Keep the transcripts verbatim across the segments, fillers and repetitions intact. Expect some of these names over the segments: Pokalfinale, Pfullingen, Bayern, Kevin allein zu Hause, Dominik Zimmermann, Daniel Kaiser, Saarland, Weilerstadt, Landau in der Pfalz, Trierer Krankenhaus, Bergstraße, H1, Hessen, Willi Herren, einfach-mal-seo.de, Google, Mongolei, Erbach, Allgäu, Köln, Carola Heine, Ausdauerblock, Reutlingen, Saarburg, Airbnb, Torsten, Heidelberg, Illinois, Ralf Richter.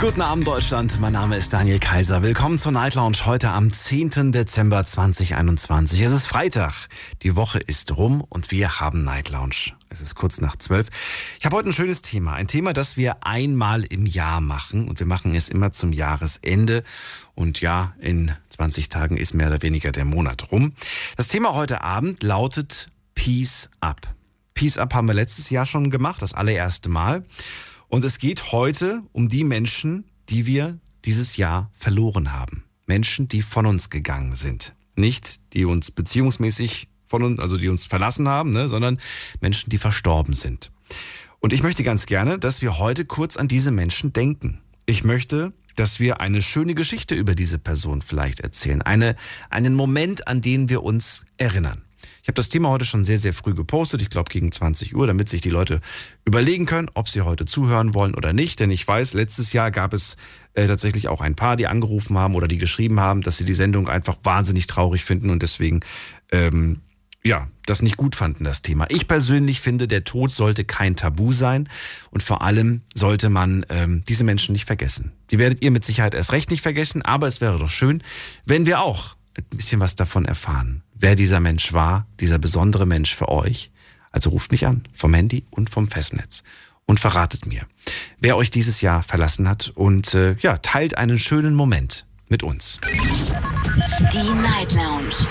Guten Abend, Deutschland. Mein Name ist Daniel Kaiser. Willkommen zur Night Lounge heute am zehnten Dezember zweitausendeinundzwanzig. Es ist Freitag. Die Woche ist rum und wir haben Night Lounge. Es ist kurz nach zwölf. Ich habe heute ein schönes Thema. Ein Thema, das wir einmal im Jahr machen. Und wir machen es immer zum Jahresende. Und ja, in zwanzig Tagen ist mehr oder weniger der Monat rum. Das Thema heute Abend lautet Peace Up. Peace Up haben wir letztes Jahr schon gemacht, das allererste Mal. Und es geht heute um die Menschen, die wir dieses Jahr verloren haben. Menschen, die von uns gegangen sind. Nicht, die uns beziehungsmäßig von uns, also die uns verlassen haben, ne, sondern Menschen, die verstorben sind. Und ich möchte ganz gerne, dass wir heute kurz an diese Menschen denken. Ich möchte, dass wir eine schöne Geschichte über diese Person vielleicht erzählen. Eine, einen Moment, an den wir uns erinnern. Ich habe das Thema heute schon sehr, sehr früh gepostet. Ich glaube gegen zwanzig Uhr, damit sich die Leute überlegen können, ob sie heute zuhören wollen oder nicht. Denn ich weiß, letztes Jahr gab es äh, tatsächlich auch ein paar, die angerufen haben oder die geschrieben haben, dass sie die Sendung einfach wahnsinnig traurig finden und deswegen ähm, ja, das nicht gut fanden, das Thema. Ich persönlich finde, der Tod sollte kein Tabu sein und vor allem sollte man ähm, diese Menschen nicht vergessen. Die werdet ihr mit Sicherheit erst recht nicht vergessen, aber es wäre doch schön, wenn wir auch ein bisschen was davon erfahren, wer dieser Mensch war, dieser besondere Mensch für euch. Also ruft mich an, vom Handy und vom Festnetz und verratet mir, wer euch dieses Jahr verlassen hat und äh, ja, teilt einen schönen Moment mit uns. Die Night Lounge.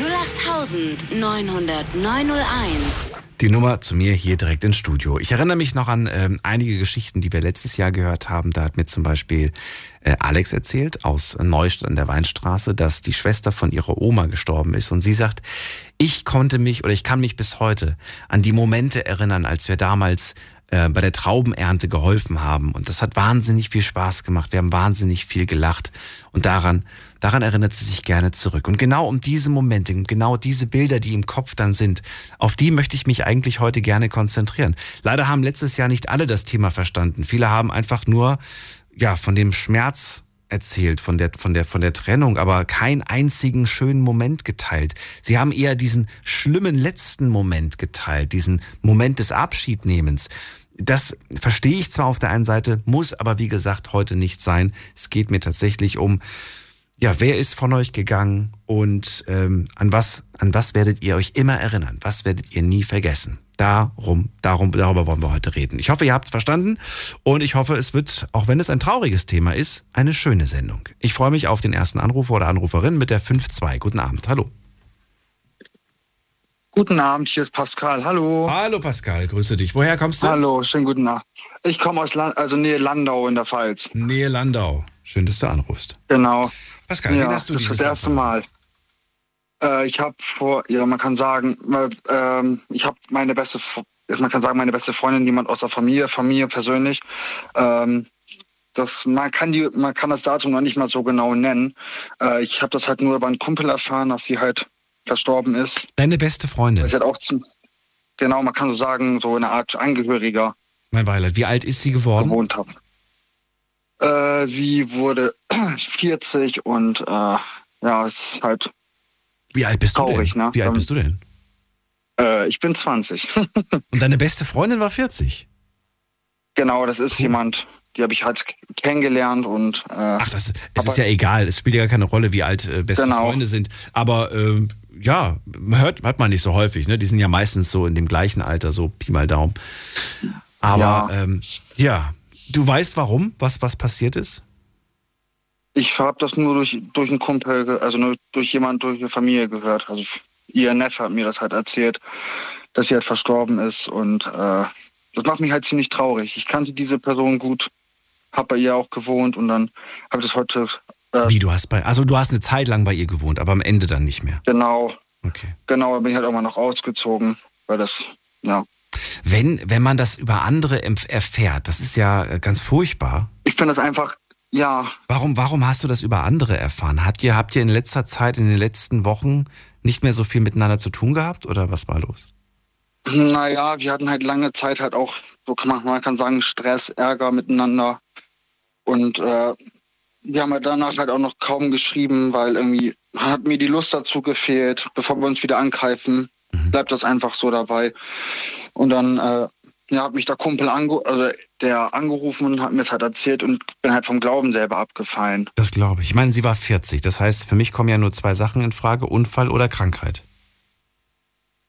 null acht neun null null neun null eins. Die Nummer zu mir hier direkt ins Studio. Ich erinnere mich noch an ähm, einige Geschichten, die wir letztes Jahr gehört haben. Da hat mir zum Beispiel äh, Alex erzählt aus Neustadt an der Weinstraße, dass die Schwester von ihrer Oma gestorben ist. Und sie sagt, ich konnte mich oder ich kann mich bis heute an die Momente erinnern, als wir damals äh, bei der Traubenernte geholfen haben. Und das hat wahnsinnig viel Spaß gemacht. Wir haben wahnsinnig viel gelacht. Und daran... Daran erinnert sie sich gerne zurück. Und genau um diese Momente, genau diese Bilder, die im Kopf dann sind, auf die möchte ich mich eigentlich heute gerne konzentrieren. Leider haben letztes Jahr nicht alle das Thema verstanden. Viele haben einfach nur ja, von dem Schmerz erzählt, von der, von der, von der Trennung, aber keinen einzigen schönen Moment geteilt. Sie haben eher diesen schlimmen letzten Moment geteilt, diesen Moment des Abschiednehmens. Das verstehe ich zwar auf der einen Seite, muss aber wie gesagt heute nicht sein. Es geht mir tatsächlich um... Ja, wer ist von euch gegangen und ähm, an was an was werdet ihr euch immer erinnern? Was werdet ihr nie vergessen? Darum, darum, darüber wollen wir heute reden. Ich hoffe, ihr habt es verstanden und ich hoffe, es wird, auch wenn es ein trauriges Thema ist, eine schöne Sendung. Ich freue mich auf den ersten Anrufer oder Anruferin mit der fünf zwei. Guten Abend, hallo. Guten Abend, hier ist Pascal, hallo. Hallo Pascal, grüße dich. Woher kommst du? Hallo, schönen guten Abend. Ich komme aus Land, also Nähe Landau in der Pfalz. Nähe Landau, schön, dass du anrufst. Genau. Pascal, ja, wen hast du das dieses das erste Mal? Äh, ich habe vor, ja, man kann sagen, äh, ich habe meine beste, man kann sagen, meine beste Freundin, jemand aus der Familie, Familie persönlich. Ähm, das, man kann die, man kann das Datum noch nicht mal so genau nennen. Äh, ich habe das halt nur über einen Kumpel erfahren, dass sie halt verstorben ist. Deine beste Freundin? Sie hat auch, genau, man kann so sagen, so eine Art Angehöriger. Mein Beileid. Wie alt ist sie geworden? Gewohnt habe. Äh, sie wurde vierzig und äh, ja, es ist halt wie alt bist traurig, du denn? Ne? Wie alt bist du denn? Äh, ich bin zwanzig. Und deine beste Freundin war vierzig? Genau, das ist cool. Jemand, die habe ich halt kennengelernt und äh, ach, das, es ist ja egal, es spielt ja gar keine Rolle, wie alt äh, beste genau. Freunde sind, aber äh, ja, hört, hört man nicht so häufig, ne? Die sind ja meistens so in dem gleichen Alter, so Pi mal Daumen. Aber ja, ähm, ja. Du weißt warum, was, was passiert ist? Ich habe das nur durch, durch einen Kumpel, also nur durch jemanden, durch die Familie gehört. Also ihr Neffe hat mir das halt erzählt, dass sie halt verstorben ist. Und äh, das macht mich halt ziemlich traurig. Ich kannte diese Person gut, habe bei ihr auch gewohnt und dann habe ich das heute... Äh, Wie, du hast bei... Also du hast eine Zeit lang bei ihr gewohnt, aber am Ende dann nicht mehr? Genau. Okay. Genau, da bin ich halt auch mal noch ausgezogen, weil das, ja... Wenn, wenn man das über andere erfährt, das ist ja ganz furchtbar. Ich finde das einfach, ja. Warum, warum hast du das über andere erfahren? Habt ihr, habt ihr in letzter Zeit, in den letzten Wochen nicht mehr so viel miteinander zu tun gehabt oder was war los? Naja, wir hatten halt lange Zeit halt auch, so kann man, man kann sagen, Stress, Ärger miteinander und äh, wir haben halt danach halt auch noch kaum geschrieben, weil irgendwie hat mir die Lust dazu gefehlt. Bevor wir uns wieder angreifen, bleibt das einfach so dabei. Und dann äh, ja, hat mich der Kumpel ange- also der angerufen und hat mir das halt erzählt und bin halt vom Glauben selber abgefallen. Das glaube ich. Ich meine, sie war vierzig. Das heißt, für mich kommen ja nur zwei Sachen in Frage, Unfall oder Krankheit.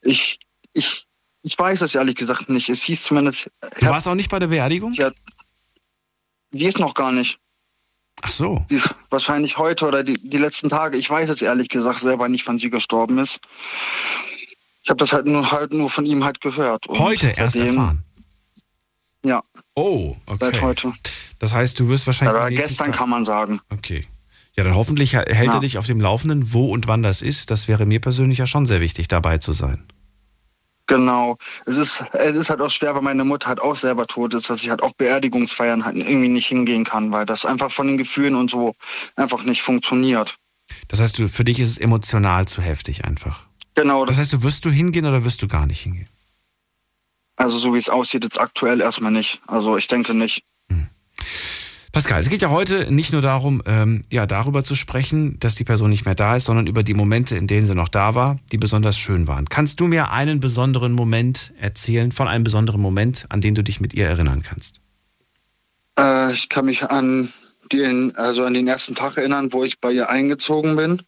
Ich, ich, ich weiß das ehrlich gesagt nicht. Es hieß zumindest... Du warst auch nicht bei der Beerdigung? Ja, die ist noch gar nicht. Ach so. Die ist wahrscheinlich heute oder die, die letzten Tage. Ich weiß es ehrlich gesagt selber nicht, wann sie gestorben ist. Ich habe das halt nur, halt nur von ihm halt gehört. Und heute erst seitdem, erfahren? Ja. Oh, okay. Seit heute. Das heißt, du wirst wahrscheinlich... Aber gestern Tag, kann man sagen. Okay. Ja, dann hoffentlich hält ja. er dich auf dem Laufenden, wo und wann das ist. Das wäre mir persönlich ja schon sehr wichtig, dabei zu sein. Genau. Es ist, es ist halt auch schwer, weil meine Mutter halt auch selber tot ist, dass ich halt auf Beerdigungsfeiern halt irgendwie nicht hingehen kann, weil das einfach von den Gefühlen und so einfach nicht funktioniert. Das heißt, für dich ist es emotional zu heftig einfach. Genau. Das, das heißt, du wirst du hingehen oder wirst du gar nicht hingehen? Also so wie es aussieht, jetzt aktuell erstmal nicht. Also ich denke nicht. Hm. Pascal, es geht ja heute nicht nur darum, ähm, ja, darüber zu sprechen, dass die Person nicht mehr da ist, sondern über die Momente, in denen sie noch da war, die besonders schön waren. Kannst du mir einen besonderen Moment erzählen, von einem besonderen Moment, an den du dich mit ihr erinnern kannst? Äh, ich kann mich an den, also an den ersten Tag erinnern, wo ich bei ihr eingezogen bin.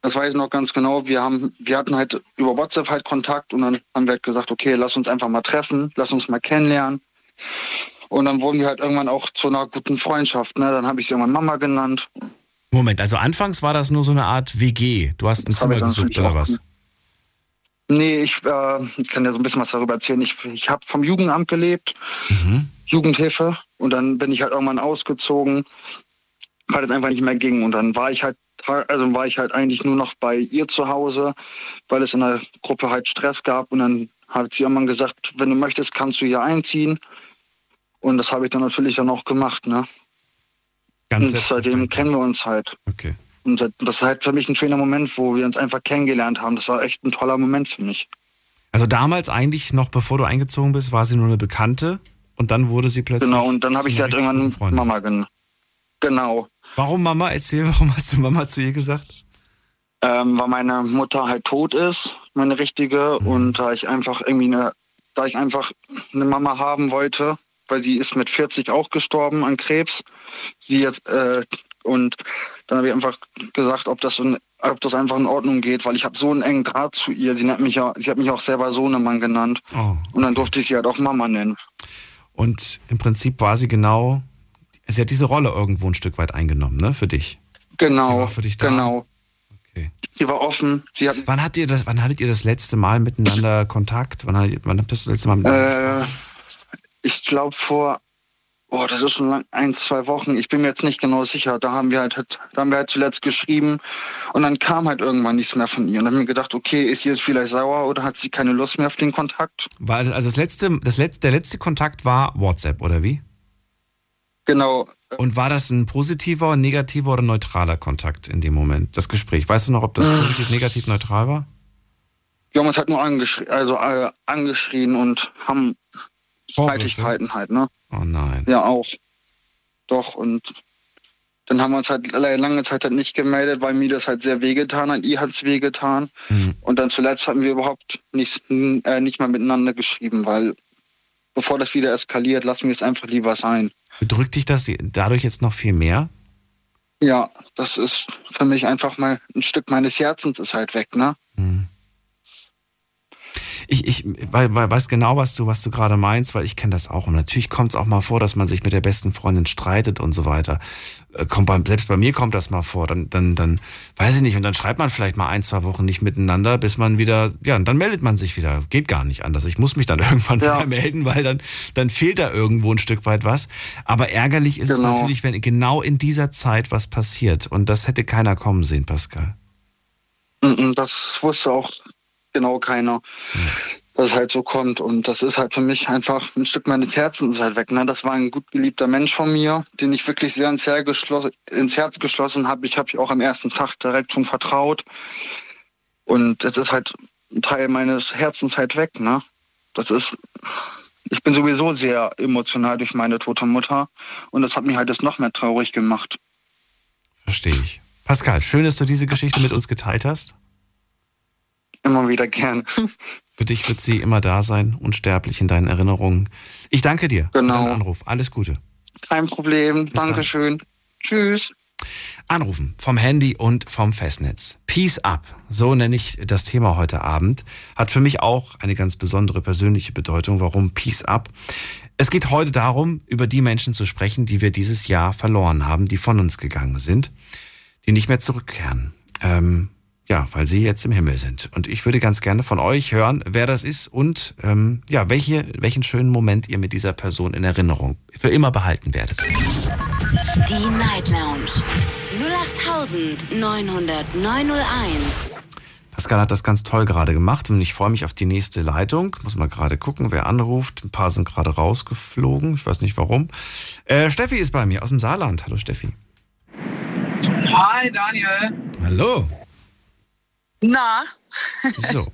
Das weiß ich noch ganz genau. Wir haben, wir hatten halt über WhatsApp halt Kontakt und dann haben wir halt gesagt, okay, lass uns einfach mal treffen, lass uns mal kennenlernen. Und dann wurden wir halt irgendwann auch zu einer guten Freundschaft. Ne? Dann habe ich sie irgendwann Mama genannt. Moment, also anfangs war das nur so eine Art W G. Du hast ein das Zimmer gesucht oder was? Nee, ich äh, kann ja so ein bisschen was darüber erzählen. Ich, ich habe vom Jugendamt gelebt, mhm. Jugendhilfe. Und dann bin ich halt irgendwann ausgezogen, weil es einfach nicht mehr ging. Und dann war ich halt, also war ich halt eigentlich nur noch bei ihr zu Hause, weil es in der Gruppe halt Stress gab. Und dann hat sie irgendwann gesagt, wenn du möchtest, kannst du hier einziehen. Und das habe ich dann natürlich dann auch gemacht, ne? Ganz und seitdem kennen wir uns halt. Okay. Und das ist halt für mich ein schöner Moment, wo wir uns einfach kennengelernt haben. Das war echt ein toller Moment für mich. Also damals eigentlich noch, bevor du eingezogen bist, war sie nur eine Bekannte und dann wurde sie plötzlich... Genau, und dann habe ich sie halt irgendwann Mama genannt. Genau. Warum Mama? Erzähl, warum hast du Mama zu ihr gesagt? Ähm, weil meine Mutter halt tot ist, meine richtige. Mhm. Und da ich einfach irgendwie eine, da ich einfach eine Mama haben wollte... weil sie ist mit vierzig auch gestorben an Krebs. Sie jetzt äh, und dann habe ich einfach gesagt, ob das, in, ob das einfach in Ordnung geht, weil ich habe so einen engen Draht zu ihr. Sie nennt mich ja, sie hat mich auch selber Sohnemann genannt. Oh, okay. Und dann durfte ich sie halt auch Mama nennen. Und im Prinzip war sie genau, sie hat diese Rolle irgendwo ein Stück weit eingenommen, ne, für dich. Genau. Sie war für dich da. Genau. Okay. Sie war offen. Sie hat wann hattet ihr das? Wann hattet ihr das letzte Mal miteinander Kontakt? Wann, hat, wann habt ihr das letzte Mal miteinander äh, Ich glaube vor, boah, das ist schon lang, ein, zwei Wochen, ich bin mir jetzt nicht genau sicher, da haben wir halt, da haben wir halt zuletzt geschrieben und dann kam halt irgendwann nichts mehr von ihr. Und dann habe ich mir gedacht, okay, ist sie jetzt vielleicht sauer oder hat sie keine Lust mehr auf den Kontakt? War das, also das letzte, das letzte, der letzte Kontakt war WhatsApp, oder wie? Genau. Und war das ein positiver, negativer oder neutraler Kontakt in dem Moment, das Gespräch? Weißt du noch, ob das positiv, negativ, neutral war? Wir haben uns halt nur angeschrien, also äh, angeschrien und haben... Streitigkeiten halt, ne? Oh nein. Ja, auch. Doch, und dann haben wir uns halt lange Zeit halt nicht gemeldet, weil mir das halt sehr wehgetan hat, ihr hat es wehgetan. Mhm. Und dann zuletzt hatten wir überhaupt nicht, äh, nicht mal miteinander geschrieben, weil bevor das wieder eskaliert, lassen wir es einfach lieber sein. Bedrückt dich das dadurch jetzt noch viel mehr? Ja, das ist für mich einfach mal ein Stück meines Herzens ist halt weg, ne? Mhm. Ich, ich weiß genau, was du, was du gerade meinst, weil ich kenne das auch. Und natürlich kommt es auch mal vor, dass man sich mit der besten Freundin streitet und so weiter. Kommt bei, selbst bei mir kommt das mal vor. Dann, dann, dann weiß ich nicht. Und dann schreibt man vielleicht mal ein, zwei Wochen nicht miteinander, bis man wieder, ja, und dann meldet man sich wieder. Geht gar nicht anders. Ich muss mich dann irgendwann ja. wieder melden, weil dann, dann fehlt da irgendwo ein Stück weit was. Aber ärgerlich ist genau. es natürlich, wenn genau in dieser Zeit was passiert. Und das hätte keiner kommen sehen, Pascal. Das wusste auch genau keiner, dass es halt so kommt. Und das ist halt für mich einfach ein Stück meines Herzens halt weg. Ne? Das war ein gut geliebter Mensch von mir, den ich wirklich sehr ins Herz geschlossen, ins Herz geschlossen habe. Ich habe ihm auch am ersten Tag direkt schon vertraut. Und es ist halt ein Teil meines Herzens halt weg. Ne? Das ist, ich bin sowieso sehr emotional durch meine tote Mutter. Und das hat mich halt jetzt noch mehr traurig gemacht. Verstehe ich. Pascal, schön, dass du diese Geschichte mit uns geteilt hast. Immer wieder gern. Für dich wird sie immer da sein, unsterblich in deinen Erinnerungen. Ich danke dir genau. für deinen Anruf. Alles Gute. Kein Problem. Dankeschön. Tschüss. Anrufen vom Handy und vom Festnetz. Peace up, so nenne ich das Thema heute Abend. Hat für mich auch eine ganz besondere persönliche Bedeutung. Warum Peace up? Es geht heute darum, über die Menschen zu sprechen, die wir dieses Jahr verloren haben, die von uns gegangen sind, die nicht mehr zurückkehren. Ähm, ja, weil sie jetzt im Himmel sind. Und ich würde ganz gerne von euch hören, wer das ist und ähm, ja, welche, welchen schönen Moment ihr mit dieser Person in Erinnerung für immer behalten werdet. Die Night Lounge null acht neun null null neun null eins. Pascal hat das ganz toll gerade gemacht und ich freue mich auf die nächste Leitung. Muss mal gerade gucken, wer anruft. Ein paar sind gerade rausgeflogen, ich weiß nicht warum. Äh, Steffi ist bei mir aus dem Saarland. Hallo Steffi. Hi Daniel. Hallo. Na? So.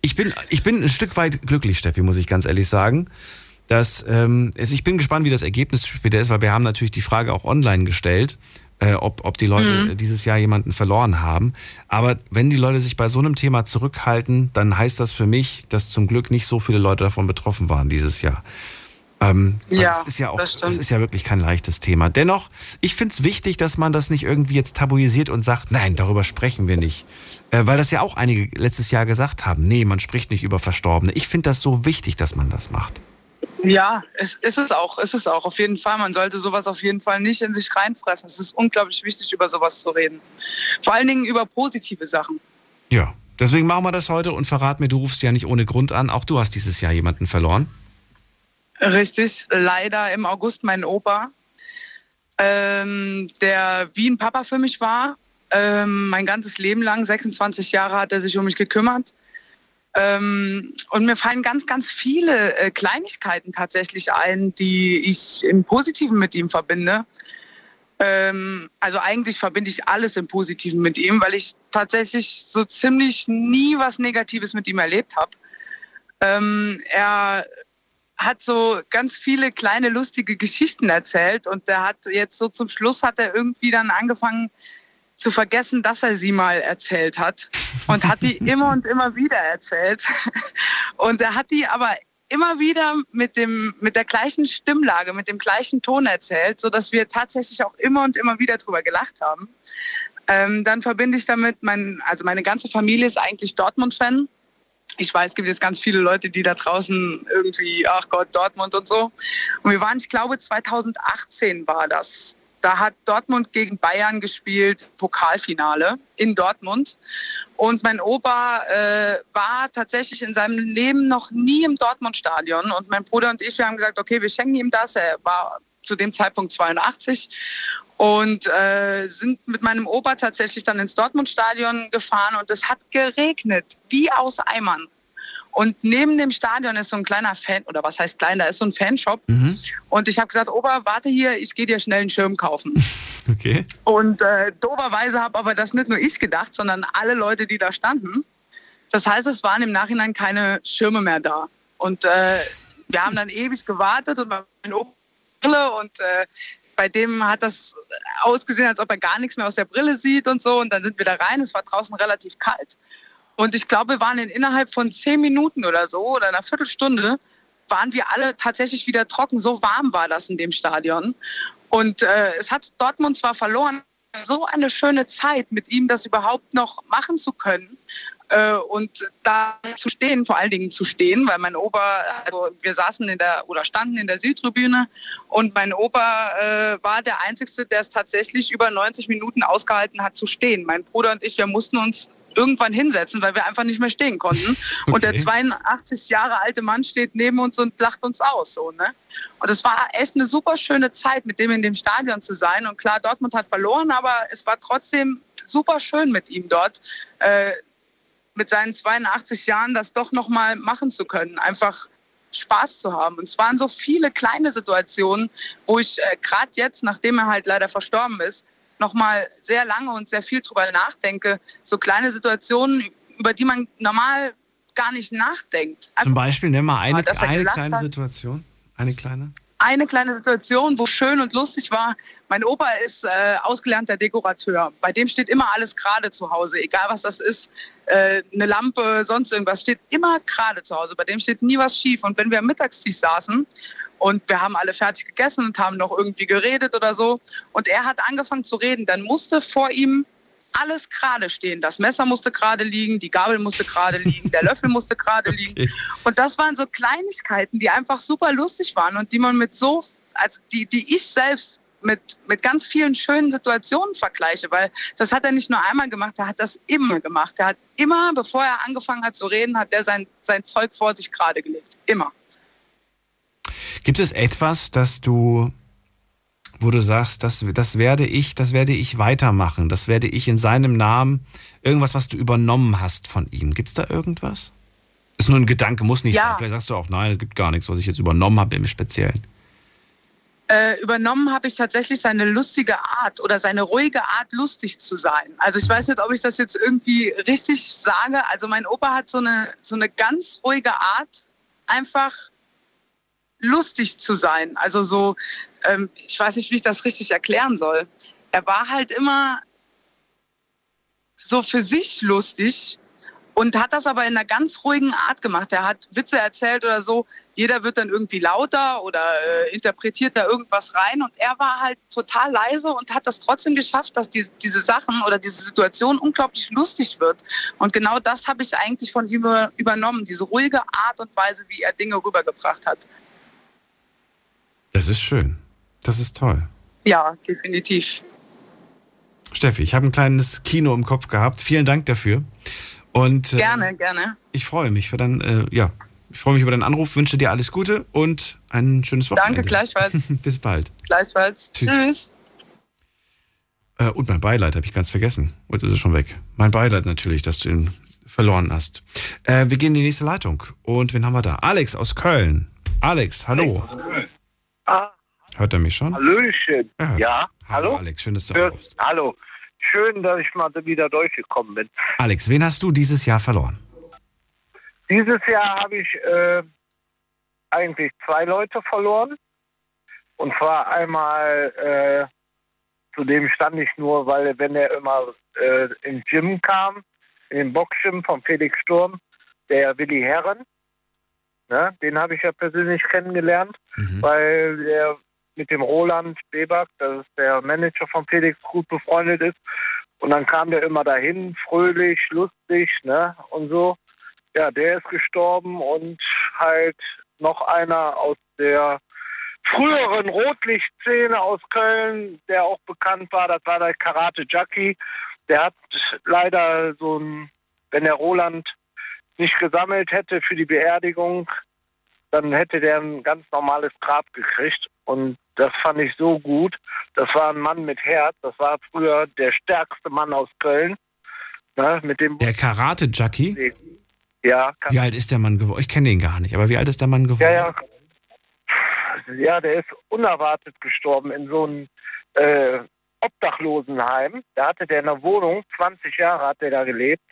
Ich bin, ich bin ein Stück weit glücklich, Steffi, muss ich ganz ehrlich sagen. Dass, ähm, ich bin gespannt, wie das Ergebnis später ist, weil wir haben natürlich die Frage auch online gestellt, äh, ob, ob die Leute mhm. dieses Jahr jemanden verloren haben. Aber wenn die Leute sich bei so einem Thema zurückhalten, dann heißt das für mich, dass zum Glück nicht so viele Leute davon betroffen waren dieses Jahr. Ähm, ja, das ist ja auch, das, das ist ja wirklich kein leichtes Thema. Dennoch, ich finde es wichtig, dass man das nicht irgendwie jetzt tabuisiert und sagt, nein, darüber sprechen wir nicht. Äh, weil das ja auch einige letztes Jahr gesagt haben, nee, man spricht nicht über Verstorbene. Ich finde das so wichtig, dass man das macht. Ja, es ist es auch, es ist auch, auf jeden Fall. Man sollte sowas auf jeden Fall nicht in sich reinfressen. Es ist unglaublich wichtig, über sowas zu reden. Vor allen Dingen über positive Sachen. Ja, deswegen machen wir das heute und verrat mir, du rufst ja nicht ohne Grund an. Auch du hast dieses Jahr jemanden verloren. Richtig, leider im August mein Opa, ähm, der wie ein Papa für mich war. Ähm, mein ganzes Leben lang, sechsundzwanzig Jahre hat er sich um mich gekümmert. Ähm, und mir fallen ganz, ganz viele äh, Kleinigkeiten tatsächlich ein, die ich im Positiven mit ihm verbinde. Ähm, also eigentlich verbinde ich alles im Positiven mit ihm, weil ich tatsächlich so ziemlich nie was Negatives mit ihm erlebt habe. Ähm, er hat so ganz viele kleine lustige Geschichten erzählt und der hat jetzt so zum Schluss hat er irgendwie dann angefangen zu vergessen, dass er sie mal erzählt hat und hat die immer und immer wieder erzählt. Und er hat die aber immer wieder mit, dem, mit der gleichen Stimmlage, mit dem gleichen Ton erzählt, sodass wir tatsächlich auch immer und immer wieder drüber gelacht haben. Ähm, dann verbinde ich damit, mein, also meine ganze Familie ist eigentlich Dortmund-Fan. Ich weiß, es gibt jetzt ganz viele Leute, die da draußen irgendwie, ach Gott, Dortmund und so. Und wir waren, ich glaube, zweitausendachtzehn war das. Da hat Dortmund gegen Bayern gespielt, Pokalfinale in Dortmund. Und mein Opa äh, war tatsächlich in seinem Leben noch nie im Dortmund-Stadion. Und mein Bruder und ich, wir haben gesagt, okay, wir schenken ihm das. Er war zu dem Zeitpunkt zweiundachtzig und äh, sind mit meinem Opa tatsächlich dann ins Dortmund-Stadion gefahren. Und es hat geregnet, wie aus Eimern. Und neben dem Stadion ist so ein kleiner Fan, oder was heißt klein, da ist so ein Fanshop. Mhm. Und ich habe gesagt, Opa, warte hier, ich gehe dir schnell einen Schirm kaufen. Okay. Und äh, doberweise habe aber das nicht nur ich gedacht, sondern alle Leute, die da standen. Das heißt, es waren im Nachhinein keine Schirme mehr da. Und äh, wir haben dann ewig gewartet und mein Opa und äh, bei dem hat das ausgesehen, als ob er gar nichts mehr aus der Brille sieht und so. Und dann sind wir da rein, es war draußen relativ kalt. Und ich glaube, wir waren in innerhalb von zehn Minuten oder so oder einer Viertelstunde, waren wir alle tatsächlich wieder trocken. So warm war das in dem Stadion. Und äh, es hat Dortmund zwar verloren, so eine schöne Zeit, mit ihm das überhaupt noch machen zu können äh, und da zu stehen, vor allen Dingen zu stehen, weil mein Opa, also wir saßen in der oder standen in der Südtribüne und mein Opa äh, war der Einzige, der es tatsächlich über neunzig Minuten ausgehalten hat zu stehen. Mein Bruder und ich, wir mussten uns irgendwann hinsetzen, weil wir einfach nicht mehr stehen konnten. Okay. Und der zweiundachtzig Jahre alte Mann steht neben uns und lacht uns aus. So, ne? Und es war echt eine super schöne Zeit, mit dem in dem Stadion zu sein. Und klar, Dortmund hat verloren, aber es war trotzdem super schön mit ihm dort, äh, mit seinen zweiundachtzig Jahren das doch nochmal machen zu können. Einfach Spaß zu haben. Und es waren so viele kleine Situationen, wo ich äh, gerade jetzt, nachdem er halt leider verstorben ist, nochmal sehr lange und sehr viel drüber nachdenke. So kleine Situationen, über die man normal gar nicht nachdenkt. Zum Beispiel, nenn mal eine, eine kleine hat. Situation. Eine kleine. eine kleine Situation, wo schön und lustig war. Mein Opa ist äh, ausgelernter Dekorateur. Bei dem steht immer alles gerade zu Hause, egal was das ist. Äh, eine Lampe, sonst irgendwas, steht immer gerade zu Hause. Bei dem steht nie was schief. Und wenn wir am Mittagstisch saßen und wir haben alle fertig gegessen und haben noch irgendwie geredet oder so und er hat angefangen zu reden, dann musste vor ihm alles gerade stehen. Das Messer musste gerade liegen, die Gabel musste gerade liegen, der Löffel musste gerade okay. liegen. Und das waren so Kleinigkeiten, die einfach super lustig waren und die man mit so, also die, die ich selbst mit, mit ganz vielen schönen Situationen vergleiche, weil das hat er nicht nur einmal gemacht, er hat das immer gemacht. Er hat immer, bevor er angefangen hat zu reden, hat er sein, sein Zeug vor sich gerade gelegt. Immer. Gibt es etwas, das du... wo du sagst, das, das werde ich, das werde ich weitermachen, das werde ich in seinem Namen, irgendwas, was du übernommen hast von ihm. Gibt es da irgendwas? Ist nur ein Gedanke, muss nicht ja. sein. Vielleicht sagst du auch, nein, es gibt gar nichts, was ich jetzt übernommen habe im Speziellen. Äh, übernommen habe ich tatsächlich seine lustige Art oder seine ruhige Art, lustig zu sein. Also ich weiß nicht, ob ich das jetzt irgendwie richtig sage. Also mein Opa hat so eine, so eine ganz ruhige Art, einfach lustig zu sein. Also so, ähm, ich weiß nicht, wie ich das richtig erklären soll. Er war halt immer so für sich lustig und hat das aber in einer ganz ruhigen Art gemacht. Er hat Witze erzählt oder so. Jeder wird dann irgendwie lauter oder äh, interpretiert da irgendwas rein. Und er war halt total leise und hat das trotzdem geschafft, dass die, diese Sachen oder diese Situation unglaublich lustig wird. Und genau das habe ich eigentlich von ihm übernommen. Diese ruhige Art und Weise, wie er Dinge rübergebracht hat. Das ist schön. Das ist toll. Ja, definitiv. Steffi, ich habe ein kleines Kino im Kopf gehabt. Vielen Dank dafür. Und, äh, gerne, gerne. Ich freue mich für dein, äh, ja, ich freue mich über deinen Anruf, wünsche dir alles Gute und ein schönes Wochenende. Danke, gleichfalls. Bis bald. Gleichfalls. Tschüss. Tschüss. Äh, und mein Beileid habe ich ganz vergessen. Jetzt ist es schon weg. Mein Beileid natürlich, dass du ihn verloren hast. Äh, wir gehen in die nächste Leitung. Und wen haben wir da? Alex aus Köln. Alex, hallo. Hey. Ah, hört er mich schon? Hallöchen. Ja, ja. Hallo, hallo Alex, schön, dass du anrufst. Hallo, schön, dass ich mal wieder durchgekommen bin. Alex, wen hast du dieses Jahr verloren? Dieses Jahr habe ich äh, eigentlich zwei Leute verloren. Und zwar einmal, äh, zu dem stand ich nur, weil wenn er immer äh, ins Gym kam, in den Boxgym von Felix Sturm, der Willi Herren. Ja, den habe ich ja persönlich kennengelernt, mhm. weil der mit dem Roland Bebach, das ist der Manager von Felix, gut befreundet ist. Und dann kam der immer dahin, fröhlich, lustig, ne, und so. Ja, der ist gestorben und halt noch einer aus der früheren Rotlichtszene aus Köln, der auch bekannt war, das war der Karate Jackie. Der hat leider so ein, wenn der Roland nicht gesammelt hätte für die Beerdigung, dann hätte der ein ganz normales Grab gekriegt. Und das fand ich so gut. Das war ein Mann mit Herz. Das war früher der stärkste Mann aus Köln. Ne, mit dem der Karate-Jackie? Ja. Wie alt ist der Mann geworden? Ich kenne ihn gar nicht, aber wie alt ist der Mann geworden? Ja, ja. Ja, der ist unerwartet gestorben in so einem äh, Obdachlosenheim. Da hatte der eine Wohnung, zwanzig Jahre hat der da gelebt.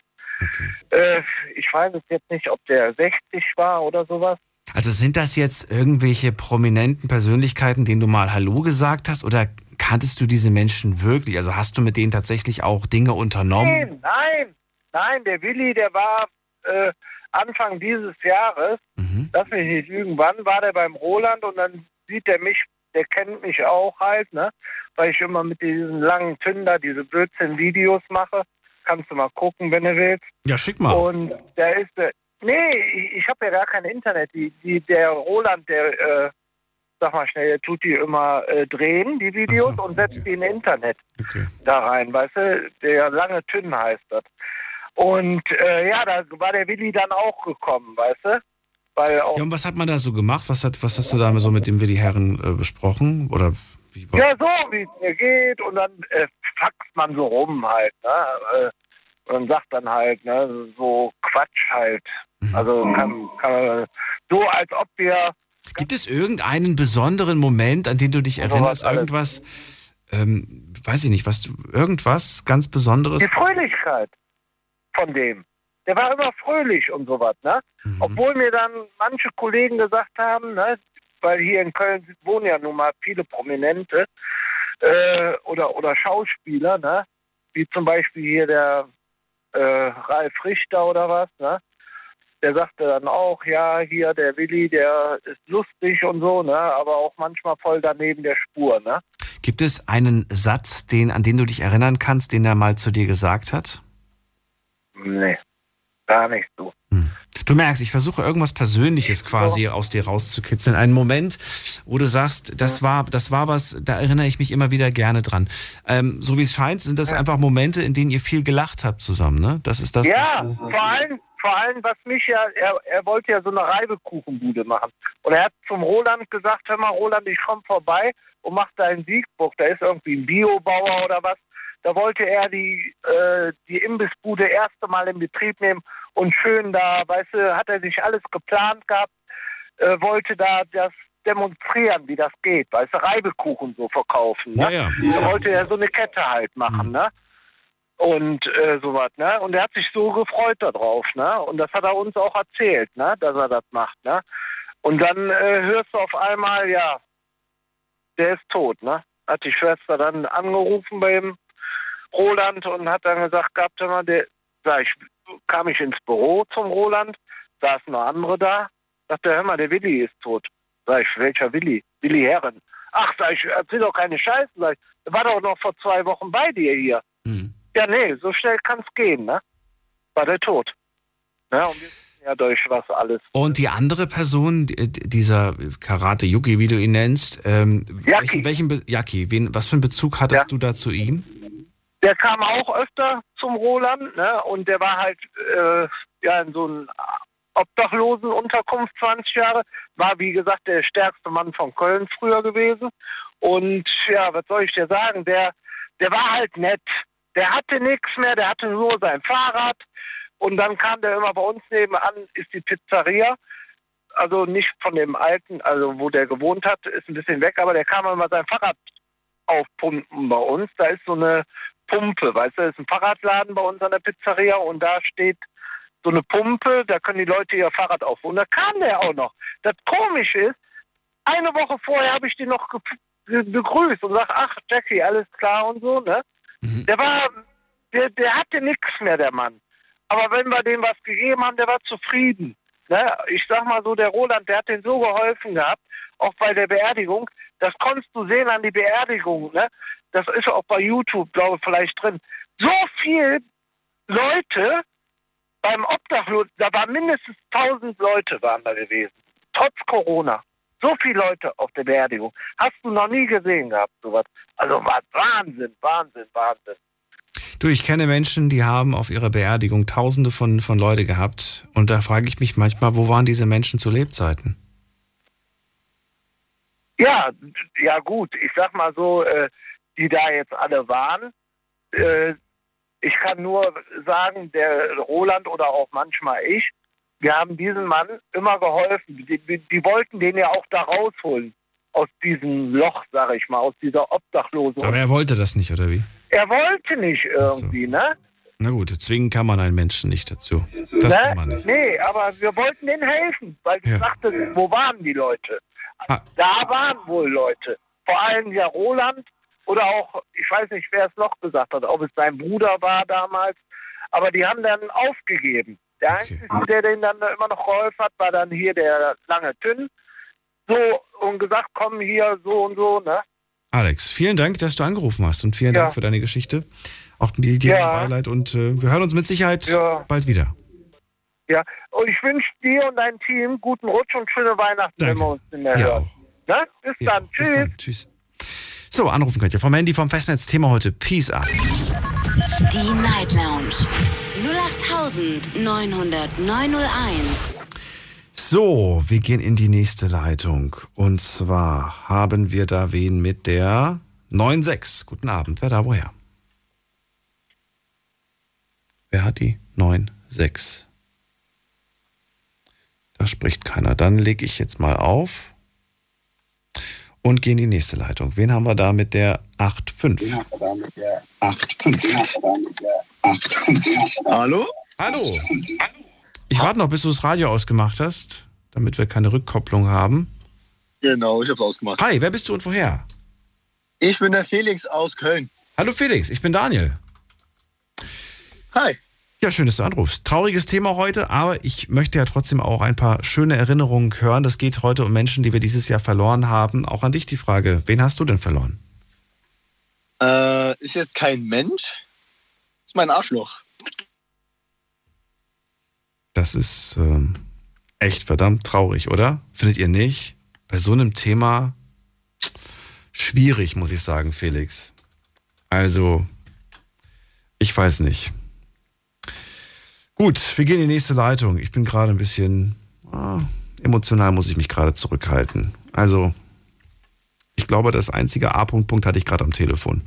Okay. Ich weiß es jetzt nicht, ob der sechzig war oder sowas. Also sind das jetzt irgendwelche prominenten Persönlichkeiten, denen du mal Hallo gesagt hast? Oder kanntest du diese Menschen wirklich? Also hast du mit denen tatsächlich auch Dinge unternommen? Nein, nein, nein. Der Willi, der war äh, Anfang dieses Jahres, mhm. lass mich nicht lügen, wann war der beim Roland und dann sieht er mich, der kennt mich auch halt, ne? Weil ich immer mit diesen langen Tünder diese Blödsinn-Videos mache. Kannst du mal gucken, wenn du willst. Ja, schick mal. Und da ist, nee, ich habe ja gar kein Internet. Die, die, der Roland, der, äh, sag mal schnell, der tut die immer äh, drehen, die Videos, so, und setzt okay. die in Internet okay. da rein, weißt du? Der lange Tünn heißt das. Und äh, ja, da war der Willi dann auch gekommen, weißt du? Weil auch ja, und was hat man da so gemacht? Was, hat, was hast du da so mit dem Willi Herren äh, besprochen? Oder... Ja, so, wie es mir geht. Und dann äh, faxt man so rum halt, ne? Und dann sagt dann halt, ne, so Quatsch halt. Mhm. Also kann, kann, so, als ob wir... Gibt es irgendeinen besonderen Moment, an den du dich erinnerst? Irgendwas, ähm, weiß ich nicht, was du, irgendwas ganz Besonderes? Die Fröhlichkeit von dem. Der war immer fröhlich und sowas, ne? Mhm. Obwohl mir dann manche Kollegen gesagt haben, ne, weil hier in Köln wohnen ja nun mal viele Prominente äh, oder, oder Schauspieler, ne? Wie zum Beispiel hier der äh, Ralf Richter oder was, ne? Der sagte dann auch, ja, hier der Willi, der ist lustig und so, ne? Aber auch manchmal voll daneben der Spur, ne? Gibt es einen Satz, den, an den du dich erinnern kannst, den er mal zu dir gesagt hat? Nee, gar nicht so. Hm. Du merkst, ich versuche irgendwas Persönliches quasi aus dir rauszukitzeln. Einen Moment, wo du sagst, das war, das war was, da erinnere ich mich immer wieder gerne dran. Ähm, so wie es scheint, sind das ja einfach Momente, in denen ihr viel gelacht habt zusammen, ne? Das ist das. Ja, was du, vor allem, vor allem, was mich ja, er, er wollte ja so eine Reibekuchenbude machen. Und er hat zum Roland gesagt, hör mal Roland, ich komm vorbei und mach da einen Siegburg. Da ist irgendwie ein Biobauer oder was. Da wollte er die, äh, die Imbissbude erste Mal in Betrieb nehmen und schön da, weißt du, hat er sich alles geplant gehabt, äh, wollte da das demonstrieren, wie das geht, weißt du, Reibekuchen so verkaufen, ne? Ja, ja. Da ja, wollte er so eine Kette halt machen, mhm, ne? Und äh, sowas, ne? Und er hat sich so gefreut darauf, ne? Und das hat er uns auch erzählt, ne? Dass er das macht, ne? Und dann äh, hörst du auf einmal, ja, der ist tot, ne? Hat die Schwester dann angerufen bei ihm, Roland, und hat dann gesagt gehabt, immer, der, sag ich, kam ich ins Büro zum Roland, saßen noch andere da, sagte, hör mal, der Willi ist tot. Sag ich, welcher Willi? Willi Herren. Ach, sag ich, erzähl doch keine Scheiße, sag ich, der war doch noch vor zwei Wochen bei dir hier. Mhm. Ja, nee, so schnell kann's gehen, ne? War der tot. Ja, und jetzt ja durch was alles. Und die andere Person, dieser Karate Jackie, wie du ihn nennst, ähm, welchen, welchen Be- Jackie, wen, was für einen Bezug hattest ja. du da zu ihm? Der kam auch öfter zum Roland, ne? Und der war halt äh, ja in so einer obdachlosen Unterkunft zwanzig Jahre, war wie gesagt der stärkste Mann von Köln früher gewesen. Und ja, was soll ich dir sagen, der, der war halt nett, der hatte nichts mehr, der hatte nur sein Fahrrad und dann kam der immer bei uns nebenan, ist die Pizzeria, also nicht von dem alten, also wo der gewohnt hat, ist ein bisschen weg, aber der kam immer sein Fahrrad aufpumpen bei uns, da ist so eine Pumpe, weißt du, das ist ein Fahrradladen bei uns an der Pizzeria und da steht so eine Pumpe, da können die Leute ihr Fahrrad aufholen. Da kam der auch noch. Das Komische ist, eine Woche vorher habe ich den noch begrüßt und sag, ach Jackie, alles klar und so, ne? Mhm. Der war, der, der hatte nichts mehr, der Mann. Aber wenn wir dem was gegeben haben, der war zufrieden, ne? Ich sag mal so, der Roland, der hat den so geholfen gehabt, auch bei der Beerdigung. Das konntest du sehen an die Beerdigung, ne? Das ist auch bei YouTube, glaube ich, vielleicht drin. So viele Leute beim Obdachlosen, da waren mindestens tausend Leute waren da gewesen. Trotz Corona. So viele Leute auf der Beerdigung. Hast du noch nie gesehen gehabt, sowas. Also Wahnsinn, Wahnsinn, Wahnsinn. Du, ich kenne Menschen, die haben auf ihrer Beerdigung tausende von, von Leute gehabt. Und da frage ich mich manchmal, wo waren diese Menschen zu Lebzeiten? Ja, ja gut. Ich sag mal so, äh, die da jetzt alle waren. Äh, ich kann nur sagen, der Roland oder auch manchmal ich, wir haben diesem Mann immer geholfen. Die, die, die wollten den ja auch da rausholen. Aus diesem Loch, sag ich mal, aus dieser Obdachlosen. Aber er wollte das nicht, oder wie? Er wollte nicht irgendwie, so, ne? Na gut, zwingen kann man einen Menschen nicht dazu. Das ne? kann man nicht. Nee, aber wir wollten denen helfen, weil ich ja. dachte, wo waren die Leute? Ah. Da waren wohl Leute. Vor allem ja Roland, oder auch, ich weiß nicht, wer es noch gesagt hat, ob es sein Bruder war damals, aber die haben dann aufgegeben. Der okay. Einzige, der denen dann immer noch geholfen hat, war dann hier der lange Tünn. So und gesagt, komm hier, so und so, ne? Alex, vielen Dank, dass du angerufen hast und vielen ja. Dank für deine Geschichte. Auch dir ja. Beileid und äh, wir hören uns mit Sicherheit ja. bald wieder. Ja, und ich wünsche dir und deinem Team guten Rutsch und schöne Weihnachten, Danke. wenn wir uns nicht mehr ja, hören. Ne? Bis, ja, dann. Bis dann, tschüss. So, anrufen könnt ihr vom Handy, vom Festnetz. Thema heute, Peace Up. Die Night Lounge. null acht neun null null neun null eins. So, wir gehen in die nächste Leitung. Und zwar haben wir da wen mit der neun sechs. Guten Abend, wer da woher? Wer hat die neun sechs? Da spricht keiner. Dann lege ich jetzt mal auf. Und gehen in die nächste Leitung. Wen haben wir da mit der acht fünf? Hallo? Hallo. Ich warte noch, bis du das Radio ausgemacht hast, damit wir keine Rückkopplung haben. Genau, ich hab's ausgemacht. Hi, wer bist du und woher? Ich bin der Felix aus Köln. Hallo Felix, ich bin Daniel. Hi. Ja, schön, dass du anrufst. Trauriges Thema heute, aber ich möchte ja trotzdem auch ein paar schöne Erinnerungen hören. Das geht heute um Menschen, die wir dieses Jahr verloren haben. Auch an dich die Frage, wen hast du denn verloren? Äh, ist jetzt kein Mensch. Ist mein Arschloch. Das ist ähm, echt verdammt traurig, oder? Findet ihr nicht? Bei so einem Thema schwierig, muss ich sagen, Felix. Also, ich weiß nicht. Gut, wir gehen in die nächste Leitung. Ich bin gerade ein bisschen ah, emotional, muss ich mich gerade zurückhalten. Also, ich glaube, das einzige A-Punkt-Punkt hatte ich gerade am Telefon.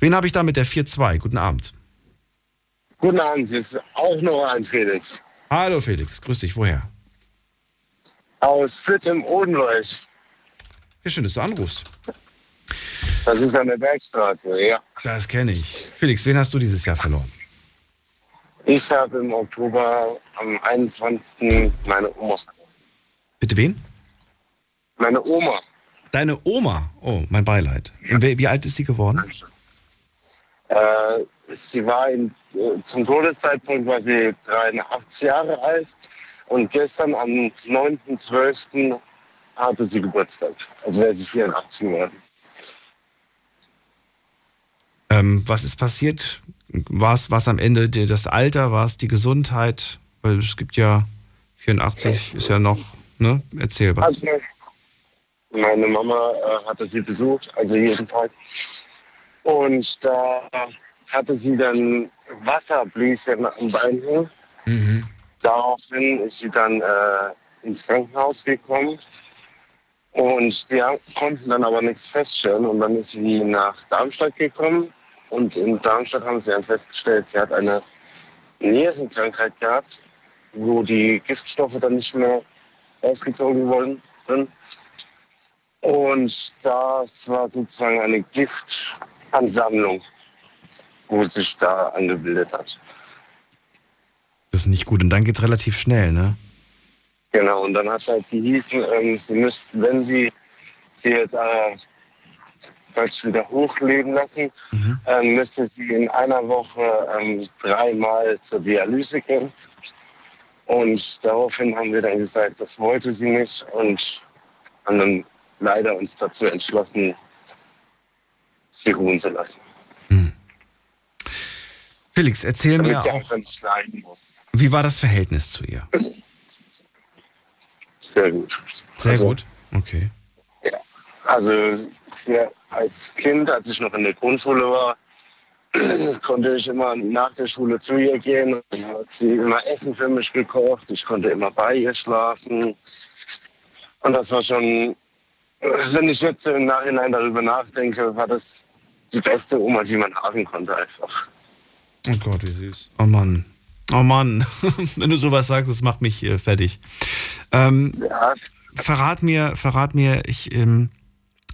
Wen habe ich da mit der vier zwei? Guten Abend. Guten Abend, hier ist auch noch ein Felix. Hallo Felix, grüß dich. Woher? Aus Fitt im Odenwald. Ja, schön, dass du anrufst. Das ist an der Bergstraße, ja. Das kenne ich. Felix, wen hast du dieses Jahr verloren? Ich habe im Oktober am einundzwanzigsten meine Oma. Bitte wen? Meine Oma. Deine Oma? Oh, mein Beileid. Ja. Wie alt ist sie geworden? Äh, sie war in, zum Todeszeitpunkt war sie dreiundachtzig Jahre alt und gestern am neunten zwölften hatte sie Geburtstag. Also wäre sie vierundachtzig geworden. Ähm, was ist passiert? War es am Ende das Alter, war es die Gesundheit? Weil es gibt ja, vierundachtzig ist ja noch, ne, erzählbar. Also meine Mama äh, hatte sie besucht, also jeden Tag. Und da hatte sie dann Wasserblüschen am Bein hängen. Mhm. Daraufhin ist sie dann äh, ins Krankenhaus gekommen. Und die konnten dann aber nichts feststellen. Und dann ist sie nach Darmstadt gekommen. Und in Darmstadt haben sie dann festgestellt, sie hat eine Nierenkrankheit gehabt, wo die Giftstoffe dann nicht mehr ausgezogen worden sind. Und das war sozusagen eine Giftansammlung, wo sich da angebildet hat. Das ist nicht gut. Und dann geht es relativ schnell, ne? Genau. Und dann hat es halt gehießen, ähm, sie müssten, wenn sie sie jetzt äh, wieder hochleben lassen, mhm. ähm, müsste sie in einer Woche ähm, dreimal zur Dialyse gehen. Und daraufhin haben wir dann gesagt, das wollte sie nicht und haben dann leider uns dazu entschlossen, sie ruhen zu lassen. Mhm. Felix, erzähl Damit mir sie auch, nicht leiden muss. Wie war das Verhältnis zu ihr? Sehr gut. Sehr also, gut? Okay. Ja, also ja, als Kind, als ich noch in der Grundschule war, konnte ich immer nach der Schule zu ihr gehen. Dann hat sie immer Essen für mich gekocht. Ich konnte immer bei ihr schlafen. Und das war schon, wenn ich jetzt im Nachhinein darüber nachdenke, war das die beste Oma, die man haben konnte einfach. Oh Gott, wie süß. Oh Mann. Oh Mann. Wenn du sowas sagst, das macht mich äh, fertig. Ähm, ja. Verrat mir, verrat mir, ich... Ähm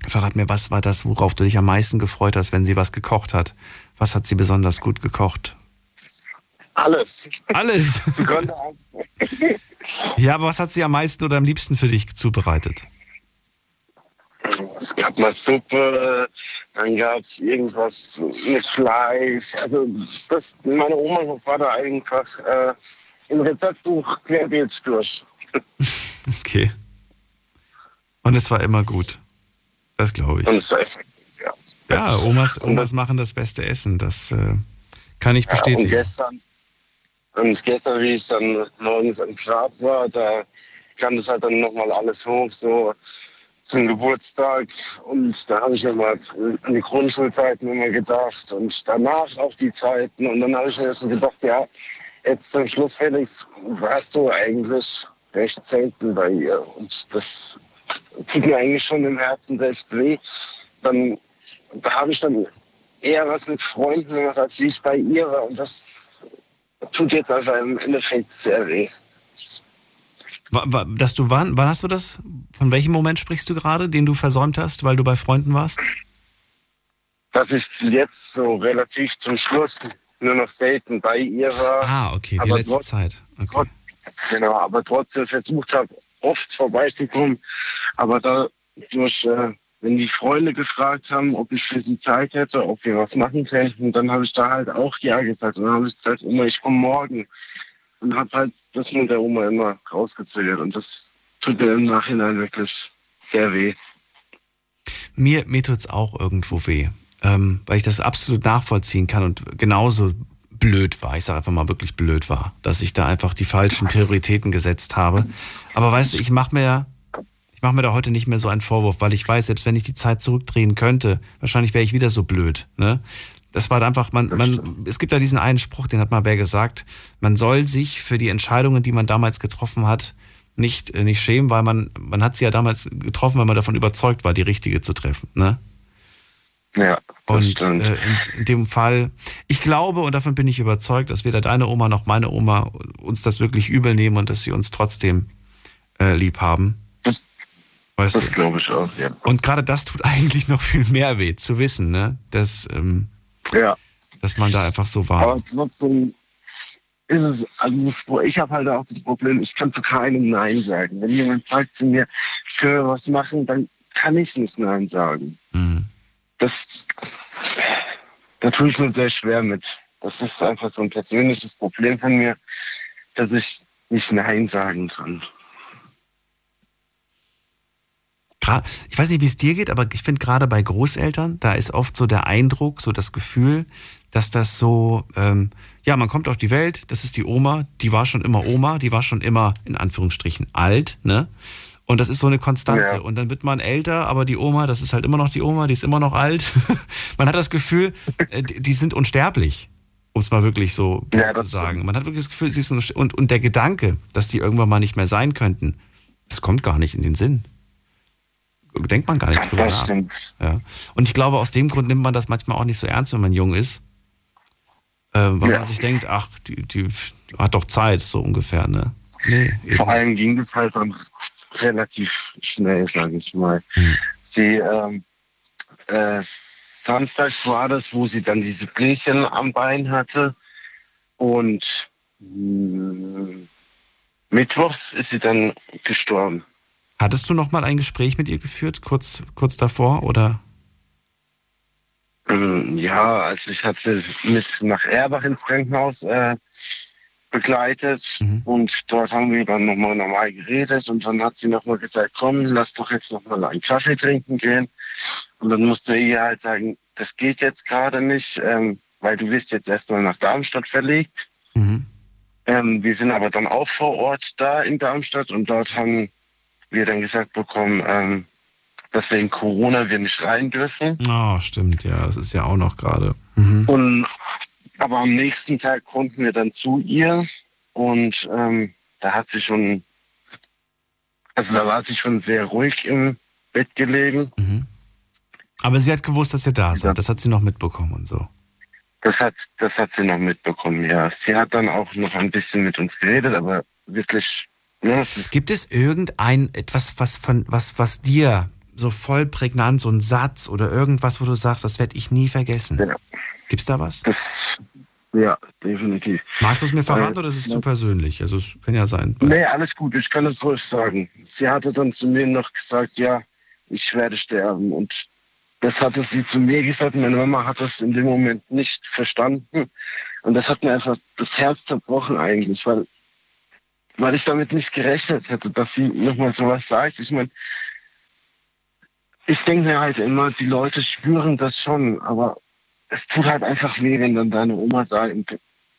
Verrat mir, was war das, worauf du dich am meisten gefreut hast, wenn sie was gekocht hat? Was hat sie besonders gut gekocht? Alles. Alles? Sie konnte alles. Ja, aber was hat sie am meisten oder am liebsten für dich zubereitet? Es gab mal Suppe, dann gab es irgendwas mit Fleisch. Also das, meine Oma und Vater einfach äh, im Rezeptbuch querbeet durch. Okay. Und es war immer gut. Das glaube ich. Und es war effektiv, ja. Ja, Omas, Omas machen das beste Essen, das äh, kann ich bestätigen. Ja, und, gestern, und gestern, wie ich dann morgens im Grab war, da kam das halt dann nochmal alles hoch, so zum Geburtstag. Und da habe ich nochmal an die Grundschulzeiten immer gedacht und danach auch die Zeiten. Und dann habe ich mir erst gedacht, ja, jetzt zum Schluss, Felix, warst du eigentlich recht selten bei ihr. Und das tut mir eigentlich schon im Herzen selbst weh. Dann, da habe ich dann eher was mit Freunden gemacht, als wie ich bei ihr war. Und das tut jetzt einfach im Endeffekt sehr weh. Dass du wann, wann hast du das? Von welchem Moment sprichst du gerade, den du versäumt hast, weil du bei Freunden warst? Das ist jetzt so relativ zum Schluss nur noch selten bei ihr war. Ah, okay, die aber letzte trotz, Zeit. Okay. Trotz, genau, aber trotzdem versucht habe, oft vorbeizukommen, aber da durch, äh, wenn die Freunde gefragt haben, ob ich für sie Zeit hätte, ob wir was machen könnten, und dann habe ich da halt auch ja gesagt. Und dann habe ich gesagt, Oma, ich komme morgen. Und habe halt das mit der Oma immer rausgezögert. Und das tut mir im Nachhinein wirklich sehr weh. Mir, mir tut's auch irgendwo weh, ähm, weil ich das absolut nachvollziehen kann und genauso blöd war. Ich sage einfach mal, wirklich blöd war, dass ich da einfach die falschen Prioritäten gesetzt habe. Aber weißt du, ich mache mir, ich mach mir da heute nicht mehr so einen Vorwurf, weil ich weiß, selbst wenn ich die Zeit zurückdrehen könnte, wahrscheinlich wäre ich wieder so blöd, ne? Das war einfach, man, man, es gibt da diesen einen Spruch, den hat mal wer gesagt, man soll sich für die Entscheidungen, die man damals getroffen hat, nicht, nicht schämen, weil man, man hat sie ja damals getroffen, weil man davon überzeugt war, die richtige zu treffen, ne? Ja, das und stimmt. Äh, in, in dem Fall, ich glaube und davon bin ich überzeugt, dass weder deine Oma noch meine Oma uns das wirklich übel nehmen und dass sie uns trotzdem äh, lieb haben. Das, das glaube ich auch, ja. Und gerade das tut eigentlich noch viel mehr weh, zu wissen, ne? Dass, ähm, ja. dass man da einfach so war. Aber trotzdem ist es, also das, ich habe halt auch das Problem, ich kann zu keinem Nein sagen. Wenn jemand sagt zu mir, ich will was machen, dann kann ich nicht Nein sagen. Mhm. Das, da tue ich mir sehr schwer mit. Das ist einfach so ein persönliches Problem von mir, dass ich nicht Nein sagen kann. Ich weiß nicht, wie es dir geht, aber ich finde gerade bei Großeltern, da ist oft so der Eindruck, so das Gefühl, dass das so, ähm, ja, man kommt auf die Welt, das ist die Oma, die war schon immer Oma, die war schon immer, in Anführungsstrichen, alt, ne? Und das ist so eine Konstante. Ja. Und dann wird man älter, aber die Oma, das ist halt immer noch die Oma, die ist immer noch alt. Man hat das Gefühl, die sind unsterblich, um es mal wirklich so ja, zu sagen. Man hat wirklich das Gefühl, sie sind unsterblich. Und, und der Gedanke, dass die irgendwann mal nicht mehr sein könnten, das kommt gar nicht in den Sinn. Denkt man gar nicht drüber nach. Ja. Und ich glaube, aus dem Grund nimmt man das manchmal auch nicht so ernst, wenn man jung ist. Äh, weil ja. man sich denkt, ach, die, die hat doch Zeit, so ungefähr, ne? Nee, vor allem ging es halt dann relativ schnell, sage ich mal. Hm. Sie, ähm, äh, samstags war das, wo sie dann diese Bläschen am Bein hatte. Und mh, mittwochs ist sie dann gestorben. Hattest du noch mal ein Gespräch mit ihr geführt, kurz, kurz davor, oder? Ja, also ich hatte sie mit nach Erbach ins Krankenhaus äh, begleitet mhm. und dort haben wir dann nochmal normal geredet und dann hat sie nochmal gesagt, komm, lass doch jetzt nochmal einen Kaffee trinken gehen. Und dann musste ich ihr halt sagen, das geht jetzt gerade nicht, ähm, weil du wirst jetzt erstmal nach Darmstadt verlegt. Mhm. Ähm, wir sind aber dann auch vor Ort da in Darmstadt und dort haben wir dann gesagt bekommen, ähm, dass wegen Corona wir nicht rein dürfen. Ah, oh, stimmt, ja, das ist ja auch noch gerade. Mhm. Und aber am nächsten Tag konnten wir dann zu ihr und ähm, da hat sie schon, also da war sie schon sehr ruhig im Bett gelegen. Mhm. Aber sie hat gewusst, dass ihr da seid. Das hat sie noch mitbekommen und so. Das hat, das hat sie noch mitbekommen, ja. Sie hat dann auch noch ein bisschen mit uns geredet, aber wirklich. Gibt es irgendein, etwas, was von, was, was dir so voll prägnant, so ein Satz oder irgendwas, wo du sagst, das werde ich nie vergessen? Ja. Gibt's da was? Das, ja, definitiv. Magst du es mir verraten äh, oder ist es zu persönlich? Also, es kann ja sein. Nee, alles gut, ich kann es ruhig sagen. Sie hatte dann zu mir noch gesagt, ja, ich werde sterben. Und das hatte sie zu mir gesagt. Meine Mama hat das in dem Moment nicht verstanden. Und das hat mir einfach das Herz zerbrochen eigentlich, weil weil ich damit nicht gerechnet hätte, dass sie nochmal sowas sagt. Ich meine, ich denke mir halt immer, die Leute spüren das schon, aber es tut halt einfach weh, wenn dann deine Oma da im,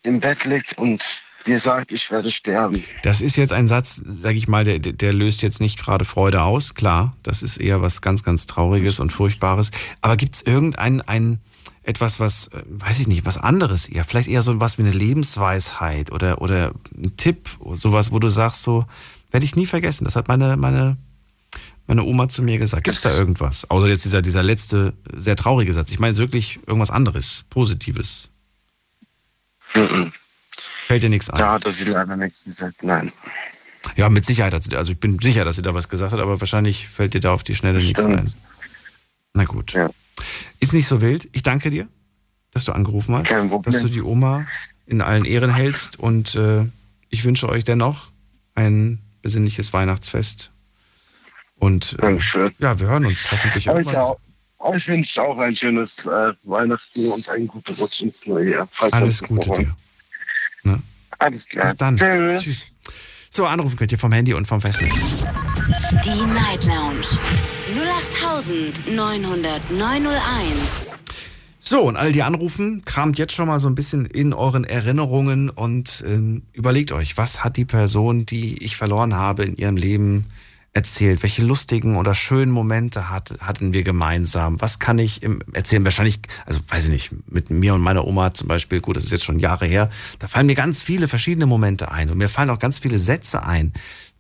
im Bett liegt und dir sagt, ich werde sterben. Das ist jetzt ein Satz, sag ich mal, der, der löst jetzt nicht gerade Freude aus, klar, das ist eher was ganz, ganz Trauriges und Furchtbares, aber gibt es irgendein, ein, etwas, was, weiß ich nicht, was anderes eher, vielleicht eher so was wie eine Lebensweisheit oder, oder ein Tipp, sowas, wo du sagst, so, werde ich nie vergessen, das hat meine, meine, meine Oma zu mir gesagt. Gibt es da irgendwas? Außer jetzt dieser, dieser letzte, sehr traurige Satz. Ich meine jetzt wirklich irgendwas anderes, Positives. Nein. Fällt dir nichts ein? Da hat sie leider nichts gesagt, nein. Ja, mit Sicherheit hat sie, also ich bin sicher, dass sie da was gesagt hat, aber wahrscheinlich fällt dir da auf die Schnelle nichts ein. Na gut. Ja. Ist nicht so wild. Ich danke dir, dass du angerufen hast, dass du die Oma in allen Ehren hältst und äh, ich wünsche euch dennoch ein besinnliches Weihnachtsfest Und äh, ja, wir hören uns hoffentlich auch. Ja, ich wünsche auch ein schönes äh, Weihnachten und ein gutes Rutsch ins neue Jahr. Alles Gute dir. Ne? Alles klar. Bis dann. Tschüss. Tschüss. So, anrufen könnt ihr vom Handy und vom Festnetz. Die Night Lounge null acht neun null null neun null eins. So, und alle, die anrufen, kramt jetzt schon mal so ein bisschen in euren Erinnerungen und äh, überlegt euch, was hat die Person, die ich verloren habe, in ihrem Leben erzählt? Welche lustigen oder schönen Momente hat, hatten wir gemeinsam? Was kann ich im erzählen? Wahrscheinlich, also weiß ich nicht, mit mir und meiner Oma zum Beispiel, gut, das ist jetzt schon Jahre her, da fallen mir ganz viele verschiedene Momente ein und mir fallen auch ganz viele Sätze ein,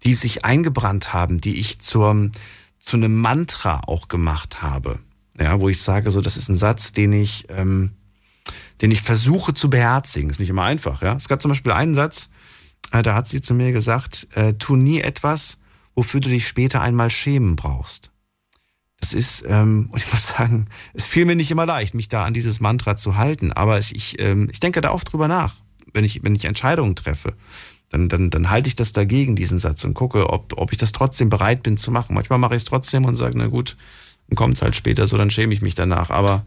die sich eingebrannt haben, die ich zur, zu einem Mantra auch gemacht habe. Ja, wo ich sage, so, das ist ein Satz, den ich, ähm, den ich versuche zu beherzigen. Ist nicht immer einfach, ja. Es gab zum Beispiel einen Satz, äh, da hat sie zu mir gesagt, äh, tu nie etwas, wofür du dich später einmal schämen brauchst. Das ist, ähm, und ich muss sagen, es fiel mir nicht immer leicht, mich da an dieses Mantra zu halten, aber ich, ich, ähm, ich denke da oft drüber nach, wenn ich, wenn ich Entscheidungen treffe. Dann, dann, dann halte ich das dagegen, diesen Satz, und gucke, ob, ob ich das trotzdem bereit bin zu machen. Manchmal mache ich es trotzdem und sage, na gut, dann kommt es halt später so, dann schäme ich mich danach. Aber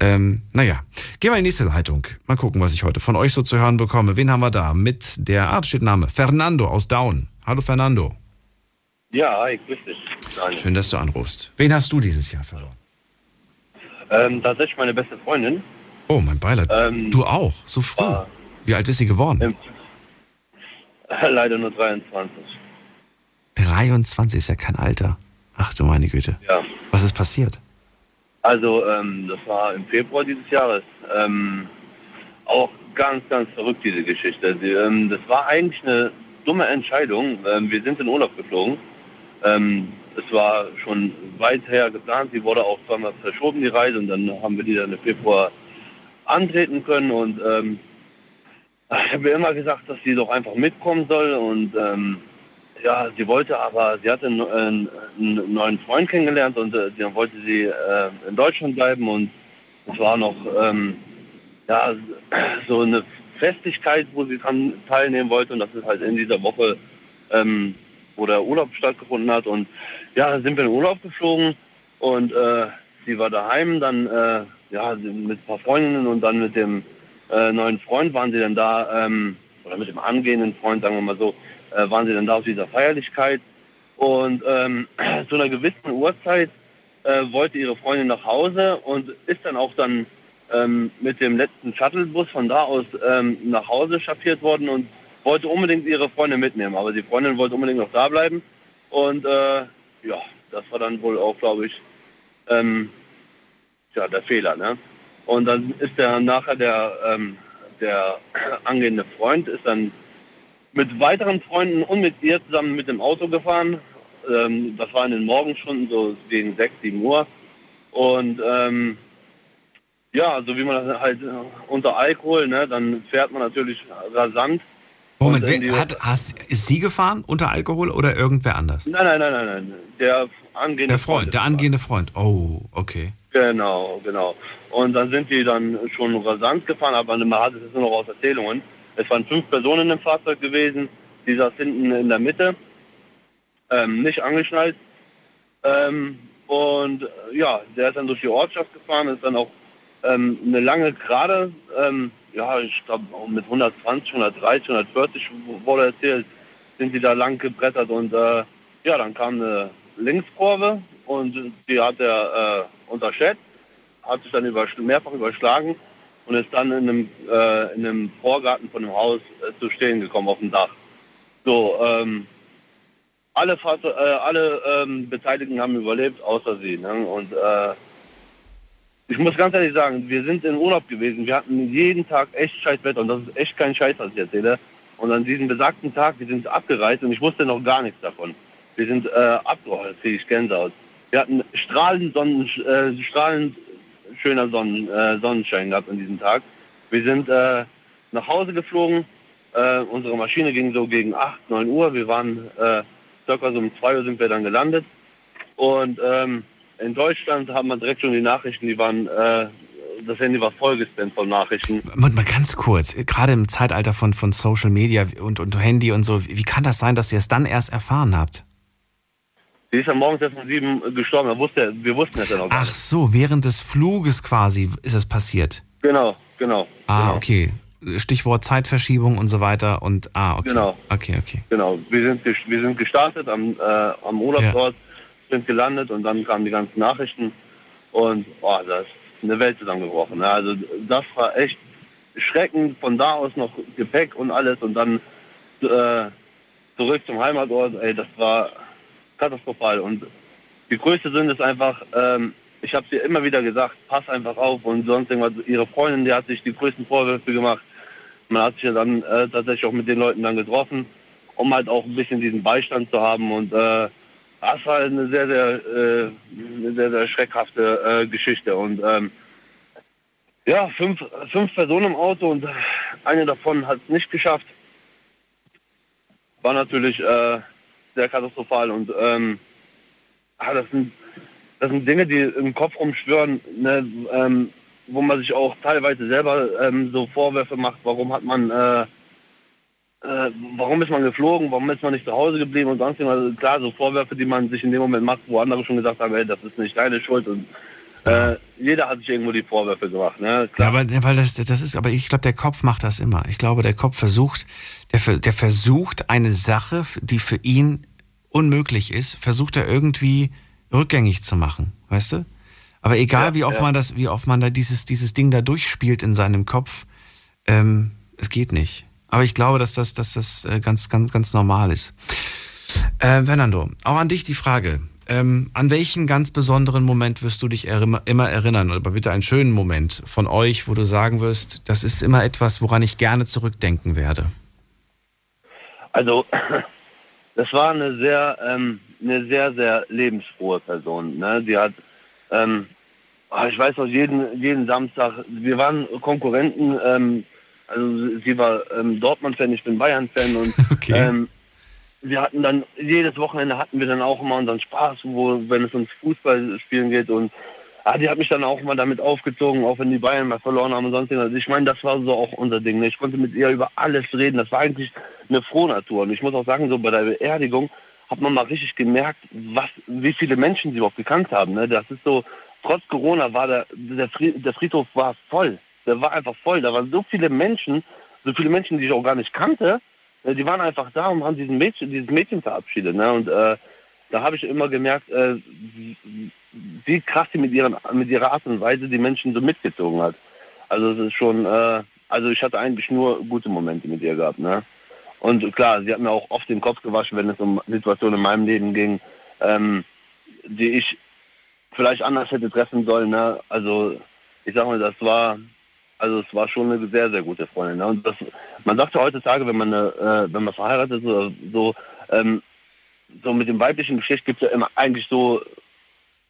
ähm, naja, gehen wir in die nächste Leitung. Mal gucken, was ich heute von euch so zu hören bekomme. Wen haben wir da? Mit der Art steht Name Fernando aus Daun. Hallo Fernando. Ja, ich grüße dich. Daniel. Schön, dass du anrufst. Wen hast du dieses Jahr verloren? Ähm, tatsächlich meine beste Freundin. Oh, mein Beileid. Ähm, du auch? So früh? War, Wie alt ist sie geworden? Ähm, leider nur dreiundzwanzig. dreiundzwanzig ist ja kein Alter. Ach du meine Güte. Ja. Was ist passiert? Also, ähm, das war im Februar dieses Jahres. Ähm, auch ganz, ganz verrückt, diese Geschichte. Die, ähm, das war eigentlich eine dumme Entscheidung. Ähm, wir sind in Urlaub geflogen. Ähm, es war schon weit her geplant. Sie wurde auch zweimal verschoben, die Reise. Und dann haben wir die dann im Februar antreten können. Und ähm, ich habe immer gesagt, dass sie doch einfach mitkommen soll. Und ähm, ja, sie wollte aber, sie hatte einen, einen, einen neuen Freund kennengelernt und äh, dann wollte sie äh, in Deutschland bleiben. Und es war noch ähm, ja, so eine Festigkeit, wo sie dran teilnehmen wollte. Und das ist halt in dieser Woche, ähm, wo der Urlaub stattgefunden hat. Und ja, sind wir in den Urlaub geflogen und äh, sie war daheim, dann äh, ja, mit ein paar Freundinnen und dann mit dem äh, neuen Freund waren sie dann da, ähm, oder mit dem angehenden Freund, sagen wir mal so, äh, waren sie dann da auf dieser Feierlichkeit. Und ähm, zu einer gewissen Uhrzeit äh, wollte ihre Freundin nach Hause und ist dann auch dann Ähm, mit dem letzten Shuttlebus von da aus ähm, nach Hause schaffiert worden und wollte unbedingt ihre Freundin mitnehmen. Aber die Freundin wollte unbedingt noch da bleiben. Und äh, ja, das war dann wohl auch, glaube ich, ähm, ja, der Fehler. Ne? Und dann ist der nachher der, ähm, der angehende Freund ist dann mit weiteren Freunden und mit ihr zusammen mit dem Auto gefahren. Ähm, das war in den Morgenstunden, so gegen sechs, sieben Uhr. Und ähm, ja, so wie man das halt unter Alkohol, ne, dann fährt man natürlich rasant. Moment, wer, hat, hast, ist sie gefahren unter Alkohol oder irgendwer anders? Nein, nein, nein, nein, nein. Der angehende der Freund. Freund der angehende Freund. Oh, okay. Genau, genau. Und dann sind die dann schon rasant gefahren, aber man hat es nur noch aus Erzählungen. Es waren fünf Personen im Fahrzeug gewesen, die saß hinten in der Mitte, ähm, nicht angeschnallt. Ähm, und ja, der ist dann durch die Ortschaft gefahren, ist dann auch Ähm, eine lange Gerade, ähm, ja, ich glaube mit hundertzwanzig, hundertdreißig, hundertvierzig wurde erzählt, sind die da lang gebrettert und äh, ja, dann kam eine Linkskurve und die hat er äh, unterschätzt, hat sich dann übersch- mehrfach überschlagen und ist dann in einem, äh, in einem Vorgarten von dem Haus äh, zu stehen gekommen auf dem Dach. So, ähm, alle, Fahrzeug, äh, alle ähm, Beteiligten haben überlebt, außer sie, ne? Und äh, ich muss ganz ehrlich sagen, wir sind in Urlaub gewesen. Wir hatten jeden Tag echt Scheißwetter und das ist echt kein Scheiß, was ich erzähle. Und an diesem besagten Tag, wir sind abgereist und ich wusste noch gar nichts davon. Wir sind äh, abgeholt, kriege ich Gänsehaut. Wir hatten strahlend, Sonnen, äh, strahlend schöner Sonnen, äh, Sonnenschein gehabt an diesem Tag. Wir sind äh, nach Hause geflogen. Äh, unsere Maschine ging so gegen acht, neun Uhr. Wir waren äh, circa so um zwei Uhr sind wir dann gelandet. Und ähm, in Deutschland haben wir direkt schon die Nachrichten, die waren, äh, das Handy war vollgespammt von Nachrichten. Mal, mal ganz kurz, gerade im Zeitalter von, von Social Media und, und Handy und so, wie kann das sein, dass ihr es dann erst erfahren habt? Die ist ja morgens erst um sieben gestorben, wir wussten, wir wussten das ja noch gar nicht. Ach so, während des Fluges quasi ist das passiert? Genau, genau. Ah, genau. Okay. Stichwort Zeitverschiebung und so weiter und ah, okay. Genau. Okay, okay. Genau, wir sind, wir sind gestartet am, äh, am Urlaubsort, ja. Sind gelandet und dann kamen die ganzen Nachrichten und oh, da ist eine Welt zusammengebrochen. Ja, also das war echt schreckend, von da aus noch Gepäck und alles und dann äh, zurück zum Heimatort, ey, das war katastrophal. Und die größte Sünde ist einfach, ähm, ich habe ihr immer wieder gesagt, pass einfach auf und sonst irgendwas. Ihre Freundin, die hat sich die größten Vorwürfe gemacht. Man hat sich ja dann äh, tatsächlich auch mit den Leuten dann getroffen, um halt auch ein bisschen diesen Beistand zu haben. Und äh, das war eine sehr, sehr, äh, eine sehr, sehr schreckhafte äh, Geschichte. Und ähm, ja, fünf, fünf Personen im Auto und eine davon hat es nicht geschafft. War natürlich äh, sehr katastrophal und ähm, ah, das, sind, das sind Dinge, die im Kopf rumschwirren, ne, ähm, wo man sich auch teilweise selber ähm, so Vorwürfe macht, warum hat man, äh, äh, warum ist man geflogen, warum ist man nicht zu Hause geblieben und sonst immer, klar, so Vorwürfe, die man sich in dem Moment macht, wo andere schon gesagt haben, ey, das ist nicht deine Schuld und äh, jeder hat sich irgendwo die Vorwürfe gemacht. Ne? Klar. Ja, aber, weil das, das ist, aber ich glaube, der Kopf macht das immer. Ich glaube, der Kopf versucht, der, der versucht eine Sache, die für ihn unmöglich ist, versucht er irgendwie rückgängig zu machen, weißt du? Aber egal, ja, wie oft ja. man das, wie oft man da dieses, dieses Ding da durchspielt in seinem Kopf, ähm, es geht nicht. Aber ich glaube, dass das, dass das ganz, ganz, ganz normal ist. Äh, Fernando, auch an dich die Frage. Ähm, an welchen ganz besonderen Moment wirst du dich er- immer erinnern? Oder bitte einen schönen Moment von euch, wo du sagen wirst, das ist immer etwas, woran ich gerne zurückdenken werde. Also, das war eine sehr, ähm, eine sehr, sehr lebensfrohe Person. Ne? Die hat, ähm, ich weiß noch, jeden, jeden Samstag, wir waren Konkurrenten, ähm, also sie war ähm, Dortmund-Fan, ich bin Bayern-Fan und okay. ähm, wir hatten dann, jedes Wochenende hatten wir dann auch immer unseren Spaß, wo, wenn es ums Fußballspielen geht. Und ah, die hat mich dann auch mal damit aufgezogen, auch wenn die Bayern mal verloren haben und sonstiges. Also ich meine, das war so auch unser Ding. Ne? Ich konnte mit ihr über alles reden. Das war eigentlich eine Frohnatur. Und ich muss auch sagen, so bei der Beerdigung hat man mal richtig gemerkt, was, wie viele Menschen sie überhaupt gekannt haben. Ne? Das ist so, trotz Corona war der, der, der Friedhof war voll. Der war einfach voll. Da waren so viele Menschen, so viele Menschen, die ich auch gar nicht kannte. Die waren einfach da und haben diesen Mädchen, dieses Mädchen verabschiedet. Ne? Und äh, da habe ich immer gemerkt, äh, wie krass sie mit, ihren, mit ihrer Art und Weise die Menschen so mitgezogen hat. Also es ist schon, äh, also ich hatte eigentlich nur gute Momente mit ihr gehabt. Ne? Und klar, sie hat mir auch oft den Kopf gewaschen, wenn es um Situationen in meinem Leben ging, ähm, die ich vielleicht anders hätte treffen sollen. Ne? Also ich sag mal, das war... Also es war schon eine sehr, sehr gute Freundin. Ne? Und das, man sagt ja heutzutage, wenn man, eine, äh, wenn man verheiratet ist oder so, ähm, so mit dem weiblichen Geschlecht gibt es ja immer eigentlich so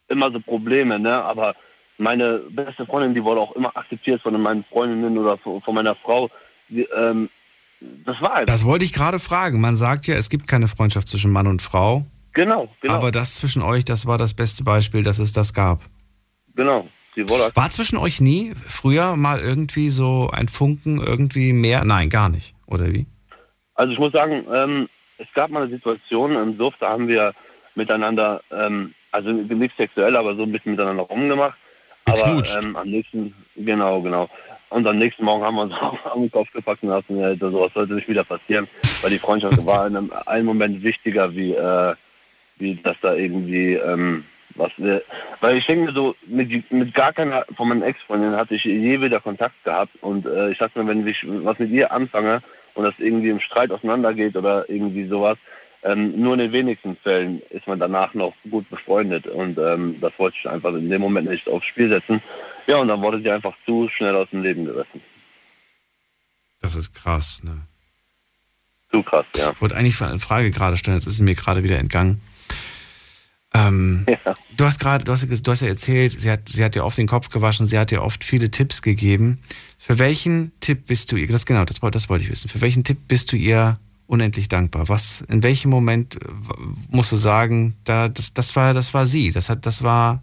immer so Probleme. Ne? Aber meine beste Freundin, die wurde auch immer akzeptiert von meinen Freundinnen oder von meiner Frau. Die, ähm, das war einfach. Das wollte ich gerade fragen. Man sagt ja, es gibt keine Freundschaft zwischen Mann und Frau. Genau, genau. Aber das zwischen euch, das war das beste Beispiel, dass es das gab. Genau. War zwischen euch nie früher mal irgendwie so ein Funken, irgendwie mehr? Nein, gar nicht, oder wie? Also ich muss sagen, ähm, es gab mal eine Situation im Suff, da haben wir miteinander, ähm, also nicht sexuell, aber so ein bisschen miteinander rumgemacht. Aber ähm, am nächsten, genau, genau. Und am nächsten Morgen haben wir uns auch am Kopf gepackt und dachten, ja, sowas sollte nicht wieder passieren, weil die Freundschaft war in einem, einem Moment wichtiger, wie, äh, wie dass da irgendwie... Ähm, Was, weil ich denke mir so, mit, mit gar keiner von meinen Ex-Freundinnen hatte ich je wieder Kontakt gehabt und äh, ich dachte mir, wenn ich was mit ihr anfange und das irgendwie im Streit auseinandergeht oder irgendwie sowas, ähm, nur in den wenigsten Fällen ist man danach noch gut befreundet und ähm, das wollte ich einfach in dem Moment nicht aufs Spiel setzen. Ja, und dann wurde sie einfach zu schnell aus dem Leben gerissen. Das ist krass, ne? Zu krass, ja. Ich wollte eigentlich eine Frage gerade stellen, jetzt ist sie mir gerade wieder entgangen. Ähm, ja. Du hast gerade, du hast, du hast ja erzählt, sie hat, sie hat dir oft den Kopf gewaschen, sie hat dir oft viele Tipps gegeben. Für welchen Tipp bist du ihr? Das genau, das, das wollte ich wissen. Für welchen Tipp bist du ihr unendlich dankbar? Was, in welchem Moment musst du sagen, da, das, das war, das war sie, das hat, das war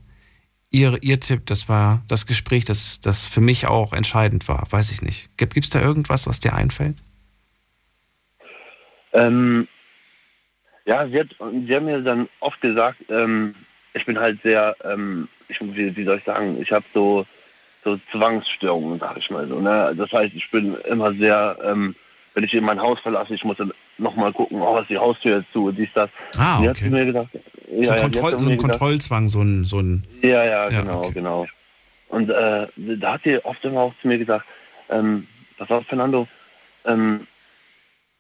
ihr, ihr Tipp, das war das Gespräch, das, das für mich auch entscheidend war. Weiß ich nicht. Gibt es da irgendwas, was dir einfällt? Ähm. Ja, sie, hat, sie haben mir dann oft gesagt, ähm, ich bin halt sehr, ähm, ich, wie, wie soll ich sagen, ich habe so, so Zwangsstörungen, sag ich mal so. Ne? Das heißt, ich bin immer sehr, ähm, wenn ich mein Haus verlasse, ich muss dann nochmal gucken, oh, was die Haustür jetzt zu, dies, das. Ah, okay. Sie hat mir gesagt, ja, so, ja, Kontroll, mir so ein Kontrollzwang, so ein, so ein... Ja, ja, ja genau, okay. genau. Und äh, da hat sie oft immer auch zu mir gesagt, ähm, pass auf, Fernando, ähm,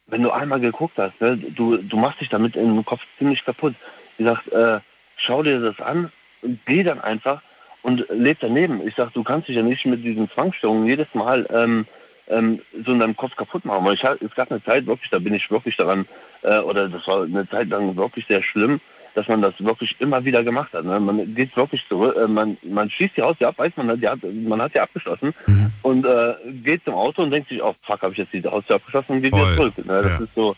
wenn du einmal geguckt hast, ne, du, du machst dich damit im Kopf ziemlich kaputt. Ich sag, äh, schau dir das an, geh dann einfach und leb daneben. Ich sag, du kannst dich ja nicht mit diesen Zwangsstörungen jedes Mal ähm, ähm, so in deinem Kopf kaputt machen. Weil ich, es gab eine Zeit, wirklich, da bin ich wirklich daran, äh, oder das war eine Zeit lang wirklich sehr schlimm, dass man das wirklich immer wieder gemacht hat. Ne? Man geht wirklich zurück, äh, man, man schießt die Haustür ab, weiß man, die hat, man hat die abgeschlossen mhm. und äh, geht zum Auto und denkt sich, oh fuck, habe ich jetzt die Haustür abgeschlossen und geht Voll. wieder zurück. Ne? Das ja. ist so,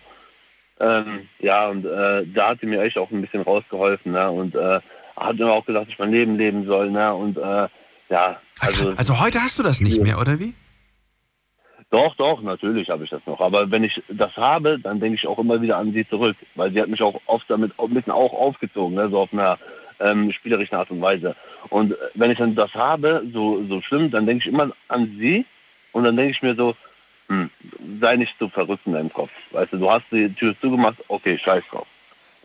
ähm, ja, und äh, da hat sie mir echt auch ein bisschen rausgeholfen, ne? Und äh, hat mir auch gesagt, dass ich mein Leben leben soll. Ne? Und äh, ja, also, also heute hast du das nicht mehr, oder wie? Doch, doch, natürlich habe ich das noch. Aber wenn ich das habe, dann denke ich auch immer wieder an sie zurück. Weil sie hat mich auch oft damit ein bisschen auch aufgezogen, ne? So auf einer ähm, spielerischen Art und Weise. Und wenn ich dann das habe, so, so schlimm, dann denke ich immer an sie. Und dann denke ich mir so, hm, sei nicht so verrückt in deinem Kopf. Weißt du, du hast die Tür zugemacht, okay, scheiß drauf.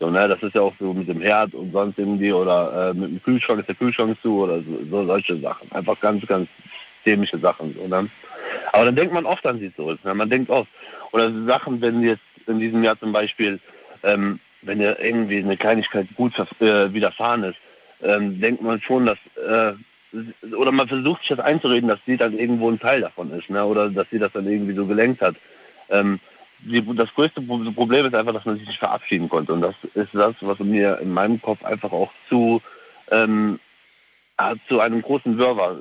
So, ne? Das ist ja auch so mit dem Herd und sonst irgendwie. Oder äh, mit dem Kühlschrank ist der Kühlschrank zu oder so, so solche Sachen. Einfach ganz, ganz dämliche Sachen. So, ne? Aber dann denkt man oft an sie zurück. Ne? Man denkt oft. Oder so Sachen, wenn jetzt in diesem Jahr zum Beispiel, ähm, wenn dir irgendwie eine Kleinigkeit gut äh, widerfahren ist, ähm, denkt man schon, dass, äh, oder man versucht sich das einzureden, dass sie dann irgendwo ein Teil davon ist. Ne? Oder dass sie das dann irgendwie so gelenkt hat. Ähm, die, das größte Problem ist einfach, dass man sich nicht verabschieden konnte. Und das ist das, was mir in meinem Kopf einfach auch zu... Ähm, zu einem großen Wirrwarr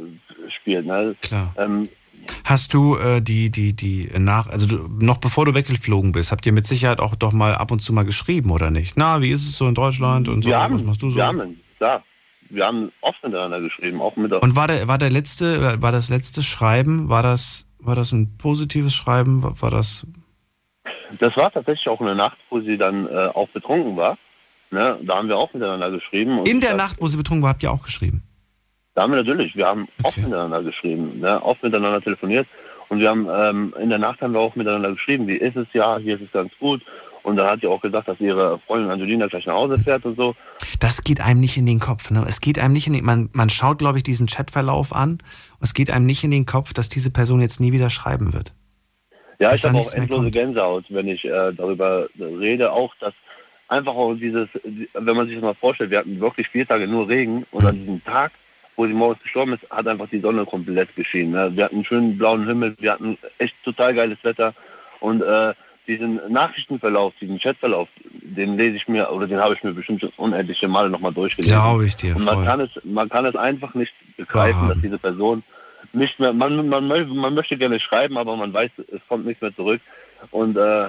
spielt. Ne? Klar. Ähm, Hast du äh, die, die, die nach, also du, noch bevor du weggeflogen bist, habt ihr mit Sicherheit auch doch mal ab und zu mal geschrieben, oder nicht? Na, wie ist es so in Deutschland und so? Wir haben, was machst du so? Wir haben, klar. Wir haben oft miteinander geschrieben, auch mit. Und war der, war der letzte, war das letzte Schreiben, war das, war das ein positives Schreiben? War, war das? Das war tatsächlich auch eine Nacht, wo sie dann äh, auch betrunken war. Ne? Da haben wir auch miteinander geschrieben. Und in der Nacht, wo sie betrunken war, habt ihr auch geschrieben? Da haben wir natürlich, wir haben oft okay. miteinander geschrieben, ne? Oft miteinander telefoniert und wir haben ähm, in der Nacht haben wir auch miteinander geschrieben, wie ist es ja, hier ist es ganz gut und dann hat sie auch gesagt, dass ihre Freundin Angelina gleich nach Hause fährt und so. Das geht einem nicht in den Kopf, ne? Es geht einem nicht in den, man, man schaut, glaube ich, diesen Chatverlauf an und es geht einem nicht in den Kopf, dass diese Person jetzt nie wieder schreiben wird. Ja, ich habe auch endlose Gänsehaut, wenn ich äh, darüber rede, auch dass einfach auch dieses, wenn man sich das mal vorstellt, wir hatten wirklich vier Tage nur Regen und mhm. an diesem Tag, wo sie morgens gestorben ist, hat einfach die Sonne komplett geschienen. Ne? Wir hatten einen schönen blauen Himmel, wir hatten echt total geiles Wetter und äh, diesen Nachrichtenverlauf, diesen Chatverlauf, den lese ich mir, oder den habe ich mir bestimmt schon unendliche Male nochmal durchgelesen. Glaube ich dir. Und man kann, es, man kann es einfach nicht begreifen, dass diese Person nicht mehr, man, man, man möchte gerne schreiben, aber man weiß, es kommt nichts mehr zurück und äh,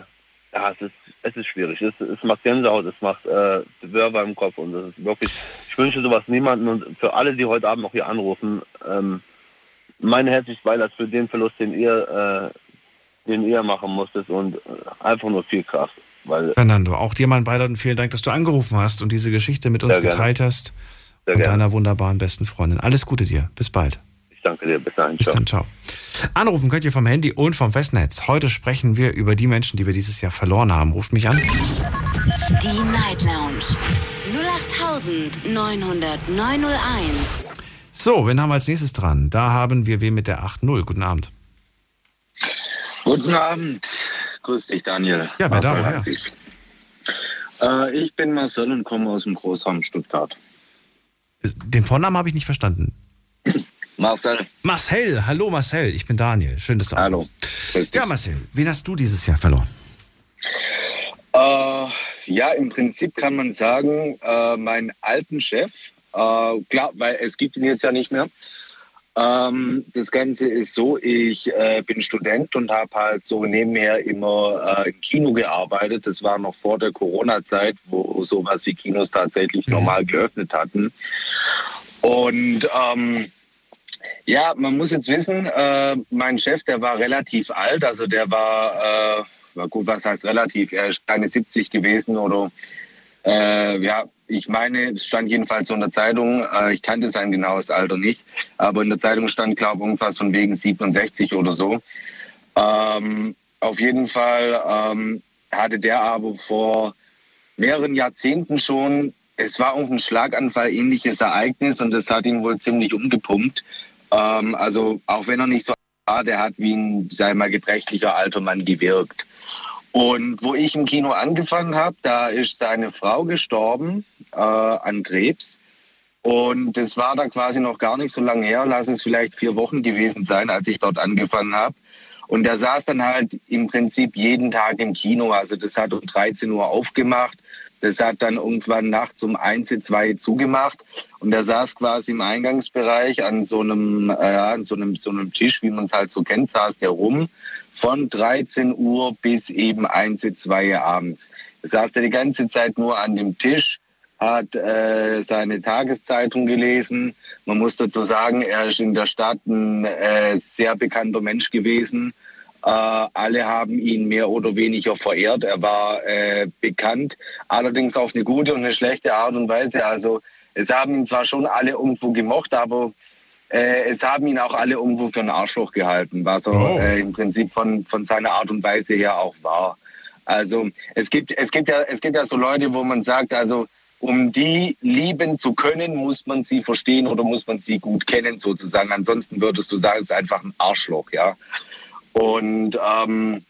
ja, es ist, es ist schwierig. Es, es macht Gänsehaut, es macht äh, Wirrwarr im Kopf und das ist wirklich, ich wünsche sowas niemanden und für alle, die heute Abend noch hier anrufen, ähm, mein herzliches Beileid für den Verlust, den ihr, äh, den ihr machen musstet und äh, einfach nur viel Kraft. Weil Fernando, auch dir mein Beileid und vielen Dank, dass du angerufen hast und diese Geschichte mit uns geteilt hast und deiner wunderbaren besten Freundin. Alles Gute dir, bis bald. Danke dir, bis dahin. Bis dann, ciao. Anrufen könnt ihr vom Handy und vom Festnetz. Heute sprechen wir über die Menschen, die wir dieses Jahr verloren haben. Ruft mich an. Die Night Lounge null acht neun null neun null eins. So, wen haben wir als nächstes dran? Da haben wir wen mit der acht null. Guten Abend. Guten Abend. Grüß dich, Daniel. Ja, wer da war, ja. Äh, ich bin Marcel und komme aus dem Großraum Stuttgart. Den Vornamen habe ich nicht verstanden. Marcel. Marcel, hallo Marcel, ich bin Daniel. Schön, dass du da bist. Ja, Marcel, wen hast du dieses Jahr verloren? Äh, ja, im Prinzip kann man sagen, äh, meinen alten Chef. Äh, klar, weil es gibt ihn jetzt ja nicht mehr. Ähm, das Ganze ist so, ich äh, bin Student und habe halt so nebenher immer äh, im Kino gearbeitet. Das war noch vor der Corona-Zeit, wo sowas wie Kinos tatsächlich mhm. normal geöffnet hatten. Und ähm, ja, man muss jetzt wissen, äh, mein Chef, der war relativ alt, also der war, äh, war gut, was heißt relativ, er ist keine siebzig gewesen oder Äh, ja, ich meine, es stand jedenfalls so in der Zeitung, äh, ich kannte sein genaues Alter nicht, aber in der Zeitung stand, glaube ich, irgendwas von wegen siebenundsechzig oder so. Ähm, auf jeden Fall ähm, hatte der aber vor mehreren Jahrzehnten schon, es war auch ein Schlaganfall-ähnliches Ereignis und das hat ihn wohl ziemlich umgepumpt. Ähm, also auch wenn er nicht so war, der hat wie ein, sag ich mal, gebrechlicher alter Mann gewirkt. Und wo ich im Kino angefangen habe, da ist seine Frau gestorben äh, an Krebs. Und das war da quasi noch gar nicht so lange her, lass es vielleicht vier Wochen gewesen sein, als ich dort angefangen habe. Und der saß dann halt im Prinzip jeden Tag im Kino. Also das hat um dreizehn Uhr aufgemacht, das hat dann irgendwann nachts um eins, zwei zugemacht. Und der saß quasi im Eingangsbereich an so einem, äh, an so einem, so einem Tisch, wie man es halt so kennt, saß der rum. Von dreizehn Uhr bis eben eins, zwei abends. Da saß er die ganze Zeit nur an dem Tisch, hat äh, seine Tageszeitung gelesen. Man muss dazu sagen, er ist in der Stadt ein äh, sehr bekannter Mensch gewesen. Äh, alle haben ihn mehr oder weniger verehrt. Er war äh, bekannt, allerdings auf eine gute und eine schlechte Art und Weise. Also es haben ihn zwar schon alle irgendwo gemocht, aber es haben ihn auch alle irgendwo für einen Arschloch gehalten, was er oh. äh, im Prinzip von, von seiner Art und Weise her auch war. Also es gibt, es gibt ja, es gibt ja so Leute, wo man sagt, also um die lieben zu können, muss man sie verstehen oder muss man sie gut kennen sozusagen. Ansonsten würdest du sagen, es ist einfach ein Arschloch, ja. Und ähm,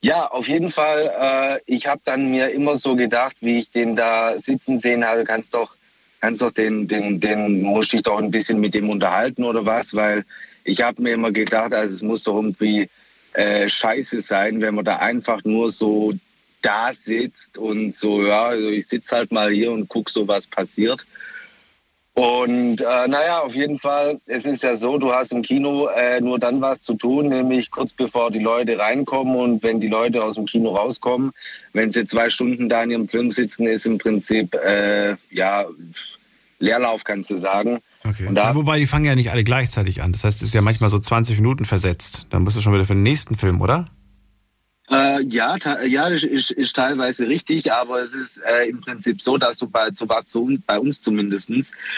ja, auf jeden Fall, äh, ich habe dann mir immer so gedacht, wie ich den da sitzen sehen habe, kannst doch Kannst doch den, den, den musste ich doch ein bisschen mit dem unterhalten oder was, weil ich habe mir immer gedacht, also es muss doch irgendwie äh, scheiße sein, wenn man da einfach nur so da sitzt und so, ja, also ich sitze halt mal hier und guck so, was passiert. Und äh, naja, auf jeden Fall, es ist ja so, du hast im Kino äh, nur dann was zu tun, nämlich kurz bevor die Leute reinkommen und wenn die Leute aus dem Kino rauskommen, wenn sie zwei Stunden da in ihrem Film sitzen, ist im Prinzip, äh, ja, Leerlauf, kannst du sagen. Okay. Und da, ja, wobei, die fangen ja nicht alle gleichzeitig an. Das heißt, es ist ja manchmal so zwanzig Minuten versetzt. Dann musst du schon wieder für den nächsten Film, oder? Äh, ja, ja, ist, ist, ist teilweise richtig, aber es ist äh, im Prinzip so, dass du bei, so was, so, bei uns zumindest,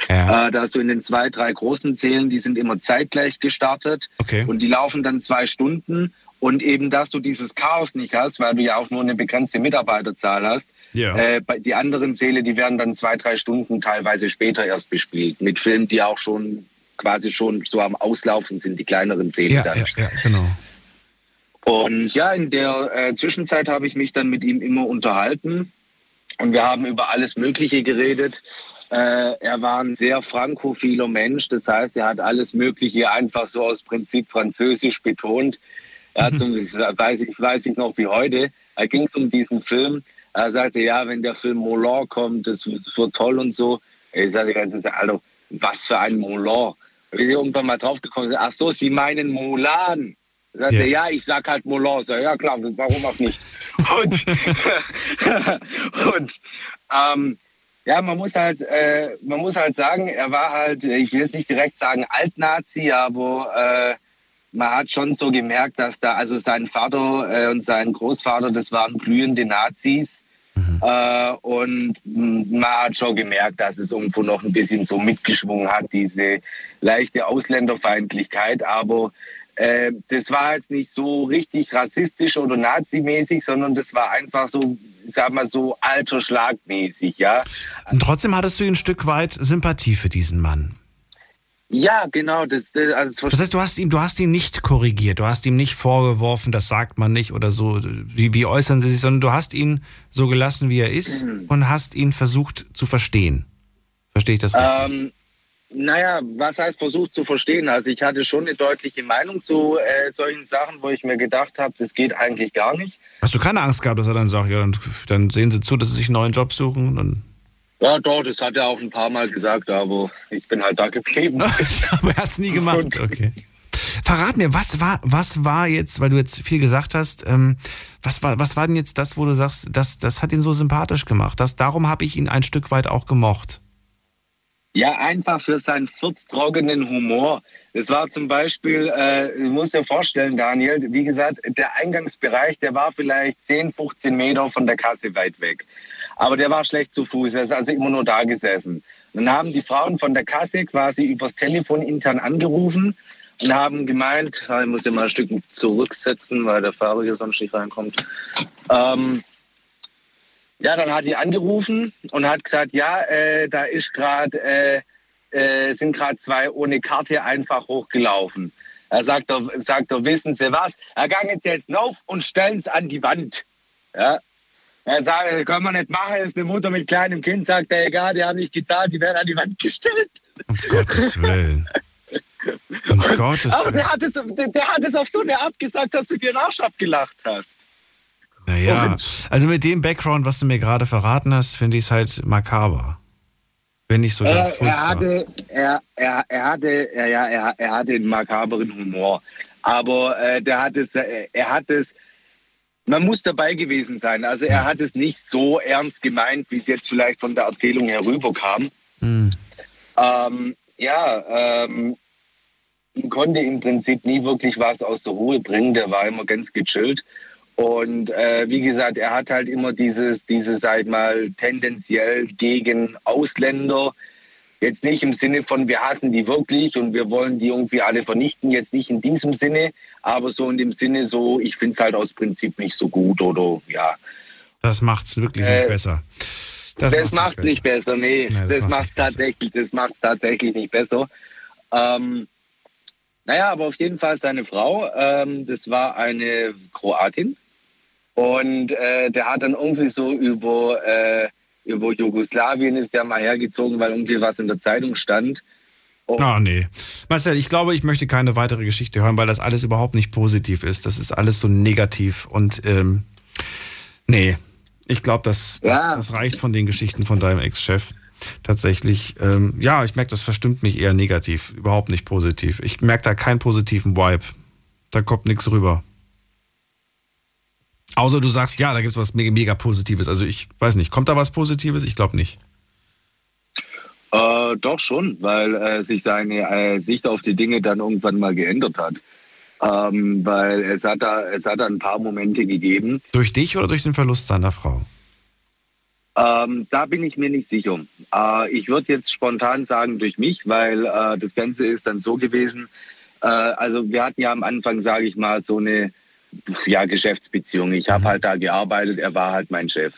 ja. äh, dass du in den zwei, drei großen Zählen, die sind immer zeitgleich gestartet okay. und die laufen dann zwei Stunden und eben, dass du dieses Chaos nicht hast, weil du ja auch nur eine begrenzte Mitarbeiterzahl hast. Ja. Äh, bei, die anderen Zähle, die werden dann zwei, drei Stunden teilweise später erst bespielt, mit Filmen, die auch schon quasi schon so am Auslaufen sind, die kleineren Zähle ja, dann. Ja, ja, genau. Und ja, in der äh, Zwischenzeit habe ich mich dann mit ihm immer unterhalten und wir haben über alles Mögliche geredet. Äh, er war ein sehr frankophiler Mensch, das heißt, er hat alles Mögliche einfach so aus Prinzip französisch betont. Er hat mhm. so, weiß ich, weiß ich noch wie heute, da ging es um diesen Film. Er sagte, ja, wenn der Film Moulin kommt, das wird toll und so. Ich sagte die ganze Zeit, Alter, was für ein Moulin. Wir sind irgendwann mal draufgekommen, ach so, Sie meinen Mulan. Sagt ja. Er, ja, ich sag halt Moulin. So, ja klar, warum auch nicht? Und, und ähm, ja, man muss halt, äh, man muss halt sagen, er war halt, ich will jetzt nicht direkt sagen Altnazi, aber äh, man hat schon so gemerkt, dass da, also sein Vater äh, und sein Großvater, das waren glühende Nazis. Mhm. Äh, und man hat schon gemerkt, dass es irgendwo noch ein bisschen so mitgeschwungen hat, diese leichte Ausländerfeindlichkeit, aber das war jetzt nicht so richtig rassistisch oder nazimäßig, sondern das war einfach so, ich sag mal so alter Schlag-mäßig, ja. Und trotzdem hattest du ein Stück weit Sympathie für diesen Mann. Ja, genau. Das, also das heißt, du hast ihn, du hast ihn nicht korrigiert, du hast ihm nicht vorgeworfen, das sagt man nicht oder so, wie, wie äußern sie sich, sondern du hast ihn so gelassen, wie er ist mhm. und hast ihn versucht zu verstehen. Verstehe ich das richtig? Ähm, Naja, was heißt versucht zu verstehen? Also ich hatte schon eine deutliche Meinung zu äh, solchen Sachen, wo ich mir gedacht habe, das geht eigentlich gar nicht. Hast du keine Angst gehabt, dass er dann sagt, ja, dann, dann sehen Sie zu, dass Sie sich einen neuen Job suchen? Dann ja, doch, das hat er auch ein paar Mal gesagt, aber ich bin halt da geblieben. Aber er hat es nie gemacht, okay. Verrat mir, was war, was war jetzt, weil du jetzt viel gesagt hast, ähm, was war, was war denn jetzt das, wo du sagst, das, das hat ihn so sympathisch gemacht, das, darum habe ich ihn ein Stück weit auch gemocht? Ja, einfach für seinen furztrockenen Humor. Das war zum Beispiel, äh, ich muss dir vorstellen, Daniel, wie gesagt, der Eingangsbereich, der war vielleicht zehn, fünfzehn Meter von der Kasse weit weg. Aber der war schlecht zu Fuß, er ist also immer nur da gesessen. Und dann haben die Frauen von der Kasse quasi übers Telefon intern angerufen und haben gemeint, ich muss ja mal ein Stück zurücksetzen, weil der Fahrer hier sonst nicht reinkommt. Ähm, ja, dann hat die angerufen und hat gesagt, ja, äh, da ist grad, äh, äh, sind gerade zwei ohne Karte einfach hochgelaufen. Er sagt doch, sagt doch, wissen Sie was, er gangen Sie jetzt auf und stellen Sie an die Wand. Ja. Er sagt, das können wir nicht machen, das ist eine Mutter mit kleinem Kind, sagt er, egal, die haben nicht getan, die werden an die Wand gestellt. Um Gottes Willen. Um und, Gottes aber Willen. Der hat, es, der hat es auf so eine Art gesagt, dass du dir den Arsch abgelacht hast. Naja, und, also mit dem Background, was du mir gerade verraten hast, finde ich es halt makaber. Wenn nicht so ganz er, er hatte, er, er, er hatte, er, ja, er, er hatte einen makaberen Humor. Aber äh, der hat es, äh, er hat es. Man muss dabei gewesen sein. Also er hat es nicht so ernst gemeint, wie es jetzt vielleicht von der Erzählung herüberkam. Mhm. Ähm, ja, ähm, konnte im Prinzip nie wirklich was aus der Ruhe bringen. Der war immer ganz gechillt. Und äh, wie gesagt, er hat halt immer dieses, dieses sag ich mal, tendenziell gegen Ausländer. Jetzt nicht im Sinne von, wir hassen die wirklich und wir wollen die irgendwie alle vernichten, jetzt nicht in diesem Sinne, aber so in dem Sinne so, ich finde es halt aus Prinzip nicht so gut oder ja. Das macht's wirklich äh, nicht besser. Das, das macht es nicht besser, nee. Nein, das das macht tatsächlich, das macht's tatsächlich nicht besser. Ähm, naja, aber auf jeden Fall seine Frau, ähm, das war eine Kroatin und äh, der hat dann irgendwie so über... Äh, wo Jugoslawien ist, der mal hergezogen, weil irgendwie was in der Zeitung stand. Ah, oh, nee. Marcel, ich glaube, ich möchte keine weitere Geschichte hören, weil das alles überhaupt nicht positiv ist. Das ist alles so negativ und ähm, nee, ich glaube, das, das, ja. das reicht von den Geschichten von deinem Ex-Chef. Tatsächlich, ähm, ja, ich merke, das verstimmt mich eher negativ, überhaupt nicht positiv. Ich merke da keinen positiven Vibe. Da kommt nichts rüber. Außer du sagst, ja, da gibt es was mega, mega Positives. Also ich weiß nicht, kommt da was Positives? Ich glaube nicht. Äh, doch schon, weil äh, sich seine äh, Sicht auf die Dinge dann irgendwann mal geändert hat. Ähm, weil es hat, da, es hat da ein paar Momente gegeben. Durch dich oder durch den Verlust seiner Frau? Ähm, da bin ich mir nicht sicher. Äh, ich würde jetzt spontan sagen durch mich, weil äh, das Ganze ist dann so gewesen. Äh, also wir hatten ja am Anfang, sage ich mal, so eine... ja, Geschäftsbeziehung. Ich habe halt da gearbeitet, er war halt mein Chef.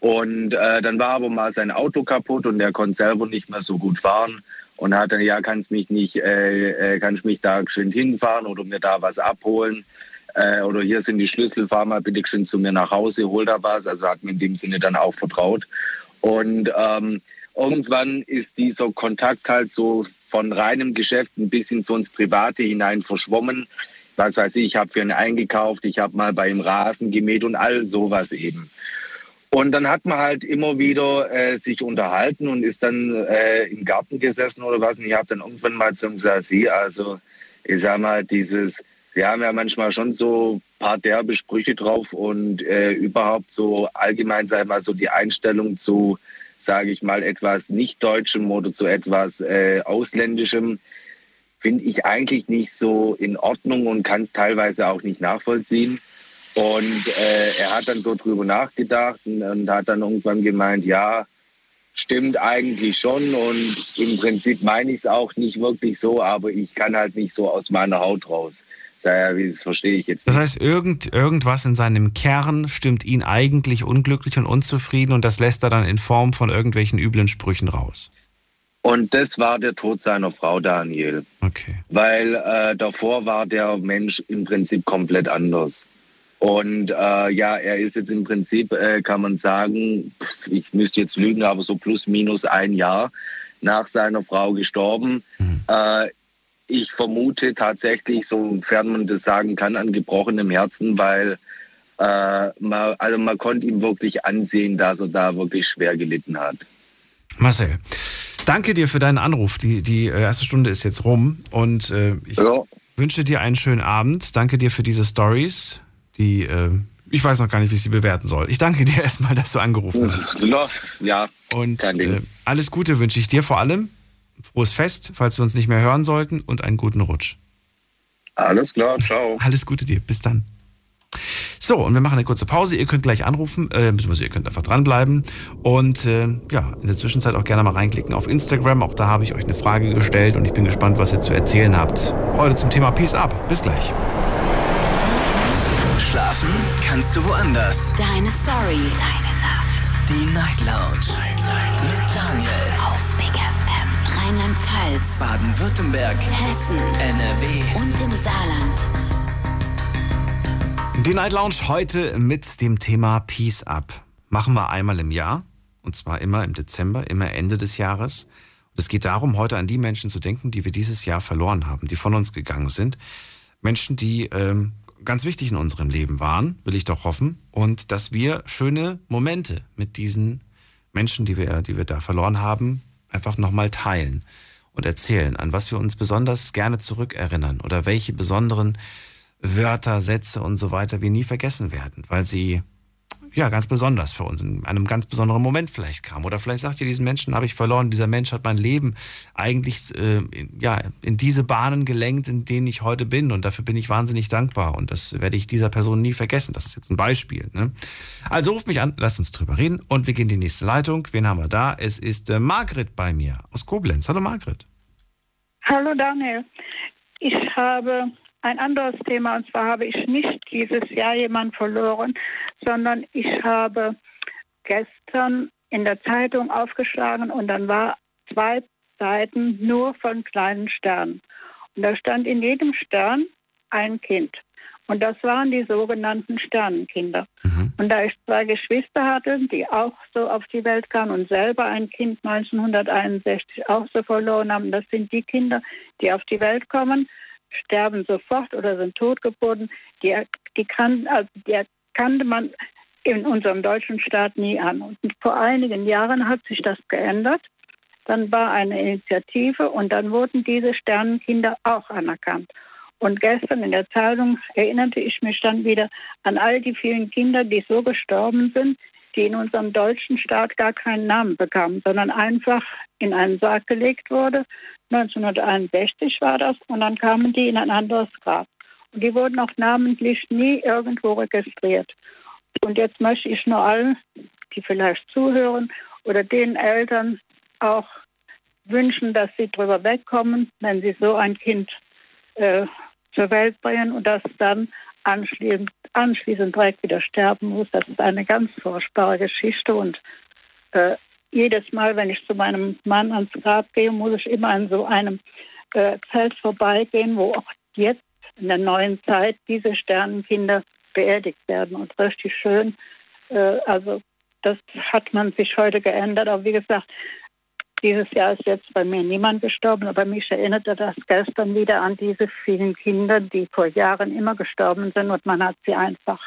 Und äh, dann war aber mal sein Auto kaputt und er konnte selber nicht mehr so gut fahren und hat dann, ja, kannst mich nicht, äh, kannst mich da geschwind hinfahren oder mir da was abholen äh, oder hier sind die Schlüssel, fahr mal bitte geschwind zu mir nach Hause, hol da was. Also hat mir in dem Sinne dann auch vertraut. Und ähm, irgendwann ist dieser Kontakt halt so von reinem Geschäft ein bisschen so ins Private hinein verschwommen. Was weiß ich, ich habe für ihn eingekauft, ich habe mal bei ihm Rasen gemäht und all sowas eben. Und dann hat man halt immer wieder äh, sich unterhalten und ist dann äh, im Garten gesessen oder was. Und ich habe dann irgendwann mal zum gesagt, Sie, also ich sag mal, dieses, wir haben ja manchmal schon so ein paar derbe Sprüche drauf und äh, überhaupt so allgemein, sag ich mal, so die Einstellung zu, sage ich mal, etwas Nicht-Deutschem oder zu etwas äh, Ausländischem, finde ich eigentlich nicht so in Ordnung und kann es teilweise auch nicht nachvollziehen. Und äh, er hat dann so drüber nachgedacht und, und hat dann irgendwann gemeint, ja, stimmt eigentlich schon und im Prinzip meine ich es auch nicht wirklich so, aber ich kann halt nicht so aus meiner Haut raus. Daher, das verstehe ich jetzt nicht. Das heißt, irgend, irgendwas in seinem Kern stimmt ihn eigentlich unglücklich und unzufrieden und das lässt er dann in Form von irgendwelchen üblen Sprüchen raus. Und das war der Tod seiner Frau, Daniel. Okay. Weil äh, davor war der Mensch im Prinzip komplett anders. Und äh, ja, er ist jetzt im Prinzip, äh, kann man sagen, ich müsste jetzt lügen, aber so plus minus ein Jahr nach seiner Frau gestorben. Mhm. Äh, ich vermute tatsächlich, sofern man das sagen kann, an gebrochenem Herzen, weil äh, man, also man konnte ihm wirklich ansehen, dass er da wirklich schwer gelitten hat. Marcel, danke dir für deinen Anruf. Die, die erste Stunde ist jetzt rum und äh, ich Hello. wünsche dir einen schönen Abend. Danke dir für diese Stories, die äh, ich weiß noch gar nicht, wie ich sie bewerten soll. Ich danke dir erstmal, dass du angerufen hast. Ja, und äh, alles Gute wünsche ich dir vor allem. Frohes Fest, falls wir uns nicht mehr hören sollten und einen guten Rutsch. Alles klar, ciao. Alles Gute dir, bis dann. So, und wir machen eine kurze Pause. Ihr könnt gleich anrufen, äh, ihr könnt einfach dranbleiben und äh, ja, in der Zwischenzeit auch gerne mal reinklicken auf Instagram. Auch da habe ich euch eine Frage gestellt und ich bin gespannt, was ihr zu erzählen habt. Heute zum Thema Peace Up. Bis gleich. Schlafen kannst du woanders. Deine Story. Deine Nacht. Die Night Lounge. Night, Night. Mit Daniel. Auf Big F M. Rheinland-Pfalz. Baden-Württemberg. Hessen. N R W. Und im Saarland. Die Night Lounge heute mit dem Thema Peace Up. Machen wir einmal im Jahr. Und zwar immer im Dezember, immer Ende des Jahres. Und es geht darum, heute an die Menschen zu denken, die wir dieses Jahr verloren haben, die von uns gegangen sind. Menschen, die ähm, ganz wichtig in unserem Leben waren, will ich doch hoffen. Und dass wir schöne Momente mit diesen Menschen, die wir, die wir da verloren haben, einfach nochmal teilen und erzählen, an was wir uns besonders gerne zurückerinnern oder welche besonderen Wörter, Sätze und so weiter wir nie vergessen werden, weil sie ja ganz besonders für uns in einem ganz besonderen Moment vielleicht kamen. Oder vielleicht sagt ihr, diesen Menschen habe ich verloren, dieser Mensch hat mein Leben eigentlich äh, in, ja, in diese Bahnen gelenkt, in denen ich heute bin, und dafür bin ich wahnsinnig dankbar und das werde ich dieser Person nie vergessen. Das ist jetzt ein Beispiel, ne? Also ruft mich an, lasst uns drüber reden und wir gehen in die nächste Leitung. Wen haben wir da? Es ist äh, Margret bei mir aus Koblenz. Hallo Margret. Hallo Daniel. Ich habe ein anderes Thema, und zwar habe ich nicht dieses Jahr jemanden verloren, sondern ich habe gestern in der Zeitung aufgeschlagen und dann war zwei Seiten nur von kleinen Sternen. Und da stand in jedem Stern ein Kind. Und das waren die sogenannten Sternenkinder. Mhm. Und da ich zwei Geschwister hatte, die auch so auf die Welt kamen und selber ein Kind neunzehnhunderteinundsechzig auch so verloren haben, das sind die Kinder, die auf die Welt kommen, sterben sofort oder sind totgeboren. Die, die, kan, also die kannte man in unserem deutschen Staat nie an. Und vor einigen Jahren hat sich das geändert. Dann war eine Initiative und dann wurden diese Sternenkinder auch anerkannt. Und gestern in der Zeitung erinnerte ich mich dann wieder an all die vielen Kinder, die so gestorben sind, die in unserem deutschen Staat gar keinen Namen bekamen, sondern einfach in einen Sarg gelegt wurde. neunzehnhunderteinundsechzig war das und dann kamen die in ein anderes Grab. Und die wurden auch namentlich nie irgendwo registriert. Und jetzt möchte ich nur allen, die vielleicht zuhören oder den Eltern auch wünschen, dass sie drüber wegkommen, wenn sie so ein Kind äh, zur Welt bringen und das dann anschließend, anschließend direkt wieder sterben muss. Das ist eine ganz furchtbare Geschichte und äh, jedes Mal, wenn ich zu meinem Mann ans Grab gehe, muss ich immer an so einem äh, Feld vorbeigehen, wo auch jetzt in der neuen Zeit diese Sternenkinder beerdigt werden. Und richtig schön, äh, also das hat man sich heute geändert. Aber wie gesagt, dieses Jahr ist jetzt bei mir niemand gestorben, aber mich erinnerte das gestern wieder an diese vielen Kinder, die vor Jahren immer gestorben sind und man hat sie einfach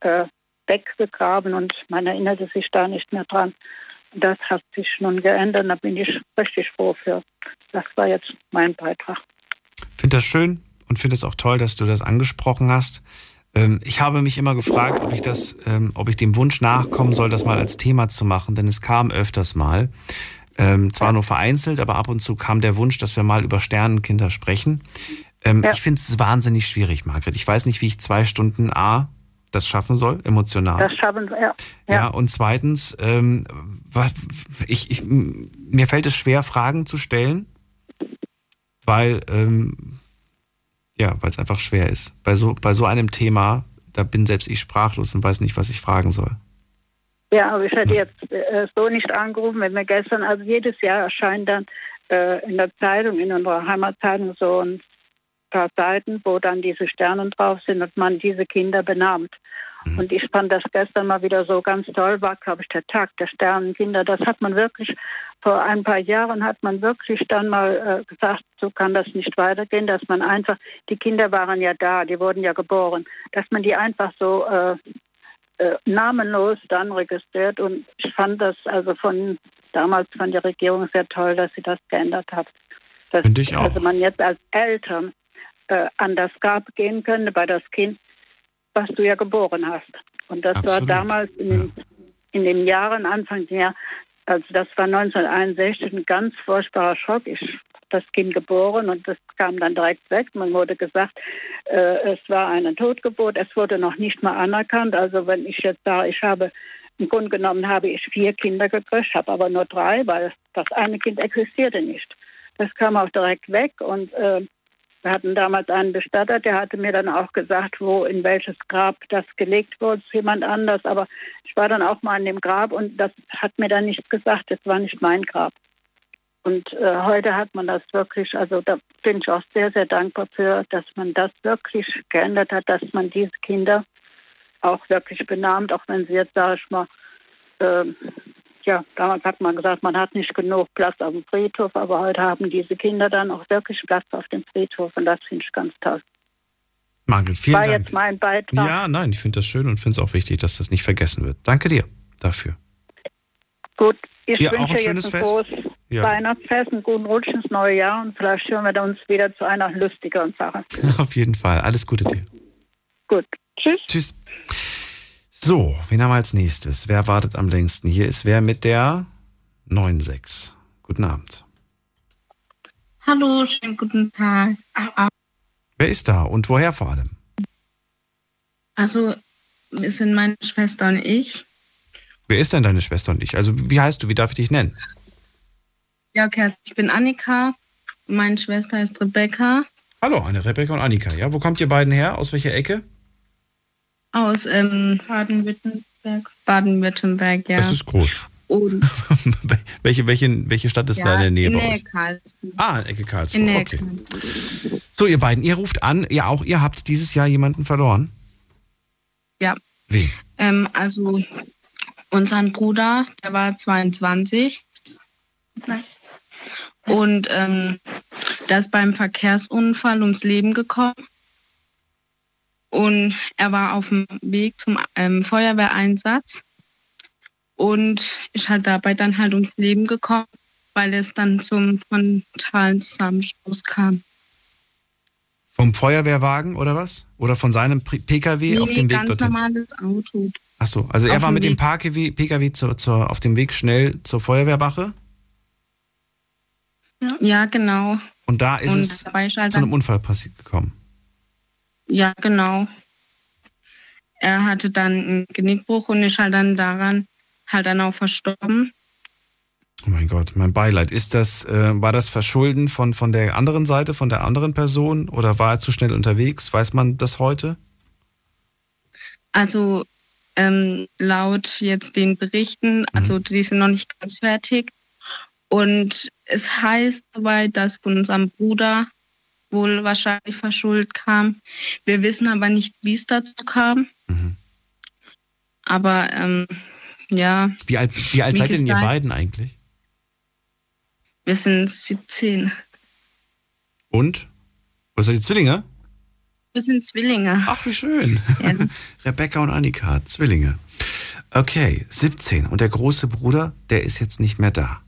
äh, weggegraben und man erinnerte sich da nicht mehr dran. Das hat sich nun geändert, da bin ich richtig froh für. Das war jetzt mein Beitrag. Ich finde das schön und finde es auch toll, dass du das angesprochen hast. Ich habe mich immer gefragt, ob ich das, ob ich dem Wunsch nachkommen soll, das mal als Thema zu machen, denn es kam öfters mal. Zwar nur vereinzelt, aber ab und zu kam der Wunsch, dass wir mal über Sternenkinder sprechen. Ja. Ich finde es wahnsinnig schwierig, Margret. Ich weiß nicht, wie ich zwei Stunden A... das schaffen soll, emotional. Das schaffen soll, ja. ja. Ja, und zweitens, ähm, ich, ich, mir fällt es schwer, Fragen zu stellen, weil ähm, ja, weil es einfach schwer ist. Bei so, bei so einem Thema, da bin selbst ich sprachlos und weiß nicht, was ich fragen soll. Ja, aber ich hätte ja. jetzt äh, so nicht angerufen, wenn wir gestern, also jedes Jahr erscheint dann äh, in der Zeitung, in unserer Heimatzeitung so ein paar Seiten, wo dann diese Sterne drauf sind und man diese Kinder benannt. Mhm. Und ich fand das gestern mal wieder so ganz toll, war, glaube ich, der Tag der Sternenkinder. Das hat man wirklich, vor ein paar Jahren hat man wirklich dann mal äh, gesagt, so kann das nicht weitergehen, dass man einfach, die Kinder waren ja da, die wurden ja geboren, dass man die einfach so äh, äh, namenlos dann registriert. Und ich fand das also von damals von der Regierung sehr toll, dass sie das geändert hat. Dass ich auch. Also man jetzt als Eltern an das Grab gehen können bei das Kind, was du ja geboren hast. Und das Absolut. War damals in den, ja. in den Jahren, Anfang der Jahr, also das war neunzehnhunderteinundsechzig, ein ganz furchtbarer Schock. Ich das Kind geboren und das kam dann direkt weg. Man wurde gesagt, äh, es war eine Totgeburt, es wurde noch nicht mal anerkannt. Also wenn ich jetzt sage, ich habe, im Grunde genommen habe ich vier Kinder gekriegt, habe aber nur drei, weil das, das eine Kind existierte nicht. Das kam auch direkt weg und äh, wir hatten damals einen Bestatter, der hatte mir dann auch gesagt, wo, in welches Grab das gelegt wurde, jemand anders. Aber ich war dann auch mal an dem Grab und das hat mir dann nichts gesagt, das war nicht mein Grab. Und äh, heute hat man das wirklich, also da bin ich auch sehr, sehr dankbar für, dass man das wirklich geändert hat, dass man diese Kinder auch wirklich benannt, auch wenn sie jetzt, sage ich mal, äh, ja, damals hat man gesagt, man hat nicht genug Platz auf dem Friedhof, aber heute haben diese Kinder dann auch wirklich Platz auf dem Friedhof und das finde ich ganz toll. Margit, vielen Dank. War jetzt mein Beitrag. Ja, nein, ich finde das schön und finde es auch wichtig, dass das nicht vergessen wird. Danke dir dafür. Gut, ich ja, wünsche ein jetzt ein großes ja. Weihnachtsfest, einen guten Rutsch ins neue Jahr und vielleicht hören wir uns wieder zu einer lustigeren Sache. Auf jeden Fall, alles Gute dir. Gut, tschüss. Tschüss. So, wen haben wir als nächstes? Wer wartet am längsten? Hier ist wer mit der neun sechs. Guten Abend. Hallo, schönen guten Tag. Wer ist da und woher vor allem? Also, es sind meine Schwester und ich. Wer ist denn deine Schwester und ich? Also, wie heißt du? Wie darf ich dich nennen? Ja, okay, ich bin Annika. Meine Schwester heißt Rebecca. Hallo, eine Rebecca und Annika. Ja, wo kommt ihr beiden her? Aus welcher Ecke? Aus ähm, Baden-Württemberg. Baden-Württemberg, ja. Das ist groß. Und welche, welche, welche Stadt ist ja, da in der Nähe in bei euch? Karlsruhe. Ah, in Ecke Karlsruhe. In okay. Karlsruhe. So, ihr beiden, ihr ruft an, ihr auch, ihr habt dieses Jahr jemanden verloren? Ja. Wen? Ähm, also, unseren Bruder, der war zweiundzwanzig. Nein. Und ähm, der ist beim Verkehrsunfall ums Leben gekommen. Und er war auf dem Weg zum ähm, Feuerwehreinsatz und ist halt dabei dann halt ums Leben gekommen, weil es dann zum frontalen Zusammenstoß kam. Vom Feuerwehrwagen oder was? Oder von seinem P K W nee, auf dem Weg dorthin? Ganz normales Auto. Achso, also er auf war mit dem P K W zur, zur, auf dem Weg schnell zur Feuerwehrwache? Ja, ja genau. Und da ist und es dabei ist halt zu einem Unfall passiert gekommen? Ja, genau. Er hatte dann einen Genickbruch und ist halt dann daran halt dann auch verstorben. Oh mein Gott, mein Beileid. Ist das, äh, war das Verschulden von, von der anderen Seite, von der anderen Person? Oder war er zu schnell unterwegs? Weiß man das heute? Also ähm, laut jetzt den Berichten, also mhm. die sind noch nicht ganz fertig. Und es heißt soweit, dass von unserem Bruder wohl wahrscheinlich verschuldet kam. Wir wissen aber nicht, wie es dazu kam. Mhm. Aber, ähm, ja. Wie alt, wie alt seid denn ihr beiden eigentlich? Wir sind siebzehn. Und? Was seid ihr, Zwillinge? Wir sind Zwillinge. Ach, wie schön. Ja. Rebecca und Annika, Zwillinge. Okay, siebzehn. Und der große Bruder, der ist jetzt nicht mehr da.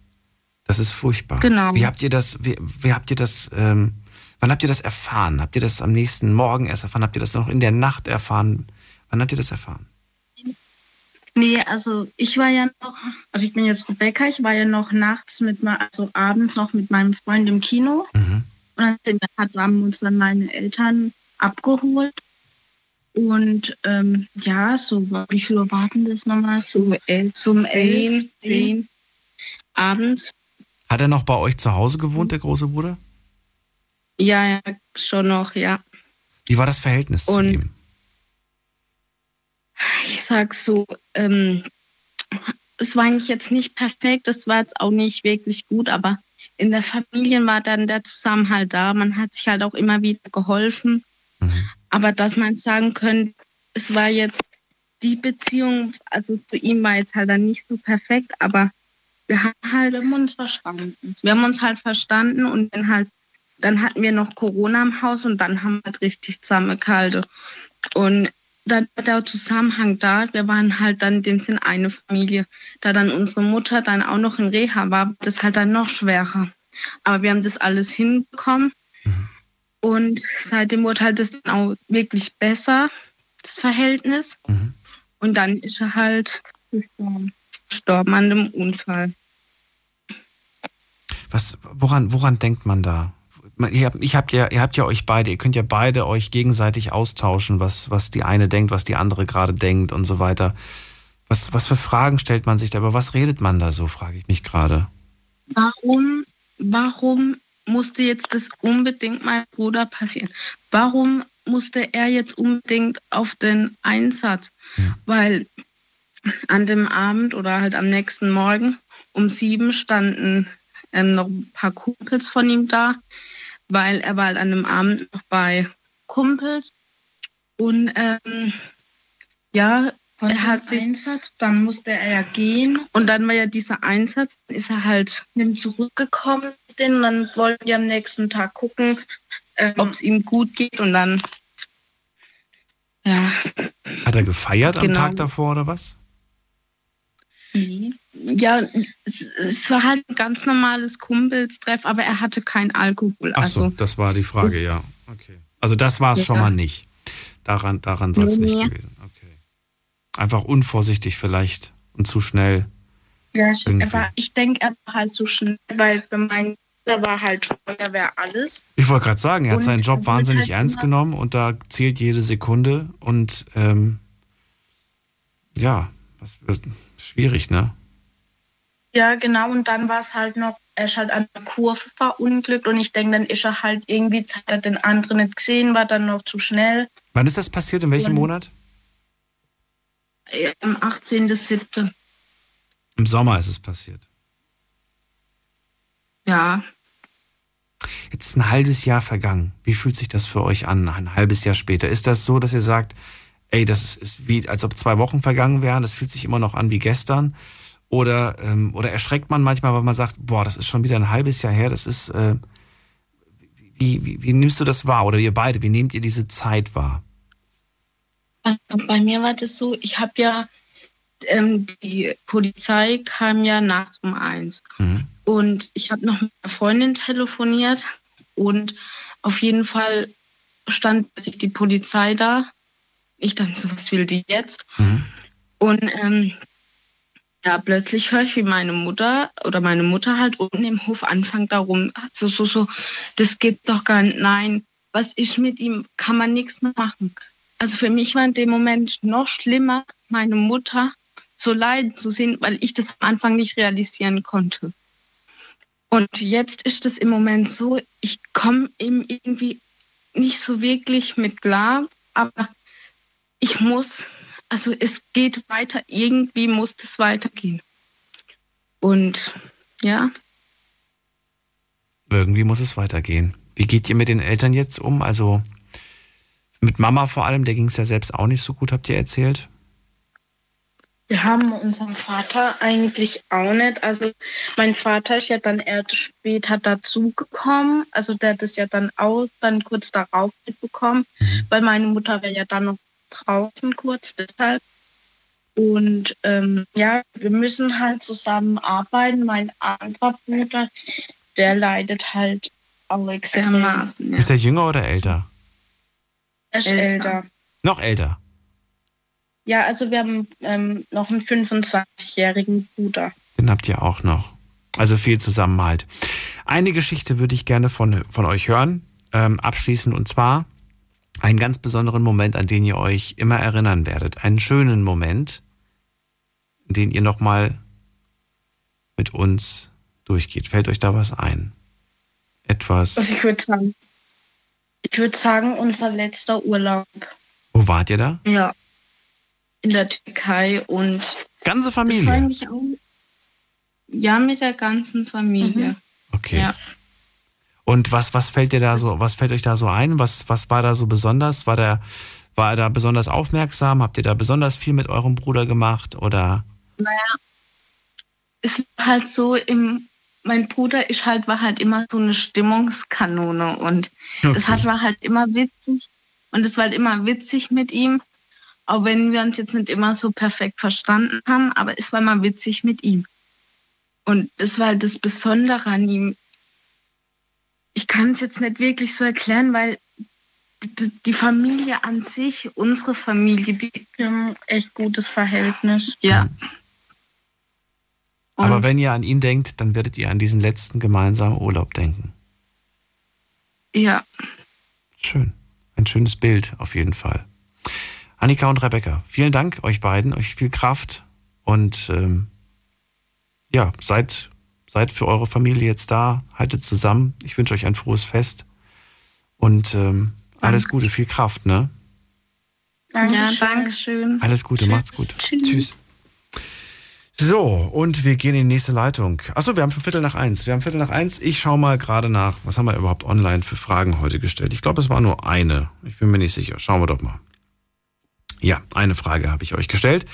Das ist furchtbar. Genau. Wie habt ihr das, wie, wie habt ihr das, ähm, wann habt ihr das erfahren? Habt ihr das am nächsten Morgen erst erfahren? Habt ihr das noch in der Nacht erfahren? Wann habt ihr das erfahren? Nee, also ich war ja noch, also ich bin jetzt Rebecca, ich war ja noch nachts, mit, also abends noch mit meinem Freund im Kino. Mhm. Und dann haben uns dann meine Eltern abgeholt. Und ähm, ja, so, wie viel Uhr warten das nochmal? So elf, zum elf, zehn abends. Hat er noch bei euch zu Hause gewohnt, der große Bruder? Ja, ja, schon noch, ja. Wie war das Verhältnis und zu ihm? Ich sag so, ähm, es war eigentlich jetzt nicht perfekt, es war jetzt auch nicht wirklich gut, aber in der Familie war dann der Zusammenhalt da, man hat sich halt auch immer wieder geholfen, mhm. aber dass man sagen könnte, es war jetzt die Beziehung, also zu ihm war jetzt halt dann nicht so perfekt, aber wir haben halt wir haben uns verstanden. Wir haben uns halt verstanden und dann halt Dann hatten wir noch Corona im Haus und dann haben wir halt richtig zusammengehalten. Und dann war der Zusammenhang da. Wir waren halt dann in dem Sinn eine Familie. Da dann unsere Mutter dann auch noch in Reha war, war das halt dann noch schwerer. Aber wir haben das alles hinbekommen. Mhm. Und seitdem wurde halt das dann auch wirklich besser, das Verhältnis. Mhm. Und dann ist er halt gestorben an dem Unfall. Was, woran, woran denkt man da? Ihr habt, ich habt ja, ihr habt ja euch beide, ihr könnt ja beide euch gegenseitig austauschen, was, was die eine denkt, was die andere gerade denkt und so weiter. Was, was für Fragen stellt man sich da? Über was redet man da so, frage ich mich gerade. Warum, warum musste jetzt das unbedingt meinem Bruder passieren? Warum musste er jetzt unbedingt auf den Einsatz? Ja. Weil an dem Abend oder halt am nächsten Morgen um sieben standen ähm, noch ein paar Kumpels von ihm da, weil er war halt an dem Abend noch bei Kumpels und ähm, ja, er hat sich Einsatz, dann musste er ja gehen und dann war ja dieser Einsatz, dann ist er halt zurückgekommen und dann wollten wir am nächsten Tag gucken, ähm, ob es ihm gut geht und dann ja. Hat er gefeiert genau. am Tag davor oder was? Nee. Ja, es, es war halt ein ganz normales Kumpelstreff, aber er hatte keinen Alkohol. Ach so, also, das war die Frage, das, ja. Okay. Also das war es ja. schon mal nicht. Daran, daran soll es nee, nicht nee. gewesen. Okay. Einfach unvorsichtig vielleicht und zu schnell. Ja, aber ich denke, er war halt zu schnell, weil für meinen Bruder war halt Feuerwehr alles. Ich wollte gerade sagen, er hat und seinen Job wahnsinnig halt ernst genommen und da zählt jede Sekunde und ähm, ja, das ist schwierig, ne? Ja, genau, und dann war es halt noch, er ist halt an der Kurve verunglückt und ich denke, dann ist er halt irgendwie, hat er den anderen nicht gesehen, war dann noch zu schnell. Wann ist das passiert, in welchem und, Monat? Ja, am achtzehnten siebten Im Sommer ist es passiert. Ja. Jetzt ist ein halbes Jahr vergangen. Wie fühlt sich das für euch an, ein halbes Jahr später? Ist das so, dass ihr sagt, ey, das ist wie, als ob zwei Wochen vergangen wären, das fühlt sich immer noch an wie gestern? Oder, ähm, oder erschreckt man manchmal, weil man sagt, boah, das ist schon wieder ein halbes Jahr her, das ist, äh, wie, wie, wie nimmst du das wahr? Oder ihr beide, wie nehmt ihr diese Zeit wahr? Also bei mir war das so, ich habe ja, ähm, die Polizei kam ja nachts um eins. Mhm. Und ich habe noch mit einer Freundin telefoniert und auf jeden Fall stand sich die Polizei da. Ich dachte so, was will die jetzt? Mhm. Und ähm, ja, plötzlich höre ich, wie meine Mutter oder meine Mutter halt unten im Hof anfängt darum, so, so, so, das geht doch gar nicht, nein, was ist mit ihm? Kann man nichts mehr machen. Also für mich war in dem Moment noch schlimmer, meine Mutter so leiden zu sehen, weil ich das am Anfang nicht realisieren konnte. Und jetzt ist es im Moment so, ich komme eben irgendwie nicht so wirklich mit klar, aber ich muss, also es geht weiter, irgendwie muss es weitergehen. Und ja. Irgendwie muss es weitergehen. Wie geht ihr mit den Eltern jetzt um? Also mit Mama vor allem, der ging es ja selbst auch nicht so gut, habt ihr erzählt? Wir haben unseren Vater eigentlich auch nicht. Also mein Vater ist ja dann eher später dazugekommen. Also der hat das ja dann auch dann kurz darauf mitbekommen, mhm. weil meine Mutter wäre ja dann noch draußen kurz, deshalb. Und ähm, ja, wir müssen halt zusammenarbeiten. Mein anderer Bruder, der leidet halt auch extrem. Ja. Ist er jünger oder älter? Er ist älter. älter. Noch älter? Ja, also wir haben ähm, noch einen fünfundzwanzigjährigen Bruder. Den habt ihr auch noch. Also viel Zusammenhalt. Eine Geschichte würde ich gerne von, von euch hören, ähm, abschließend, und zwar einen ganz besonderen Moment, an den ihr euch immer erinnern werdet. Einen schönen Moment, den ihr nochmal mit uns durchgeht. Fällt euch da was ein? Etwas? Also ich würde sagen, ich würde sagen, unser letzter Urlaub. Wo wart ihr da? Ja, in der Türkei und... Ganze Familie? Das war eigentlich auch, ja, mit der ganzen Familie. Mhm. Okay. Ja. Und was, was fällt dir da so, was fällt euch da so ein? Was, was war da so besonders? War der, war er da besonders aufmerksam? Habt ihr da besonders viel mit eurem Bruder gemacht? Oder? Naja, es war halt so, im, mein Bruder ist halt, war halt immer so eine Stimmungskanone und okay. das hat, war halt immer witzig und es war halt immer witzig mit ihm, auch wenn wir uns jetzt nicht immer so perfekt verstanden haben, aber es war mal witzig mit ihm. Und das war halt das Besondere an ihm. Ich kann es jetzt nicht wirklich so erklären, weil die Familie an sich, unsere Familie, die haben echt gutes Verhältnis. Ja. Und aber wenn ihr an ihn denkt, dann werdet ihr an diesen letzten gemeinsamen Urlaub denken. Ja. Schön. Ein schönes Bild auf jeden Fall. Annika und Rebecca, vielen Dank euch beiden, euch viel Kraft und ähm, ja, seid, seid für eure Familie jetzt da, haltet zusammen. Ich wünsche euch ein frohes Fest und ähm, alles Gute, viel Kraft, ne? Ja, danke schön. Alles Gute, macht's gut. Tschüss. Tschüss. So, und wir gehen in die nächste Leitung. Achso, wir haben Viertel nach eins. Wir haben Viertel nach eins. Ich schaue mal gerade nach, was haben wir überhaupt online für Fragen heute gestellt? Ich glaube, es war nur eine. Ich bin mir nicht sicher. Schauen wir doch mal. Ja, eine Frage habe ich euch gestellt.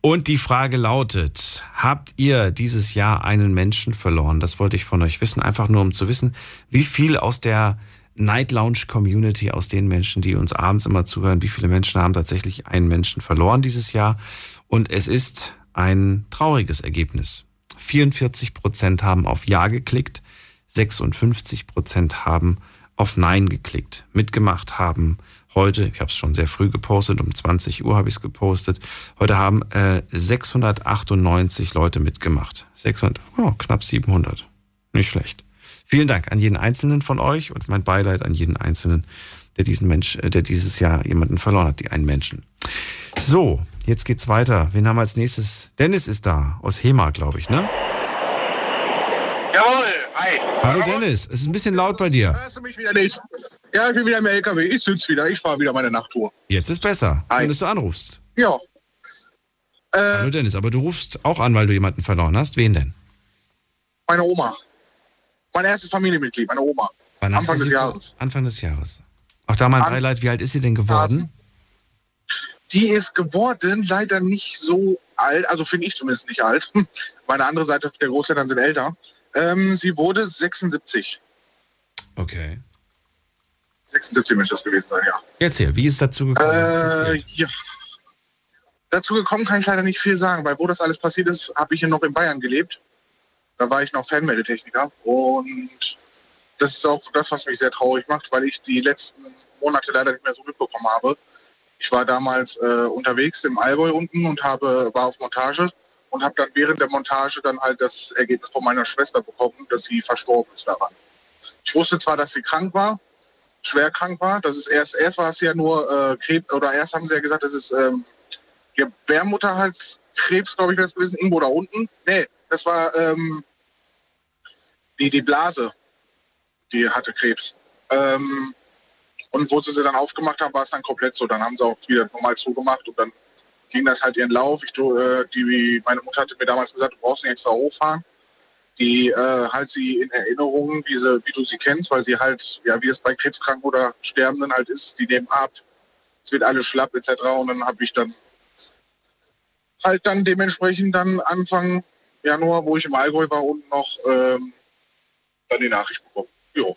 Und die Frage lautet, habt ihr dieses Jahr einen Menschen verloren? Das wollte ich von euch wissen, einfach nur um zu wissen, wie viel aus der Night Lounge Community, aus den Menschen, die uns abends immer zuhören, wie viele Menschen haben tatsächlich einen Menschen verloren dieses Jahr? Und es ist ein trauriges Ergebnis. vierundvierzig Prozent haben auf Ja geklickt, sechsundfünfzig Prozent haben auf Nein geklickt. Mitgemacht haben heute, ich habe es schon sehr früh gepostet, um zwanzig Uhr habe ich es gepostet, heute haben äh, sechshundertachtundneunzig Leute mitgemacht. sechshundert, oh, knapp siebenhundert. Nicht schlecht. Vielen Dank an jeden Einzelnen von euch und mein Beileid an jeden Einzelnen, der diesen Mensch, der dieses Jahr jemanden verloren hat, die einen Menschen. So, jetzt geht's weiter. Wen haben wir als nächstes? Dennis ist da, aus Hema, glaube ich, ne? Jawohl, hi. Hallo Dennis, es ist ein bisschen laut bei dir. Hörst du mich wieder nicht? Ja, ich bin wieder im L K W, ich sitze wieder, ich fahre wieder meine Nachttour. Jetzt ist besser, hi. Schön, dass du anrufst. Ja. Äh, Hallo Dennis, aber du rufst auch an, weil du jemanden verloren hast. Wen denn? Meine Oma. Mein erstes Familienmitglied, meine Oma. Wann Anfang des Jahres. Anfang des Jahres. Auch da mein An- Beileid, wie alt ist sie denn geworden? Die ist geworden leider nicht so alt, also finde ich zumindest nicht alt. Meine andere Seite der Großeltern sind älter. Ähm, sie wurde sechsundsiebzig. Okay. sechsundsiebzig müsste das gewesen sein, ja. Erzähl, wie ist dazu gekommen? Äh, ja. Dazu gekommen kann ich leider nicht viel sagen, weil wo das alles passiert ist, habe ich ja noch in Bayern gelebt. Da war ich noch Fernmeldetechniker und das ist auch das, was mich sehr traurig macht, weil ich die letzten Monate leider nicht mehr so mitbekommen habe. Ich war damals äh, unterwegs im Allgäu unten und habe, war auf Montage und habe dann während der Montage dann halt das Ergebnis von meiner Schwester bekommen, dass sie verstorben ist daran. Ich wusste zwar, dass sie krank war, schwer krank war. Das ist erst erst war es ja nur äh, Krebs, oder erst haben sie ja gesagt, das ist ähm, ja, Gebärmutterhalskrebs, glaube ich, das gewesen, irgendwo da unten. Nee, das war ähm, die, die Blase, die hatte Krebs. Ähm, Und wo sie sie dann aufgemacht haben, war es dann komplett so. Dann haben sie auch wieder normal zugemacht und dann ging das halt ihren Lauf. Ich, äh, die, meine Mutter hatte mir damals gesagt, du brauchst nicht extra hochfahren. Die äh, halt sie in Erinnerungen, wie, sie, wie du sie kennst, weil sie halt, ja, wie es bei Krebskranken oder Sterbenden halt ist, die nehmen ab, es wird alles schlapp et cetera. Und dann habe ich dann halt dann dementsprechend dann Anfang Januar, wo ich im Allgäu war, unten noch ähm, dann die Nachricht bekommen. Jo.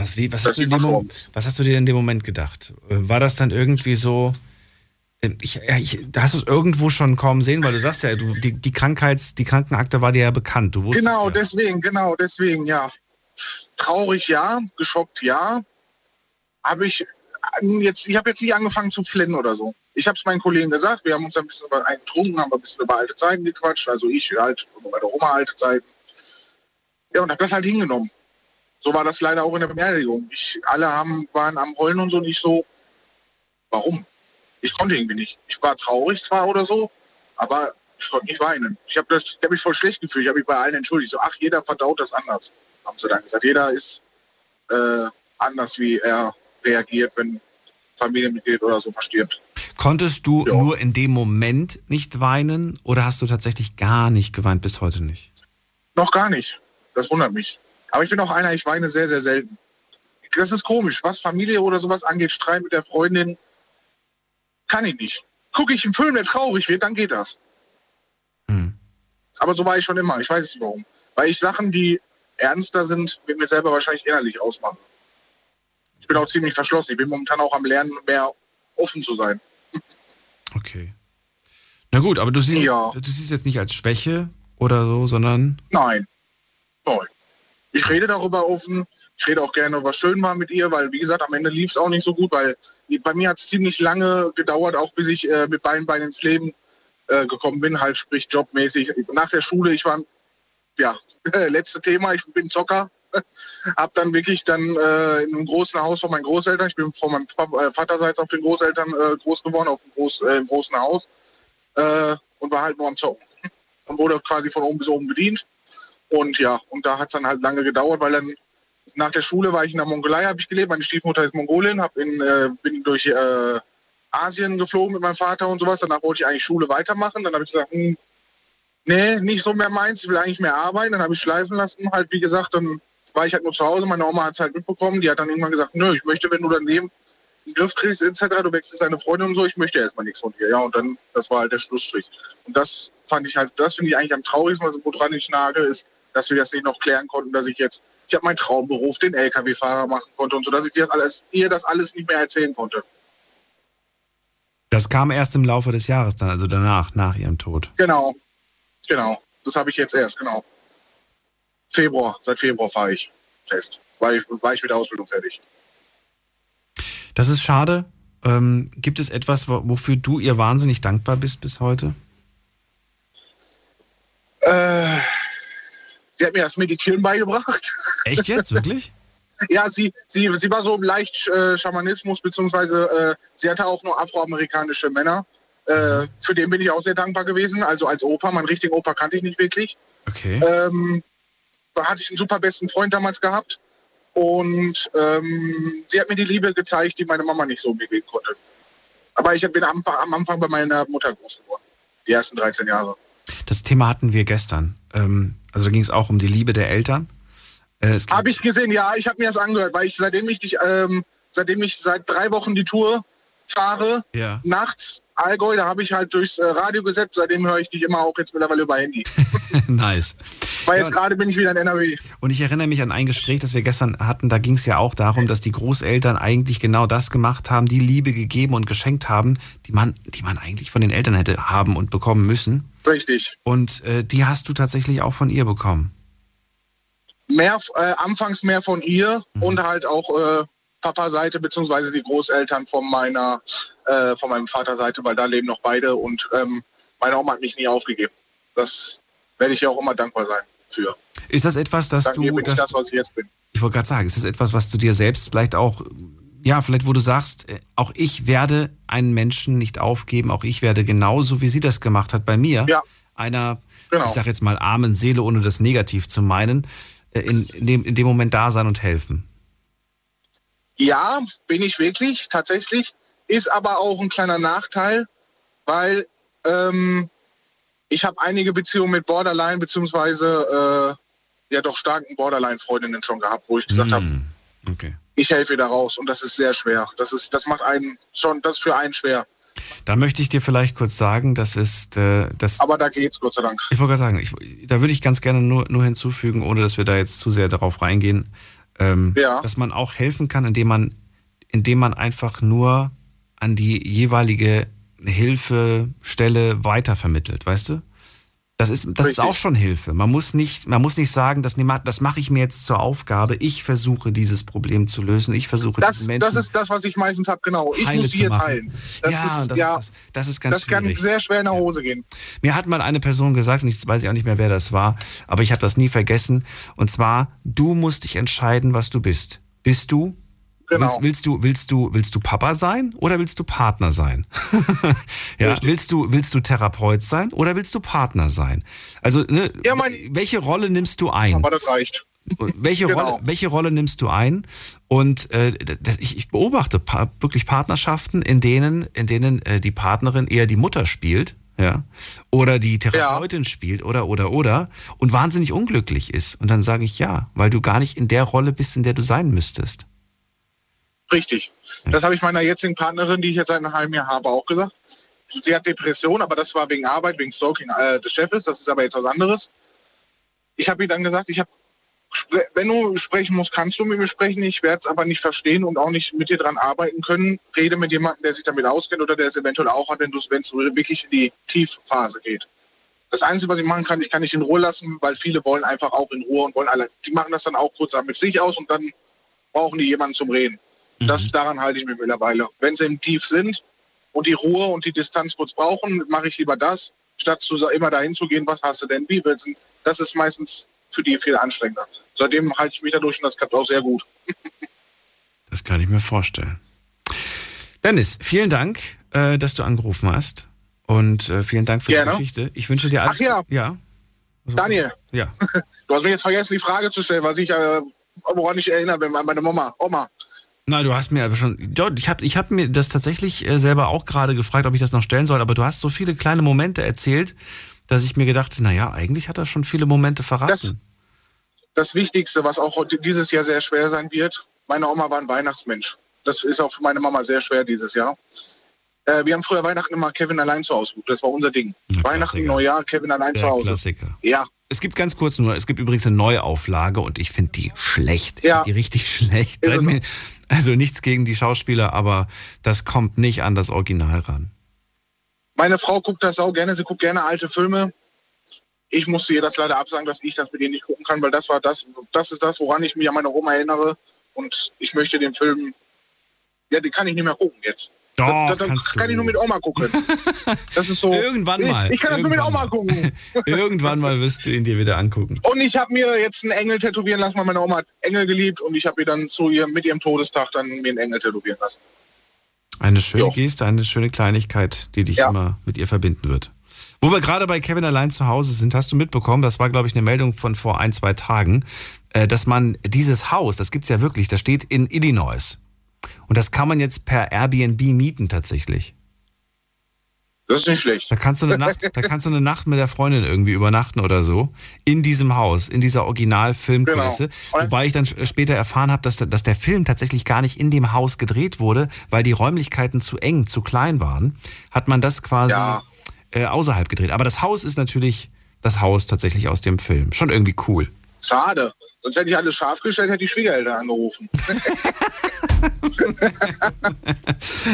Was, wie, was, hast du Mom- was hast du dir in dem Moment gedacht? War das dann irgendwie so, ich, ich, hast du es irgendwo schon kaum sehen, weil du sagst ja, du, die, die, Krankheits-, die Krankenakte war dir ja bekannt. Du wusstest genau, ja. deswegen, genau, deswegen, ja. Traurig, ja. Geschockt, ja. Hab ich jetzt, ich habe jetzt nicht angefangen zu flennen oder so. Ich habe es meinen Kollegen gesagt, wir haben uns ein bisschen über einen getrunken, haben ein bisschen über alte Zeiten gequatscht, also ich halt, über meine Oma alte Zeiten. Ja, und habe das halt hingenommen. So war das leider auch in der Beerdigung. Ich, alle haben, waren am Heulen und so, nicht so, warum? Ich konnte irgendwie nicht. Ich war traurig zwar oder so, aber ich konnte nicht weinen. Ich habe hab mich voll schlecht gefühlt. Ich habe mich bei allen entschuldigt. So, ach, jeder verdaut das anders, haben sie dann gesagt. Jeder ist äh, anders, wie er reagiert, wenn Familienmitglied oder so verstirbt. Konntest du ja. nur in dem Moment nicht weinen oder hast du tatsächlich gar nicht geweint, bis heute nicht? Noch gar nicht. Das wundert mich. Aber ich bin auch einer, ich weine sehr, sehr selten. Das ist komisch. Was Familie oder sowas angeht, Streit mit der Freundin, kann ich nicht. Gucke ich einen Film, der traurig wird, dann geht das. Hm. Aber so war ich schon immer. Ich weiß nicht warum. Weil ich Sachen, die ernster sind, mit mir selber wahrscheinlich innerlich ausmache. Ich bin auch ziemlich verschlossen. Ich bin momentan auch am Lernen, mehr offen zu sein. Okay. Na gut, aber du siehst, ja. du siehst jetzt nicht als Schwäche oder so, sondern... Nein. Nein. Ich rede darüber offen, ich rede auch gerne, was schön war mit ihr, weil wie gesagt, am Ende lief es auch nicht so gut, weil bei mir hat es ziemlich lange gedauert, auch bis ich äh, mit beiden Beinen ins Leben äh, gekommen bin, halt sprich jobmäßig. Nach der Schule, ich war, ja, letzte Thema, ich bin Zocker. Hab dann wirklich dann äh, in einem großen Haus von meinen Großeltern, ich bin von meinem Vaterseits auf den Großeltern äh, groß geworden, auf einem groß, äh, großen Haus äh, und war halt nur am Zocken. Und wurde quasi von oben bis oben bedient. Und ja, und da hat es dann halt lange gedauert, weil dann nach der Schule war ich in der Mongolei, habe ich gelebt. Meine Stiefmutter ist Mongolin, hab in, äh, bin durch äh, Asien geflogen mit meinem Vater und sowas. Danach wollte ich eigentlich Schule weitermachen. Dann habe ich gesagt, hm, nee, nicht so mehr meins, ich will eigentlich mehr arbeiten. Dann habe ich schleifen lassen, halt wie gesagt, dann war ich halt nur zu Hause, meine Oma hat es halt mitbekommen, die hat dann irgendwann gesagt, nö, ich möchte, wenn du daneben einen Griff kriegst, et cetera, du wechselst deine Freundin und so, ich möchte erstmal nichts von dir. Ja, und dann, das war halt der Schlussstrich. Und das fand ich halt, das finde ich eigentlich am traurigsten, also woran ich nage, ist, dass wir das nicht noch klären konnten, dass ich jetzt, ich habe meinen Traumberuf, den L K W-Fahrer machen konnte und so, dass ich dir das alles, ihr das alles nicht mehr erzählen konnte. Das kam erst im Laufe des Jahres dann, also danach, nach ihrem Tod. Genau, genau, das habe ich jetzt erst, genau. Februar, seit Februar fahre ich fest, weil ich, weil ich mit der Ausbildung fertig. Das ist schade. Ähm, gibt es etwas, wofür du ihr wahnsinnig dankbar bist bis heute? Äh, sie hat mir das Meditieren beigebracht. Echt jetzt, wirklich? Ja, sie, sie, sie war so im leicht äh, Schamanismus, beziehungsweise äh, sie hatte auch nur afroamerikanische Männer. Äh, für den bin ich auch sehr dankbar gewesen, also als Opa. Meinen richtigen Opa kannte ich nicht wirklich. Okay. Ähm, hatte ich einen super besten Freund damals gehabt und ähm, sie hat mir die Liebe gezeigt, die meine Mama nicht so begegnen konnte. Aber ich bin am, am Anfang bei meiner Mutter groß geworden, die ersten dreizehn Jahre. Das Thema hatten wir gestern. Ähm, also da ging es auch um die Liebe der Eltern. Äh, habe ich gesehen, ja, ich habe mir das angehört, weil ich seitdem ich, dich, ähm, seitdem ich seit drei Wochen die Tour fahre, ja. Nachts Allgäu, da habe ich halt durchs Radio gesetzt, seitdem höre ich dich immer auch jetzt mittlerweile über Handy. Nice. Weil jetzt ja, gerade bin ich wieder in N R W. Und ich erinnere mich an ein Gespräch, das wir gestern hatten, da ging es ja auch darum, dass die Großeltern eigentlich genau das gemacht haben, die Liebe gegeben und geschenkt haben, die man, die man eigentlich von den Eltern hätte haben und bekommen müssen. Richtig. Und äh, die hast du tatsächlich auch von ihr bekommen? Mehr, äh, anfangs mehr von ihr mhm. und halt auch äh, Papa-Seite, beziehungsweise die Großeltern von meiner, äh, von meinem Vater-Seite, weil da leben noch beide und ähm, meine Oma hat mich nie aufgegeben. Das werde ich ja auch immer dankbar sein für. Ist das etwas, dass du... Bin dass ich das, was ich jetzt bin. Ich wollte gerade sagen, ist das etwas, was du dir selbst vielleicht auch, ja, vielleicht wo du sagst, auch ich werde einen Menschen nicht aufgeben, auch ich werde genauso, wie sie das gemacht hat bei mir, ja. einer, genau. ich sag jetzt mal, armen Seele, ohne das negativ zu meinen, in, in, dem, in dem Moment da sein und helfen. Ja, bin ich wirklich, tatsächlich. Ist aber auch ein kleiner Nachteil, weil ähm, ich habe einige Beziehungen mit Borderline, beziehungsweise äh, ja doch starken Borderline-Freundinnen schon gehabt, wo ich gesagt mm, habe, okay. ich helfe da raus. Und das ist sehr schwer. Das ist, das macht einen schon, das ist für einen schwer. Da möchte ich dir vielleicht kurz sagen, das ist... Äh, das aber da geht's, Gott sei Dank. Ich wollte gerade sagen, ich, da würde ich ganz gerne nur, nur hinzufügen, ohne dass wir da jetzt zu sehr darauf reingehen, Ähm, ja. dass man auch helfen kann, indem man, indem man einfach nur an die jeweilige Hilfestelle weitervermittelt, weißt du? Das ist, das ist auch schon Hilfe. Man muss nicht, man muss nicht sagen, das, das mache ich mir jetzt zur Aufgabe. Ich versuche, dieses Problem zu lösen. Ich versuche, das, diesen Menschen... Das ist das, was ich meistens habe, genau. Ich muss sie teilen. Das ja, ist, das, ja ist, das, das ist ganz Das schwierig. Kann sehr schwer in der Hose gehen. Mir hat mal eine Person gesagt, und ich weiß auch nicht mehr, wer das war, aber ich habe das nie vergessen. Und zwar, du musst dich entscheiden, was du bist. Bist du... Genau. Willst, willst du, willst du, willst du Papa sein oder willst du Partner sein? ja, Richtig. willst du, willst du Therapeut sein oder willst du Partner sein? Also, ne, ja, mein, welche Rolle nimmst du ein? Aber das reicht. Welche, genau. Rolle, welche Rolle nimmst du ein? Und äh, das, ich, ich beobachte pa- wirklich Partnerschaften, in denen, in denen äh, die Partnerin eher die Mutter spielt, ja, oder die Therapeutin ja. spielt oder, oder, oder und wahnsinnig unglücklich ist. Und dann sage ich ja, weil du gar nicht in der Rolle bist, in der du sein müsstest. Richtig. Das habe ich meiner jetzigen Partnerin, die ich jetzt seit einem halben Jahr habe, auch gesagt. Sie hat Depression, aber das war wegen Arbeit, wegen Stalking äh, des Chefes. Das ist aber jetzt was anderes. Ich habe ihr dann gesagt, ich habe, wenn du sprechen musst, kannst du mit mir sprechen. Ich werde es aber nicht verstehen und auch nicht mit dir dran arbeiten können. Rede mit jemandem, der sich damit auskennt oder der es eventuell auch hat, wenn es wirklich in die Tiefphase geht. Das Einzige, was ich machen kann, ich kann dich in Ruhe lassen, weil viele wollen einfach auch in Ruhe und wollen alle. Die machen das dann auch kurz mit sich aus und dann brauchen die jemanden zum Reden. Das, daran halte ich mich mittlerweile. Wenn sie im Tief sind und die Ruhe und die Distanz kurz brauchen, mache ich lieber das, statt zu immer dahin zu gehen, was hast du denn, wie willst du, das ist meistens für die viel anstrengender. Seitdem halte ich mich dadurch und das klappt auch sehr gut. Das kann ich mir vorstellen. Dennis, vielen Dank, äh, dass du angerufen hast und äh, vielen Dank für Gerne. Die Geschichte. Ich wünsche dir alles... Ach ja, ja. Also, Daniel, ja. Du hast mir jetzt vergessen, die Frage zu stellen, was ich, äh, woran ich erinnere bin, an meine Mama, Oma. Nein, du hast mir aber schon... Ich habe ich hab mir das tatsächlich selber auch gerade gefragt, ob ich das noch stellen soll, aber du hast so viele kleine Momente erzählt, dass ich mir gedacht habe, naja, eigentlich hat er schon viele Momente verraten. Das, das Wichtigste, was auch dieses Jahr sehr schwer sein wird, meine Oma war ein Weihnachtsmensch. Das ist auch für meine Mama sehr schwer dieses Jahr. Äh, wir haben früher Weihnachten immer Kevin allein zu Hause. Das war unser Ding. Na, Weihnachten, Klassiker. Neujahr, Kevin allein der zu Hause. Klassiker. Ja. Es gibt ganz kurz nur, es gibt übrigens eine Neuauflage und ich finde die schlecht. Ja. Ich finde die richtig schlecht. So? Also nichts gegen die Schauspieler, aber das kommt nicht an das Original ran. Meine Frau guckt das auch gerne, sie guckt gerne alte Filme. Ich musste ihr das leider absagen, dass ich das mit ihr nicht gucken kann, weil das war das, das ist das, woran ich mich an meine Oma erinnere. Und ich möchte den Film, ja, den kann ich nicht mehr gucken jetzt. Doch, da, da, kannst kann du. Ich nur mit Oma gucken. Das ist so. Irgendwann mal. Ich, ich kann das nur mit Oma mal. gucken. Irgendwann mal wirst du ihn dir wieder angucken. Und ich habe mir jetzt einen Engel tätowieren lassen, weil meine Oma hat Engel geliebt und ich habe ihr dann zu ihr mit ihrem Todestag dann mir einen Engel tätowieren lassen. Eine schöne jo. Geste, eine schöne Kleinigkeit, die dich ja. immer mit ihr verbinden wird. Wo wir gerade bei Kevin allein zu Hause sind, hast du mitbekommen, das war, glaube ich, eine Meldung von vor ein, zwei Tagen, dass man dieses Haus, das gibt's ja wirklich, das steht in Illinois. Und das kann man jetzt per Airbnb mieten tatsächlich. Das ist nicht schlecht. Da kannst du eine Nacht, da kannst du eine Nacht mit der Freundin irgendwie übernachten oder so. In diesem Haus, in dieser Original-Filmkulisse. Genau. Wobei ich dann später erfahren habe, dass, dass der Film tatsächlich gar nicht in dem Haus gedreht wurde, weil die Räumlichkeiten zu eng, zu klein waren. Hat man das quasi ja. äh, außerhalb gedreht. Aber das Haus ist natürlich das Haus tatsächlich aus dem Film. Schon irgendwie cool. Schade. Sonst hätte ich alles scharf gestellt, hätte die Schwiegereltern angerufen.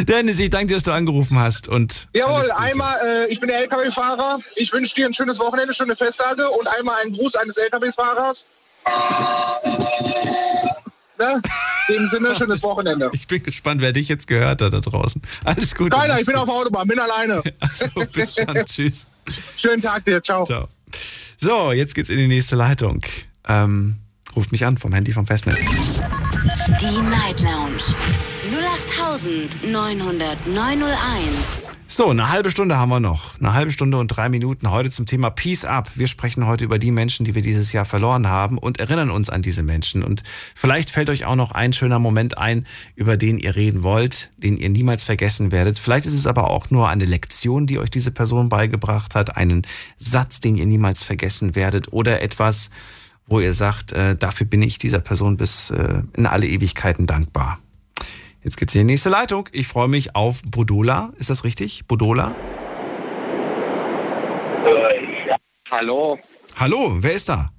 Dennis, ich danke dir, dass du angerufen hast. Und jawohl, einmal, äh, ich bin der L K W-Fahrer. Ich wünsche dir ein schönes Wochenende, schöne Festtage und einmal einen Gruß eines L K W-Fahrers. Ne? In dem Sinne, schönes Wochenende. Ich bin gespannt, wer dich jetzt gehört hat da draußen. Alles Gute. Nein, nein, ich bin auf der Autobahn, bin alleine. Achso, bis dann, tschüss. Schönen Tag dir, ciao. Ciao. So, jetzt geht's in die nächste Leitung. Ähm, ruft mich an vom Handy vom Festnetz. Die Night Lounge null acht neun null null neun null eins. So, eine halbe Stunde haben wir noch. Eine halbe Stunde und drei Minuten heute zum Thema Peace Up. Wir sprechen heute über die Menschen, die wir dieses Jahr verloren haben und erinnern uns an diese Menschen. Und vielleicht fällt euch auch noch ein schöner Moment ein, über den ihr reden wollt, den ihr niemals vergessen werdet. Vielleicht ist es aber auch nur eine Lektion, die euch diese Person beigebracht hat, einen Satz, den ihr niemals vergessen werdet oder etwas, wo ihr sagt, äh, dafür bin ich dieser Person bis äh, in alle Ewigkeiten dankbar. Jetzt geht's in die nächste Leitung. Ich freue mich auf Bodola. Ist das richtig? Bodola? Äh, ja. Hallo. Hallo, wer ist da?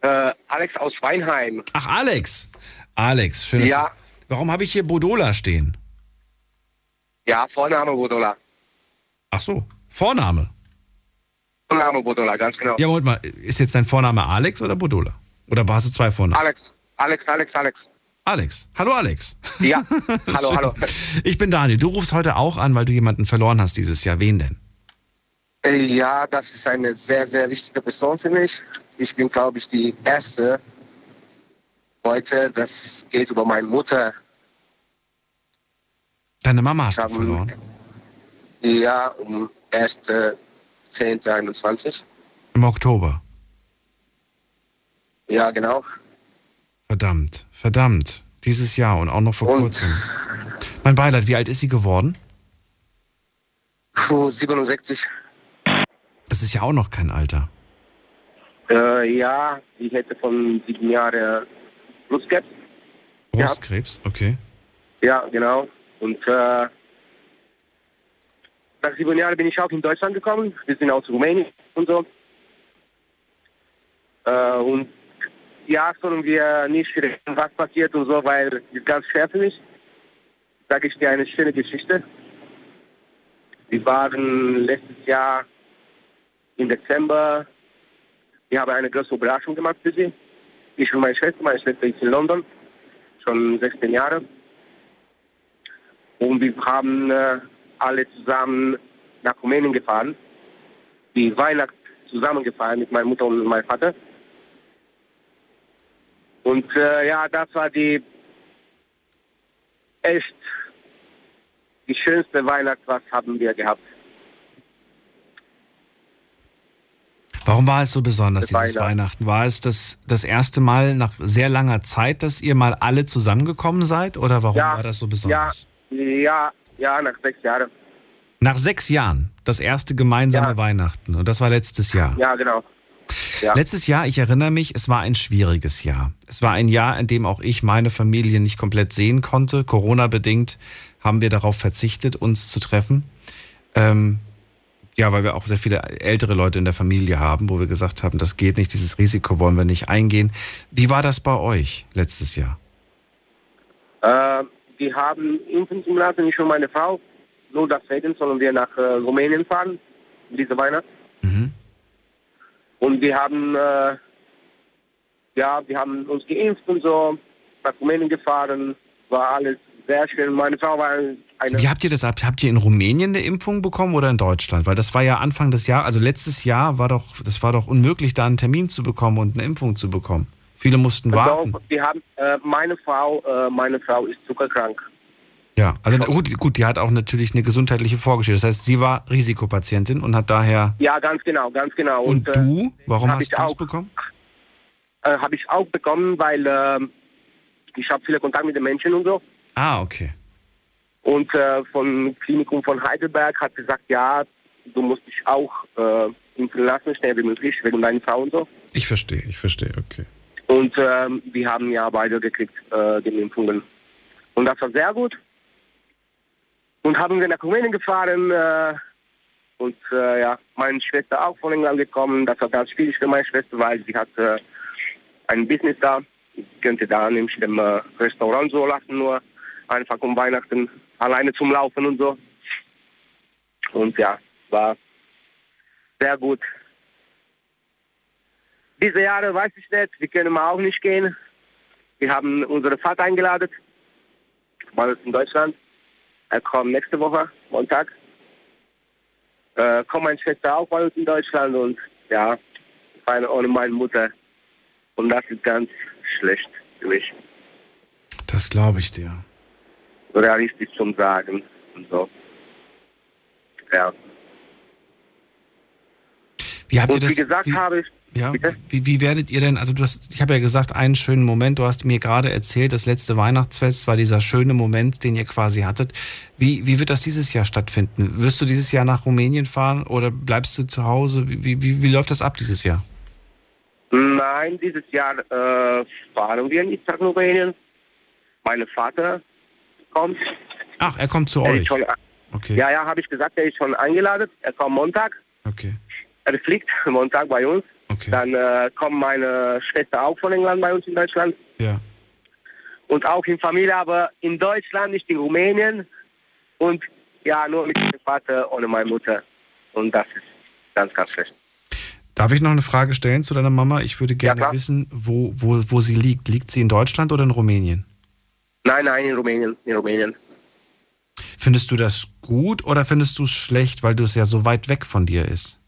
Äh, Alex aus Weinheim. Ach, Alex. Alex, schön. Ja. Warum habe ich hier Bodola stehen? Ja, Vorname Bodola. Ach so, Vorname. Vorname Bodola, ganz genau. Ja, Moment mal, ist jetzt dein Vorname Alex oder Bodola? Oder hast du zwei Vornamen? Alex, Alex, Alex, Alex. Alex, hallo Alex. Ja, hallo, hallo. Ich bin Daniel, du rufst heute auch an, weil du jemanden verloren hast dieses Jahr. Wen denn? Ja, das ist eine sehr, sehr wichtige Person für mich. Ich bin, glaube ich, die erste heute, das geht über meine Mutter. Deine Mama hast ich du verloren? Einen, ja, um erst... Äh, zehnten einundzwanzig. Im Oktober? Ja, genau. Verdammt, verdammt. Dieses Jahr und auch noch vor und? kurzem. Mein Beileid, wie alt ist sie geworden? Puh, siebenundsechzig. Das ist ja auch noch kein Alter. Äh, ja, ich hätte von sieben Jahren Brustkrebs. Brustkrebs, gehabt. Okay. Ja, genau. Und äh, nach sieben Jahren bin ich auch in Deutschland gekommen. Wir sind aus Rumänien und so. Äh, und ja, sollen wir nicht reden, was passiert und so, weil es ganz schwer für mich. Sag ich dir eine schöne Geschichte. Wir waren letztes Jahr im Dezember. Wir haben eine große Überraschung gemacht für sie. Ich und meine Schwester. Meine Schwester ist in London, schon sechzehn Jahre. Und wir haben... Äh, alle zusammen nach Rumänien gefahren die Weihnacht zusammengefahren mit meiner Mutter und meinem Vater. Und äh, ja, das war die echt die schönste Weihnacht, was haben wir gehabt. Warum war es so besonders, dieses Weihnachten? Weihnachten? War es das, das erste Mal nach sehr langer Zeit, dass ihr mal alle zusammengekommen seid? Oder warum ja, war das so besonders? Ja, ja, ja, nach sechs Jahren. Nach sechs Jahren? Das erste gemeinsame ja. Weihnachten. Und das war letztes Jahr. Ja, genau. Ja. Letztes Jahr, ich erinnere mich, es war ein schwieriges Jahr. Es war ein Jahr, in dem auch ich meine Familie nicht komplett sehen konnte. Corona-bedingt haben wir darauf verzichtet, uns zu treffen. Ähm, ja, weil wir auch sehr viele ältere Leute in der Familie haben, wo wir gesagt haben, das geht nicht, dieses Risiko wollen wir nicht eingehen. Wie war das bei euch letztes Jahr? Äh, wir haben impfen lassen, nicht nur meine Frau. Nur deswegen sollen wir nach äh, Rumänien fahren, diese Weihnachten. Mhm. Und wir haben, äh, ja, wir haben uns geimpft und so, nach Rumänien gefahren, war alles sehr schön. Meine Frau war eine... Wie habt ihr das ab? Habt ihr in Rumänien eine Impfung bekommen oder in Deutschland? Weil das war ja Anfang des Jahres, also letztes Jahr war doch, das war doch unmöglich, da einen Termin zu bekommen und eine Impfung zu bekommen. Viele mussten warten. Also, wir haben, äh, meine Frau, äh, meine Frau ist zuckerkrank. Ja, also gut, gut, die hat auch natürlich eine gesundheitliche Vorgeschichte. Das heißt, sie war Risikopatientin und hat daher... Ja, ganz genau, ganz genau. Und, und du? Warum hast du das bekommen? Äh, habe ich auch bekommen, weil äh, ich habe viele Kontakt mit den Menschen und so. Ah, okay. Und äh, vom Klinikum von Heidelberg hat gesagt, ja, du musst dich auch äh, impfen lassen, schnell wie möglich, wegen deiner Frau und so. Ich verstehe, ich verstehe, okay. Und äh, wir haben ja beide gekriegt, äh, die Impfungen. Und das war sehr gut. Und haben wir nach Rumänien gefahren äh, und äh, ja, meine Schwester auch von England gekommen. Das war ganz schwierig für meine Schwester, weil sie hat äh, ein Business da. Ich könnte da nämlich dem äh, Restaurant so lassen, nur einfach um Weihnachten alleine zum Laufen und so. Und ja, war sehr gut. Diese Jahre weiß ich nicht, wir können mal auch nicht gehen. Wir haben unsere Vater eingeladen, weil es in Deutschland. Er kommt nächste Woche, Montag. Äh, kommt meine Schwester auch bei uns in Deutschland und ja, meine, ohne meine Mutter. Und das ist ganz schlecht für mich. Das glaube ich dir. Realistisch zum Sagen und so. Ja. Wie habt ihr und das, wie gesagt wie, habe ich... Ja, wie, wie werdet ihr denn, also du hast, ich habe ja gesagt, einen schönen Moment, du hast mir gerade erzählt, das letzte Weihnachtsfest war dieser schöne Moment, den ihr quasi hattet. Wie, wie wird das dieses Jahr stattfinden? Wirst du dieses Jahr nach Rumänien fahren oder bleibst du zu Hause? Wie, wie, wie läuft das ab dieses Jahr? Nein, dieses Jahr äh, fahren wir nicht nach Rumänien. Mein Vater kommt. Ach, er kommt zu er euch? Schon, okay. Ja, ja, habe ich gesagt, er ist schon eingeladen. Er kommt Montag. Okay. Er fliegt Montag bei uns. Okay. Dann äh, kommt meine Schwester auch von England bei uns in Deutschland. Ja. Und auch in Familie, aber in Deutschland, nicht in Rumänien. Und ja, nur mit meinem Vater, ohne meine Mutter. Und das ist ganz, ganz schlecht. Darf ich noch eine Frage stellen zu deiner Mama? Ich würde gerne ja, wissen, wo, wo, wo sie liegt. Liegt sie in Deutschland oder in Rumänien? Nein, nein, in Rumänien. In Rumänien. Findest du das gut oder findest du es schlecht, weil du es ja so weit weg von dir ist?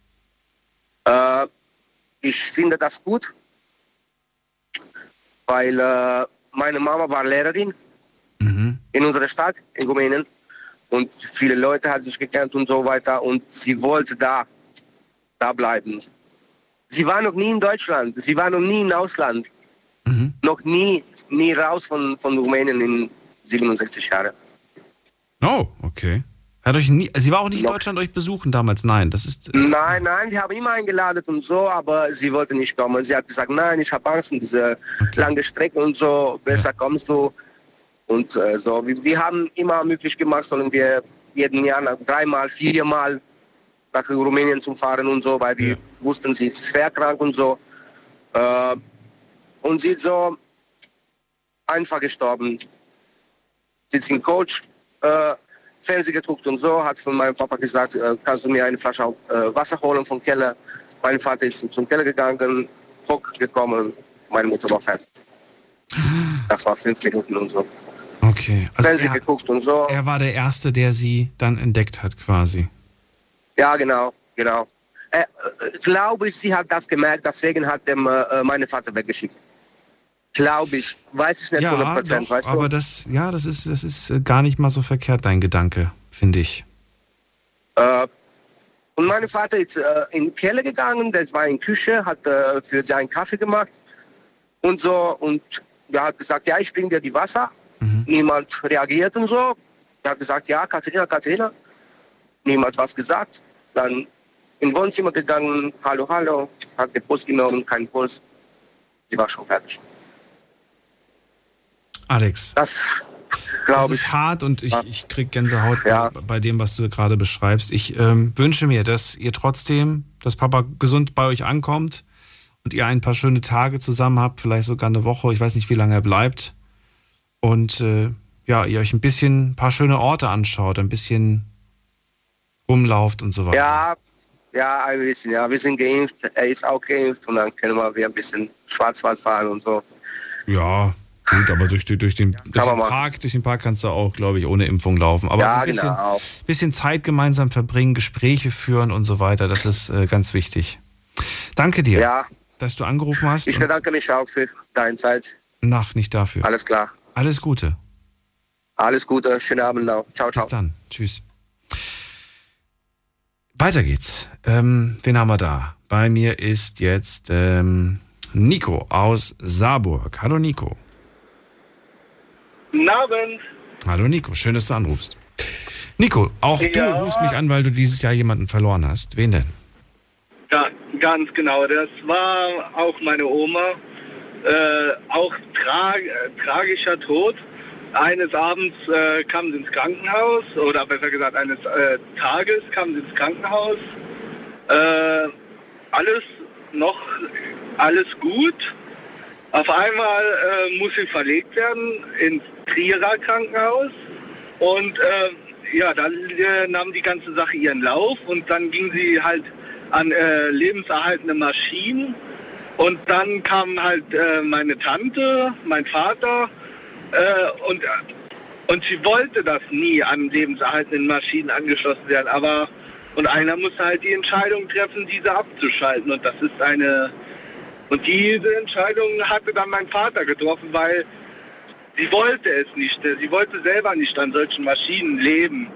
Äh... Ich finde das gut, weil äh, meine Mama war Lehrerin mhm. in unserer Stadt, in Rumänien. Und viele Leute haben sich gekannt und so weiter. Und sie wollte da, da bleiben. Sie war noch nie in Deutschland. Sie war noch nie im Ausland. Mhm. Noch nie, nie raus von, von Rumänien in siebenundsechzig Jahren. Oh, okay. Hat euch nie, sie war auch nicht in Deutschland euch besuchen damals, nein, das ist... Nein, nein, wir haben immer eingeladen und so, aber sie wollte nicht kommen. Sie hat gesagt, nein, ich habe Angst um diese okay. lange Strecke und so, besser ja. kommst du. Und äh, so, wir, wir haben immer möglich gemacht, sollen wir jeden Jahr nach dreimal, viermal nach Rumänien zum Fahren und so, weil wir ja. wussten, sie ist schwer krank und so. Äh, und sie ist so einfach gestorben. Sie ist ein Coach, äh, Fernseh gedruckt und so, hat von meinem Papa gesagt, äh, kannst du mir eine Flasche äh, Wasser holen vom Keller. Mein Vater ist zum Keller gegangen, hochgekommen, meine Mutter war fertig. Das war fünf Minuten und so. Okay. Also Fernseh geguckt und so. Er war der Erste, der sie dann entdeckt hat quasi. Ja, genau, genau. äh, glaube ich, sie hat das gemerkt, deswegen hat dem äh, meine Vater weggeschickt. Glaube ich, weiß ich nicht ja, hundert Prozent. Doch, weißt du? Aber das, ja, das ist, das ist gar nicht mal so verkehrt, dein Gedanke, finde ich. Äh, und mein Vater ist äh, in den Keller gegangen, der war in die Küche, hat äh, für sie einen Kaffee gemacht und so. Und er hat gesagt, ja, ich bringe dir die Wasser. Mhm. Niemand reagiert und so. Er hat gesagt, ja, Katharina, Katharina. Niemand was gesagt. Dann ins Wohnzimmer gegangen, hallo, hallo. Hat den Puls genommen, keinen Puls. Die war schon fertig. Alex, das, das ist ich. hart und ich, ich kriege Gänsehaut ja. bei, bei dem, was du gerade beschreibst. Ich ähm, wünsche mir, dass ihr trotzdem, dass Papa gesund bei euch ankommt und ihr ein paar schöne Tage zusammen habt, vielleicht sogar eine Woche, ich weiß nicht, wie lange er bleibt. Und äh, ja, ihr euch ein bisschen, ein paar schöne Orte anschaut, ein bisschen rumlauft und so weiter. Ja, ja, ein bisschen, ja. Wir sind geimpft, er ist auch geimpft und dann können wir ein bisschen Schwarzwald fahren und so. Ja, gut, aber durch, durch, durch, den, ja, durch den Park, durch den Park kannst du auch, glaube ich, ohne Impfung laufen. Aber ja, so ein bisschen, genau. bisschen Zeit gemeinsam verbringen, Gespräche führen und so weiter, das ist äh, ganz wichtig. Danke dir, ja. dass du angerufen hast. Ich bedanke mich auch für deine Zeit. Nach, nicht dafür. Alles klar. Alles Gute. Alles Gute, schönen Abend noch. Ciao, ciao. Bis dann, tschüss. Weiter geht's. Ähm, wen haben wir da? Bei mir ist jetzt ähm, Nico aus Saarburg. Hallo Nico. Guten Abend. Hallo Nico, schön, dass du anrufst. Nico, auch ja. du rufst mich an, weil du dieses Jahr jemanden verloren hast. Wen denn? Ja, ganz genau, das war auch meine Oma. Äh, auch tra äh, tragischer Tod. Eines Abends äh, kam sie ins Krankenhaus, oder besser gesagt eines äh, Tages kam sie ins Krankenhaus. Äh, alles noch, alles gut. Auf einmal äh, muss sie verlegt werden ins Trierer Krankenhaus und äh, ja, dann äh, nahm die ganze Sache ihren Lauf und dann ging sie halt an äh, lebenserhaltende Maschinen und dann kamen halt äh, meine Tante, mein Vater äh, und, und sie wollte das nie an lebenserhaltenden Maschinen angeschlossen werden, aber und einer musste halt die Entscheidung treffen, diese abzuschalten und das ist eine... Und diese Entscheidung hatte dann mein Vater getroffen, weil sie wollte es nicht. Sie wollte selber nicht an solchen Maschinen leben.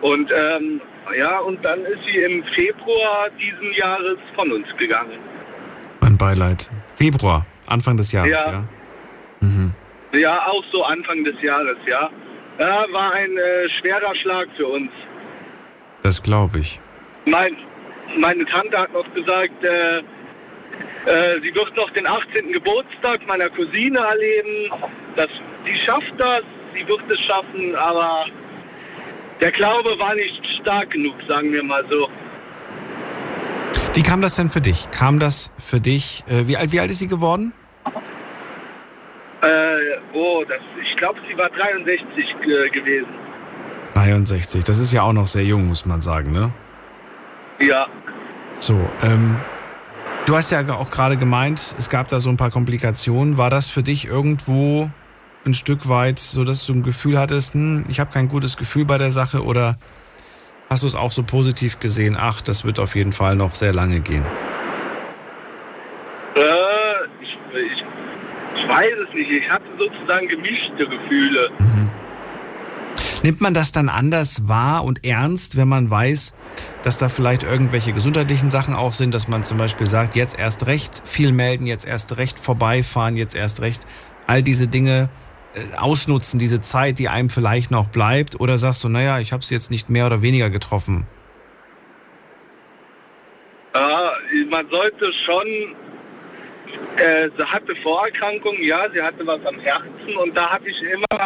Und ähm, ja, und dann ist sie im Februar diesen Jahres von uns gegangen. Mein Beileid. Februar, Anfang des Jahres, ja. Ja, mhm. ja auch so Anfang des Jahres, ja. ja war ein äh, schwerer Schlag für uns. Das glaube ich. Mein, meine Tante hat noch gesagt, äh, sie wird noch den achtzehnten Geburtstag meiner Cousine erleben. Das, sie schafft das, sie wird es schaffen, aber der Glaube war nicht stark genug, sagen wir mal so. Wie kam das denn für dich? Kam das für dich, äh, wie, alt, wie alt ist sie geworden? Äh, oh, das, ich glaube, sie war dreiundsechzig äh, gewesen. dreiundsechzig, das ist ja auch noch sehr jung, muss man sagen, ne? Ja. So, ähm... Du hast ja auch gerade gemeint, es gab da so ein paar Komplikationen. War das für dich irgendwo ein Stück weit so, dass du ein Gefühl hattest, hm, ich habe kein gutes Gefühl bei der Sache, oder hast du es auch so positiv gesehen, ach, das wird auf jeden Fall noch sehr lange gehen? Äh, ich, ich, ich weiß es nicht. Ich hatte sozusagen gemischte Gefühle. Mhm. Nimmt man das dann anders wahr und ernst, wenn man weiß, dass da vielleicht irgendwelche gesundheitlichen Sachen auch sind, dass man zum Beispiel sagt, jetzt erst recht viel melden, jetzt erst recht vorbeifahren, jetzt erst recht all diese Dinge äh, ausnutzen, diese Zeit, die einem vielleicht noch bleibt? Oder sagst du, naja, ich habe es jetzt nicht mehr oder weniger getroffen? Ja, man sollte schon, äh, sie hatte Vorerkrankungen, ja, sie hatte was am Herzen und da habe ich immer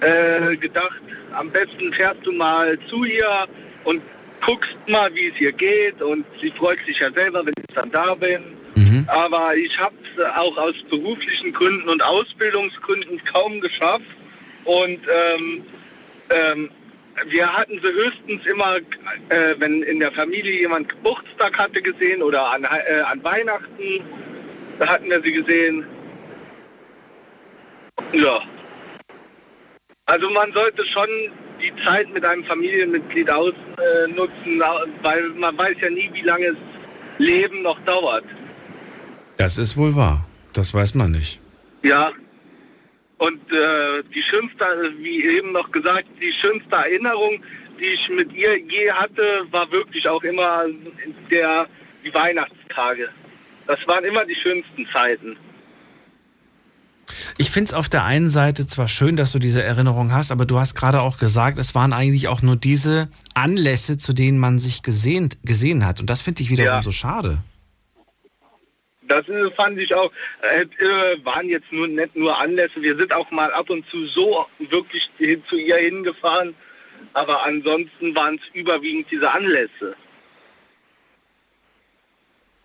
äh, gedacht, am besten fährst du mal zu ihr und guckst mal, wie es ihr geht, und sie freut sich ja selber, wenn ich dann da bin. Mhm. Aber ich habe es auch aus beruflichen Gründen und Ausbildungsgründen kaum geschafft. Und ähm, ähm, wir hatten sie höchstens immer, äh, wenn in der Familie jemand Geburtstag hatte, gesehen oder an, äh, an Weihnachten, da hatten wir sie gesehen. Ja. Also man sollte schon die Zeit mit einem Familienmitglied ausnutzen, weil man weiß ja nie, wie lange es Leben noch dauert. Das ist wohl wahr. Das weiß man nicht. Ja. Und äh, die schönste, wie eben noch gesagt, die schönste Erinnerung, die ich mit ihr je hatte, war wirklich auch immer der, die Weihnachtstage. Das waren immer die schönsten Zeiten. Ich finde es auf der einen Seite zwar schön, dass du diese Erinnerung hast, aber du hast gerade auch gesagt, es waren eigentlich auch nur diese Anlässe, zu denen man sich gesehen, gesehen hat. Und das finde ich wiederum ja. so schade. Das fand ich auch, äh, waren jetzt nur nicht nur Anlässe. Wir sind auch mal ab und zu so wirklich hin, zu ihr hingefahren, aber ansonsten waren es überwiegend diese Anlässe.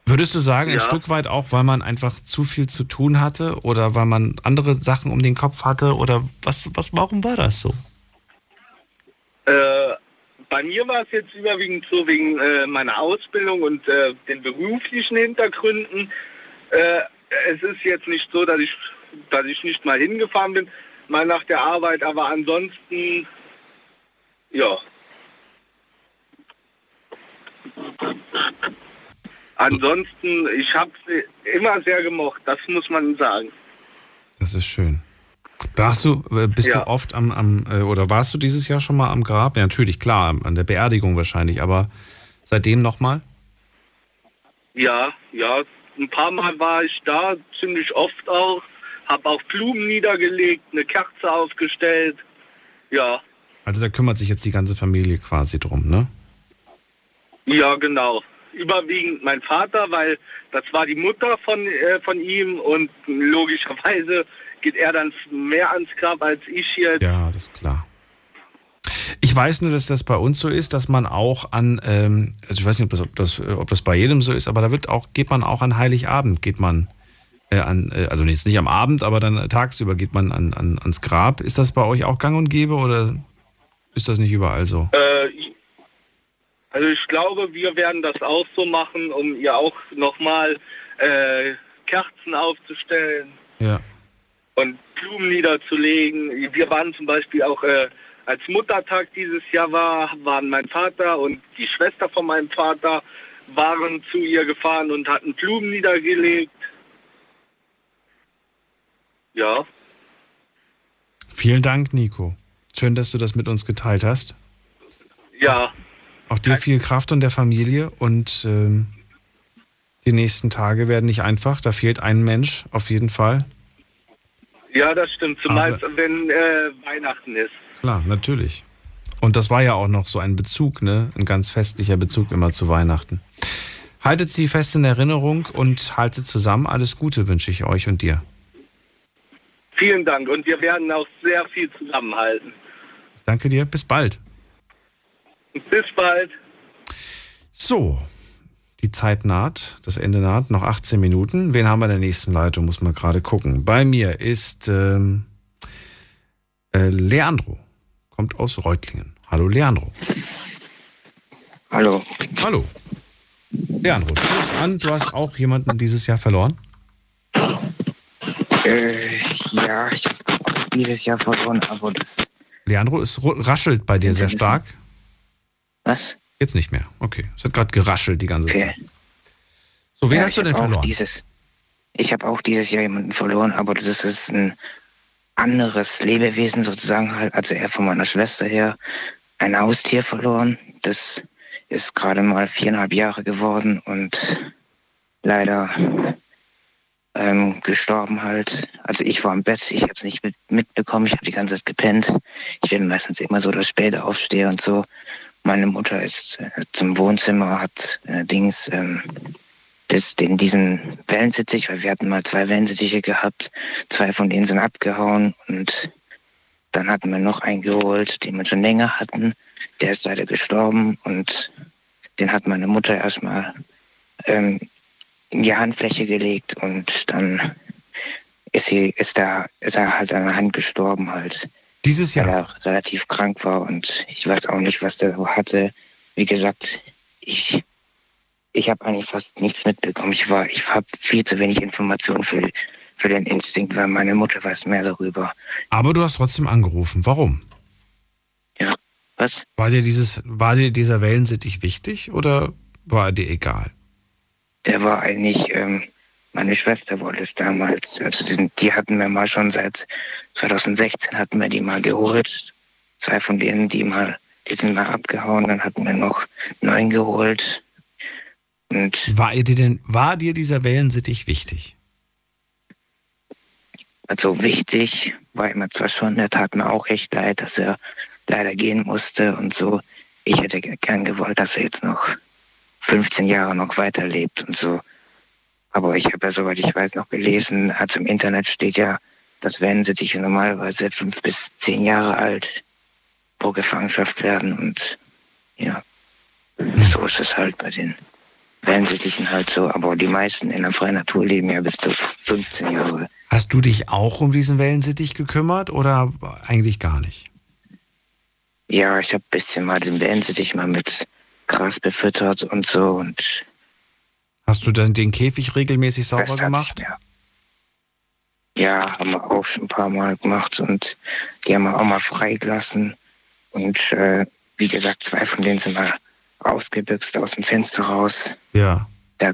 Würdest du sagen, ja. ein Stück weit auch, weil man einfach zu viel zu tun hatte oder weil man andere Sachen um den Kopf hatte oder was, was warum war das so? Äh, bei mir war es jetzt überwiegend so wegen äh, meiner Ausbildung und äh, den beruflichen Hintergründen. Äh, es ist jetzt nicht so, dass ich, dass ich nicht mal hingefahren bin, mal nach der Arbeit, aber ansonsten, ja. Ansonsten, ich habe sie immer sehr gemocht, das muss man sagen. Das ist schön. Warst du, bist ja. du oft am, am, oder warst du dieses Jahr schon mal am Grab? Ja, natürlich, klar, an der Beerdigung wahrscheinlich, aber seitdem nochmal? Ja, ja, ein paar Mal war ich da, ziemlich oft auch, habe auch Blumen niedergelegt, eine Kerze aufgestellt, ja. Also da kümmert sich jetzt die ganze Familie quasi drum, ne? Ja, genau. Überwiegend mein Vater, weil das war die Mutter von, äh, von ihm und logischerweise geht er dann mehr ans Grab als ich jetzt. Ja, das ist klar. Ich weiß nur, dass das bei uns so ist, dass man auch an, ähm, also ich weiß nicht, ob das, ob das bei jedem so ist, aber da wird auch, geht man auch an Heiligabend, geht man äh, an, äh, also nicht, nicht am Abend, aber dann tagsüber geht man an, an, ans Grab. Ist das bei euch auch gang und gäbe oder ist das nicht überall so? Äh, Also ich glaube, wir werden das auch so machen, um ihr auch nochmal äh, Kerzen aufzustellen ja. und Blumen niederzulegen. Wir waren zum Beispiel auch, äh, als Muttertag dieses Jahr war, waren mein Vater und die Schwester von meinem Vater waren zu ihr gefahren und hatten Blumen niedergelegt. Ja. Vielen Dank, Nico. Schön, dass du das mit uns geteilt hast. Ja. Auch dir viel Kraft und der Familie und ähm, die nächsten Tage werden nicht einfach. Da fehlt ein Mensch auf jeden Fall. Ja, das stimmt. Zumal aber, wenn äh, Weihnachten ist. Klar, natürlich. Und das war ja auch noch so ein Bezug, ne? Ein ganz festlicher Bezug immer zu Weihnachten. Haltet sie fest in Erinnerung und haltet zusammen. Alles Gute wünsche ich euch und dir. Vielen Dank und wir werden auch sehr viel zusammenhalten. Danke dir. Bis bald. Bis bald. So, die Zeit naht, das Ende naht, noch achtzehn Minuten. Wen haben wir in der nächsten Leitung, muss man gerade gucken. Bei mir ist ähm, äh, Leandro, kommt aus Reutlingen. Hallo Leandro. Hallo. Hallo. Leandro, du rufst an, du hast auch jemanden dieses Jahr verloren? Äh, ja, ich habe dieses Jahr verloren, aber... Leandro, es raschelt bei dir sehr stark. Was? Jetzt nicht mehr. Okay. Es hat gerade geraschelt die ganze okay. Zeit. So, wen ja, hast du denn verloren? Dieses, ich habe auch dieses Jahr jemanden verloren, aber das ist, ist ein anderes Lebewesen sozusagen. Also er von meiner Schwester her ein Haustier verloren. Das ist gerade mal viereinhalb Jahre geworden und leider ähm, gestorben halt. Also ich war im Bett, ich habe es nicht mit, mitbekommen. Ich habe die ganze Zeit gepennt. Ich bin meistens immer so, dass ich später aufstehe und so. Meine Mutter ist äh, zum Wohnzimmer, hat äh, Dings, ähm, das, den, diesen Wellensittich, weil wir hatten mal zwei Wellensittiche gehabt, zwei von denen sind abgehauen und dann hatten wir noch einen geholt, den wir schon länger hatten, der ist leider gestorben und den hat meine Mutter erstmal ähm, in die Handfläche gelegt und dann ist sie, ist da, ist er halt an der Hand gestorben halt. Dieses Jahr? Weil er relativ krank war und ich weiß auch nicht, was der so hatte. Wie gesagt, ich, ich habe eigentlich fast nichts mitbekommen. Ich war, ich habe viel zu wenig Informationen für, für den Instinkt, weil meine Mutter weiß mehr darüber. Aber du hast trotzdem angerufen. Warum? Ja, was? War dir, dieses, war dir dieser Wellensittich wichtig oder war dir egal? der war eigentlich, ähm, meine Schwester wollte es damals, also die, die hatten wir mal schon seit zwanzig sechzehn, hatten wir die mal geholt. Zwei von denen, die mal, die sind mal abgehauen, dann hatten wir noch neun geholt. Und war, ihr dir denn, war dir dieser Wellensittich wichtig? Also wichtig war ihm zwar schon, der tat mir auch echt leid, dass er leider gehen musste und so. Ich hätte gern gewollt, dass er jetzt noch fünfzehn Jahre noch weiterlebt und so. Aber ich habe ja, soweit ich weiß, noch gelesen, also im Internet steht ja, dass Wellensittiche normalerweise fünf bis zehn Jahre alt pro Gefangenschaft werden. Und ja, so ist es halt bei den Wellensittichen halt so. Aber die meisten in der freien Natur leben ja bis zu fünfzehn Jahre. Hast du dich auch um diesen Wellensittich gekümmert oder eigentlich gar nicht? Ja, ich habe ein bisschen mal den Wellensittich mal mit Gras befüttert und so. Und hast du dann den Käfig regelmäßig sauber gemacht? Ja. Ja, haben wir auch schon ein paar Mal gemacht und die haben wir auch mal freigelassen. Und äh, wie gesagt, zwei von denen sind mal ausgebüxt aus dem Fenster raus. Ja. Der,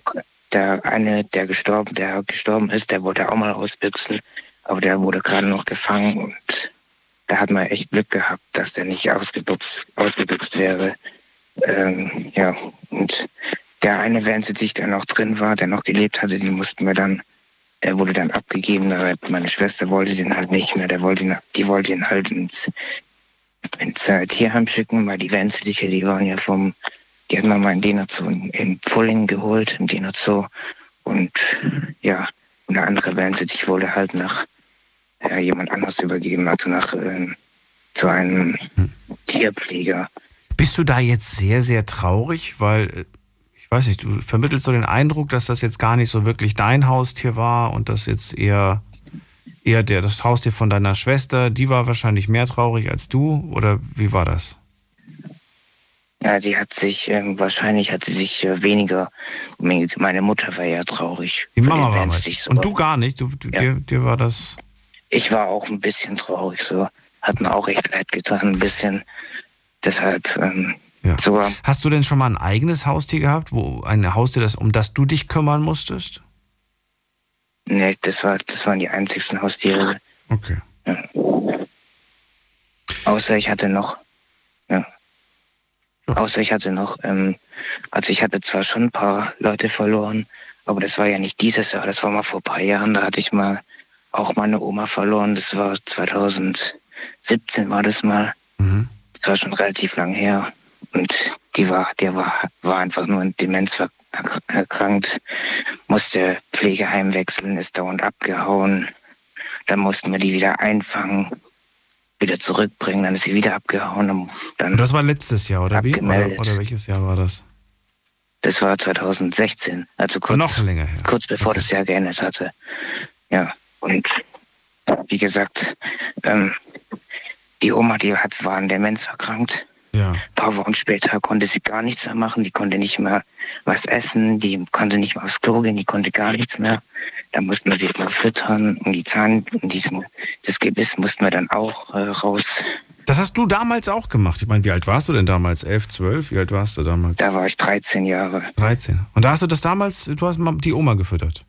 der eine, der gestorben, der gestorben ist, der wollte auch mal ausbüchsen, aber der wurde gerade noch gefangen und da hat man echt Glück gehabt, dass der nicht ausgebüxt, ausgebüxt wäre. Ähm, ja, und der eine, während sie sich dann noch drin war, der noch gelebt hatte, den mussten wir dann, der wurde dann abgegeben, aber meine Schwester wollte den halt nicht mehr, der wollte ihn, die wollte ihn halt ins, ins äh, Tierheim schicken, weil die Wellensittiche, die waren ja vom, die hatten wir mal in Dienerzoo, in Pfullingen geholt, im Dienerzoo und ja, und der andere Wellensittich wurde halt nach äh, jemand anders übergeben, also nach äh, zu einem Tierpfleger. Bist du da jetzt sehr, sehr traurig, weil... Ich weiß nicht, du vermittelst so den Eindruck, dass das jetzt gar nicht so wirklich dein Haustier war und dass jetzt eher, eher der, das Haustier von deiner Schwester, die war wahrscheinlich mehr traurig als du, oder wie war das? Ja, sie hat sich, ähm, wahrscheinlich hat sie sich äh, weniger, meine Mutter war ja traurig. Die Mama war mal. So. Und du gar nicht? Du, du, ja. dir, dir war das... Ich war auch ein bisschen traurig, so. Hat mir auch echt leid getan, ein bisschen. Deshalb... Ähm, Ja. Sogar. Hast du denn schon mal ein eigenes Haustier gehabt, wo ein Haustier, das, um das du dich kümmern musstest? Nee, das, war, das waren die einzigsten Haustiere. Okay. Ja. Außer ich hatte noch, ja. ja. Außer ich hatte noch, ähm, also ich hatte zwar schon ein paar Leute verloren, aber das war ja nicht dieses Jahr, das war mal vor ein paar Jahren, da hatte ich mal auch meine Oma verloren, das war zwanzig siebzehn war das mal. Mhm. Das war schon relativ lang her. Und die war, der war, war einfach nur in Demenz erkrankt, musste Pflegeheim wechseln, ist dauernd abgehauen. Dann mussten wir die wieder einfangen, wieder zurückbringen, dann ist sie wieder abgehauen. Dann und das war letztes Jahr, oder wie? Oder, oder welches Jahr war das? Das war zwanzig sechzehn, also kurz, noch länger her. Kurz bevor okay. das Jahr geendet hatte. Ja, und wie gesagt, ähm, die Oma, die hat, war an Demenz erkrankt. Ja. Ein paar Wochen später konnte sie gar nichts mehr machen, die konnte nicht mehr was essen, die konnte nicht mehr aufs Klo gehen, die konnte gar nichts mehr. Da mussten wir sie immer füttern und die Zahn, und diesen, das Gebiss mussten wir dann auch äh, raus. Das hast du damals auch gemacht? Ich meine, wie alt warst du denn damals? Elf, zwölf? Wie alt warst du damals? Da war ich dreizehn Jahre. dreizehn. Und da hast du das damals, du hast die Oma gefüttert?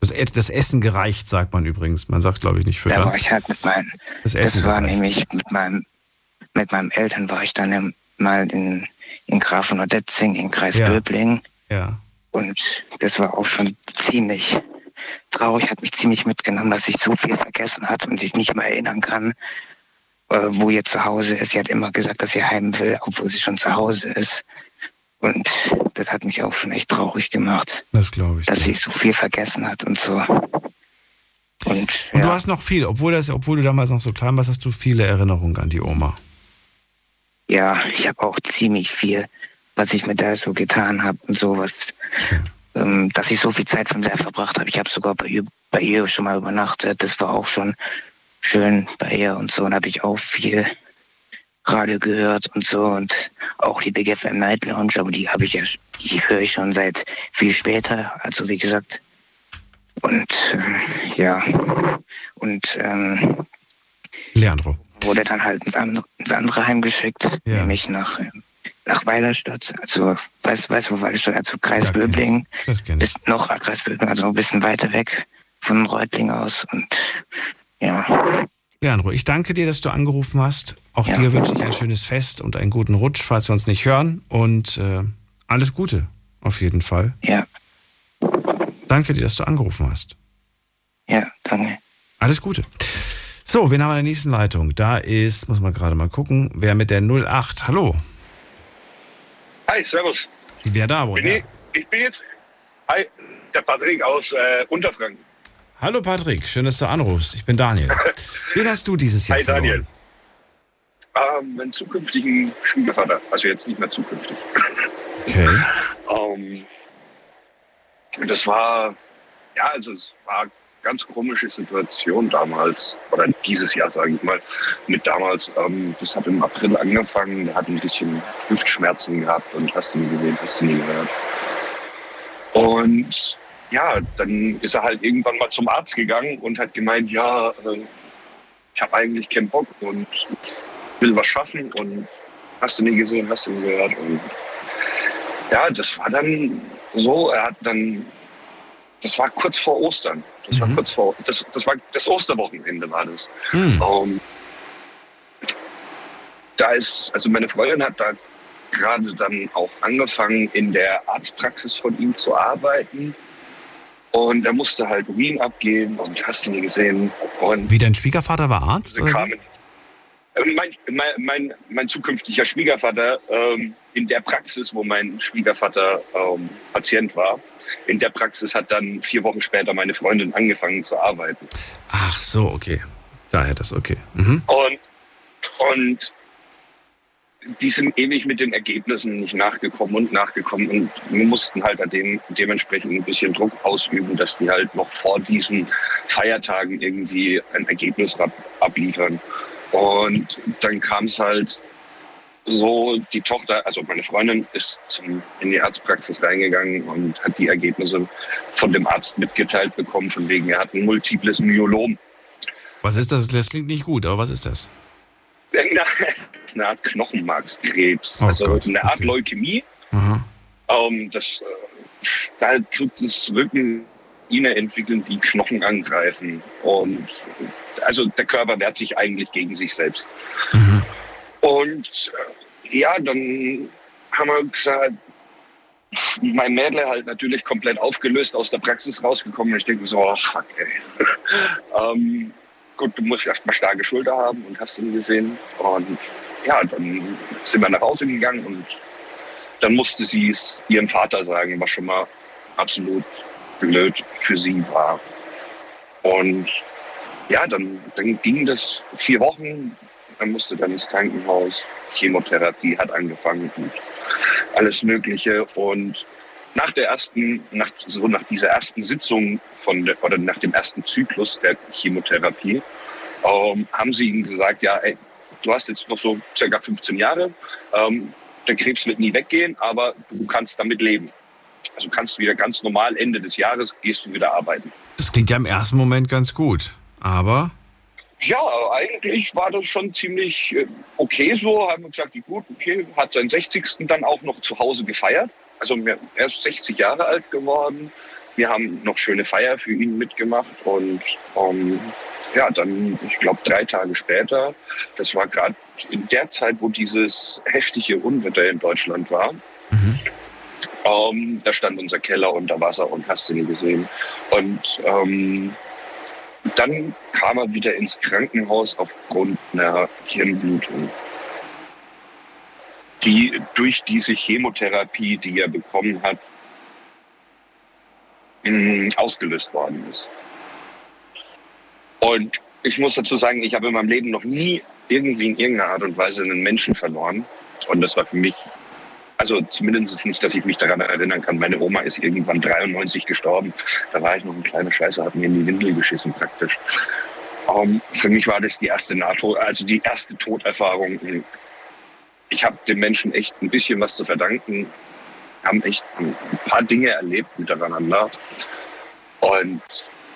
Das, das Essen gereicht, sagt man übrigens. Man sagt, glaube ich, nicht füttern. Da war ich halt mit meinem, das, das war gereicht. Nämlich mit meinem Mit meinen Eltern war ich dann mal in, in Grafenaudötzing, in Kreis ja. Böblingen. Ja. Und das war auch schon ziemlich traurig, hat mich ziemlich mitgenommen, dass ich so viel vergessen hat und sich nicht mehr erinnern kann, äh, wo ihr zu Hause ist. Sie hat immer gesagt, dass sie heim will, obwohl sie schon zu Hause ist. Und das hat mich auch schon echt traurig gemacht. Das glaube ich. Dass ja. sie so viel vergessen hat und so. Und, und ja. du hast noch viel, obwohl, das, obwohl du damals noch so klein warst, hast du viele Erinnerungen an die Oma. Ja, ich habe auch ziemlich viel, was ich mit der so getan habe und sowas, ähm, dass ich so viel Zeit von der verbracht habe. Ich habe sogar bei ihr, bei ihr schon mal übernachtet, das war auch schon schön bei ihr und so. Und habe ich auch viel Radio gehört und so und auch die Big F M Night Lounge, aber die habe ich ja, die höre ich schon seit viel später. Also wie gesagt, und äh, ja, und ähm, Leandro. Wurde dann halt ins andere, ins andere Heim geschickt, ja. nämlich nach nach Weilerstadt, also weißt du, weißt du, Weilerstadt, also Kreis ja, Böblingen, ist noch Kreis Böblingen, also ein bisschen weiter weg von Reutlingen aus und ja. Leandro, ich danke dir, dass du angerufen hast. Auch ja. dir wünsche ich ein schönes Fest und einen guten Rutsch, falls wir uns nicht hören. Und äh, alles Gute, auf jeden Fall. Ja. Danke dir, dass du angerufen hast. Ja, danke. Alles Gute. So, wen haben wir in der nächsten Leitung? Da ist, muss man gerade mal gucken, wer mit der null acht. Hallo. Hi, servus. Wer da wohl? Bin ja. ich, ich bin jetzt hi, der Patrick aus äh, Unterfranken. Hallo Patrick, schön, dass du anrufst. Ich bin Daniel. Wen hast du dieses Jahr Hi verloren? Daniel. Ähm, meinen zukünftigen Schwiegervater. Also jetzt nicht mehr zukünftig. Okay. ähm, und das war, ja, also es war eine ganz komische Situation damals, oder dieses Jahr, sage ich mal, mit damals. Ähm, das hat im April angefangen, da hat ein bisschen Hüftschmerzen gehabt und hast du nie gesehen, hast du nie gehört. Und ja, dann ist er halt irgendwann mal zum Arzt gegangen und hat gemeint, ja, ich habe eigentlich keinen Bock und will was schaffen und hast du nie gesehen, hast du nie gehört. Und ja, das war dann so, er hat dann, das war kurz vor Ostern, das mhm. war kurz vor, das, das war das Osterwochenende war das. Mhm. Um, da ist, also meine Freundin hat da gerade dann auch angefangen, in der Arztpraxis von ihm zu arbeiten. Und er musste halt Urin abgeben und hast ihn nie gesehen. Und wie, dein Schwiegervater war Arzt? Kamen, mein, mein, mein, mein zukünftiger Schwiegervater ähm, in der Praxis, wo mein Schwiegervater ähm, Patient war, in der Praxis hat dann vier Wochen später meine Freundin angefangen zu arbeiten. Ach so, okay. Daher das, okay. Mhm. Und, und die sind ewig mit den Ergebnissen nicht nachgekommen und nachgekommen und wir mussten halt dem, dementsprechend ein bisschen Druck ausüben, dass die halt noch vor diesen Feiertagen irgendwie ein Ergebnis ab, abliefern. Und dann kam es halt so, die Tochter, also meine Freundin, ist zum, in die Arztpraxis reingegangen und hat die Ergebnisse von dem Arzt mitgeteilt bekommen, von wegen, er hat ein multiples Myelom. Was ist das? Das klingt nicht gut, aber was ist das? Das ist eine Art Knochenmarkskrebs, oh also Gott. eine Art okay. Leukämie. Ähm, das, da tut das Rücken Ine entwickeln, die Knochen angreifen. Und also der Körper wehrt sich eigentlich gegen sich selbst. Mhm. Und ja, dann haben wir gesagt, mein Mädel halt natürlich komplett aufgelöst, aus der Praxis rausgekommen. Und ich denke so, oh, fuck, ey. ähm, Gut, du musst erstmal starke Schulter haben und hast ihn gesehen. Und ja, dann sind wir nach Hause gegangen und dann musste sie es ihrem Vater sagen, was schon mal absolut blöd für sie war. Und ja, dann, dann ging das vier Wochen. Dann musste dann ins Krankenhaus. Chemotherapie hat angefangen und alles Mögliche. Und Nach der ersten, nach, so nach dieser ersten Sitzung von der, oder nach dem ersten Zyklus der Chemotherapie ähm, haben sie ihm gesagt, ja, ey, du hast jetzt noch so circa fünfzehn Jahre, ähm, der Krebs wird nie weggehen, aber du kannst damit leben. Also kannst du wieder ganz normal Ende des Jahres gehst du wieder arbeiten. Das klingt ja im ersten Moment ganz gut, aber ja, eigentlich war das schon ziemlich okay so. Haben wir gesagt, gut, okay, hat seinen sechzigsten dann auch noch zu Hause gefeiert. Also er ist sechzig Jahre alt geworden. Wir haben noch schöne Feier für ihn mitgemacht. Und ähm, ja, dann, ich glaube, drei Tage später, das war gerade in der Zeit, wo dieses heftige Unwetter in Deutschland war, mhm. ähm, da stand unser Keller unter Wasser und hast du nie gesehen. Und ähm, dann kam er wieder ins Krankenhaus aufgrund einer Hirnblutung, die durch diese Chemotherapie, die er bekommen hat, ausgelöst worden ist. Und ich muss dazu sagen, ich habe in meinem Leben noch nie irgendwie in irgendeiner Art und Weise einen Menschen verloren. Und das war für mich, also zumindest nicht, dass ich mich daran erinnern kann. Meine Oma ist irgendwann dreiundneunzig gestorben. Da war ich noch ein kleiner Scheiße, hat mir in die Windel geschissen praktisch. Um, für mich war das die erste NATO, also die erste Toderfahrung. Ich habe den Menschen echt ein bisschen was zu verdanken. Wir haben echt ein paar Dinge erlebt miteinander. Und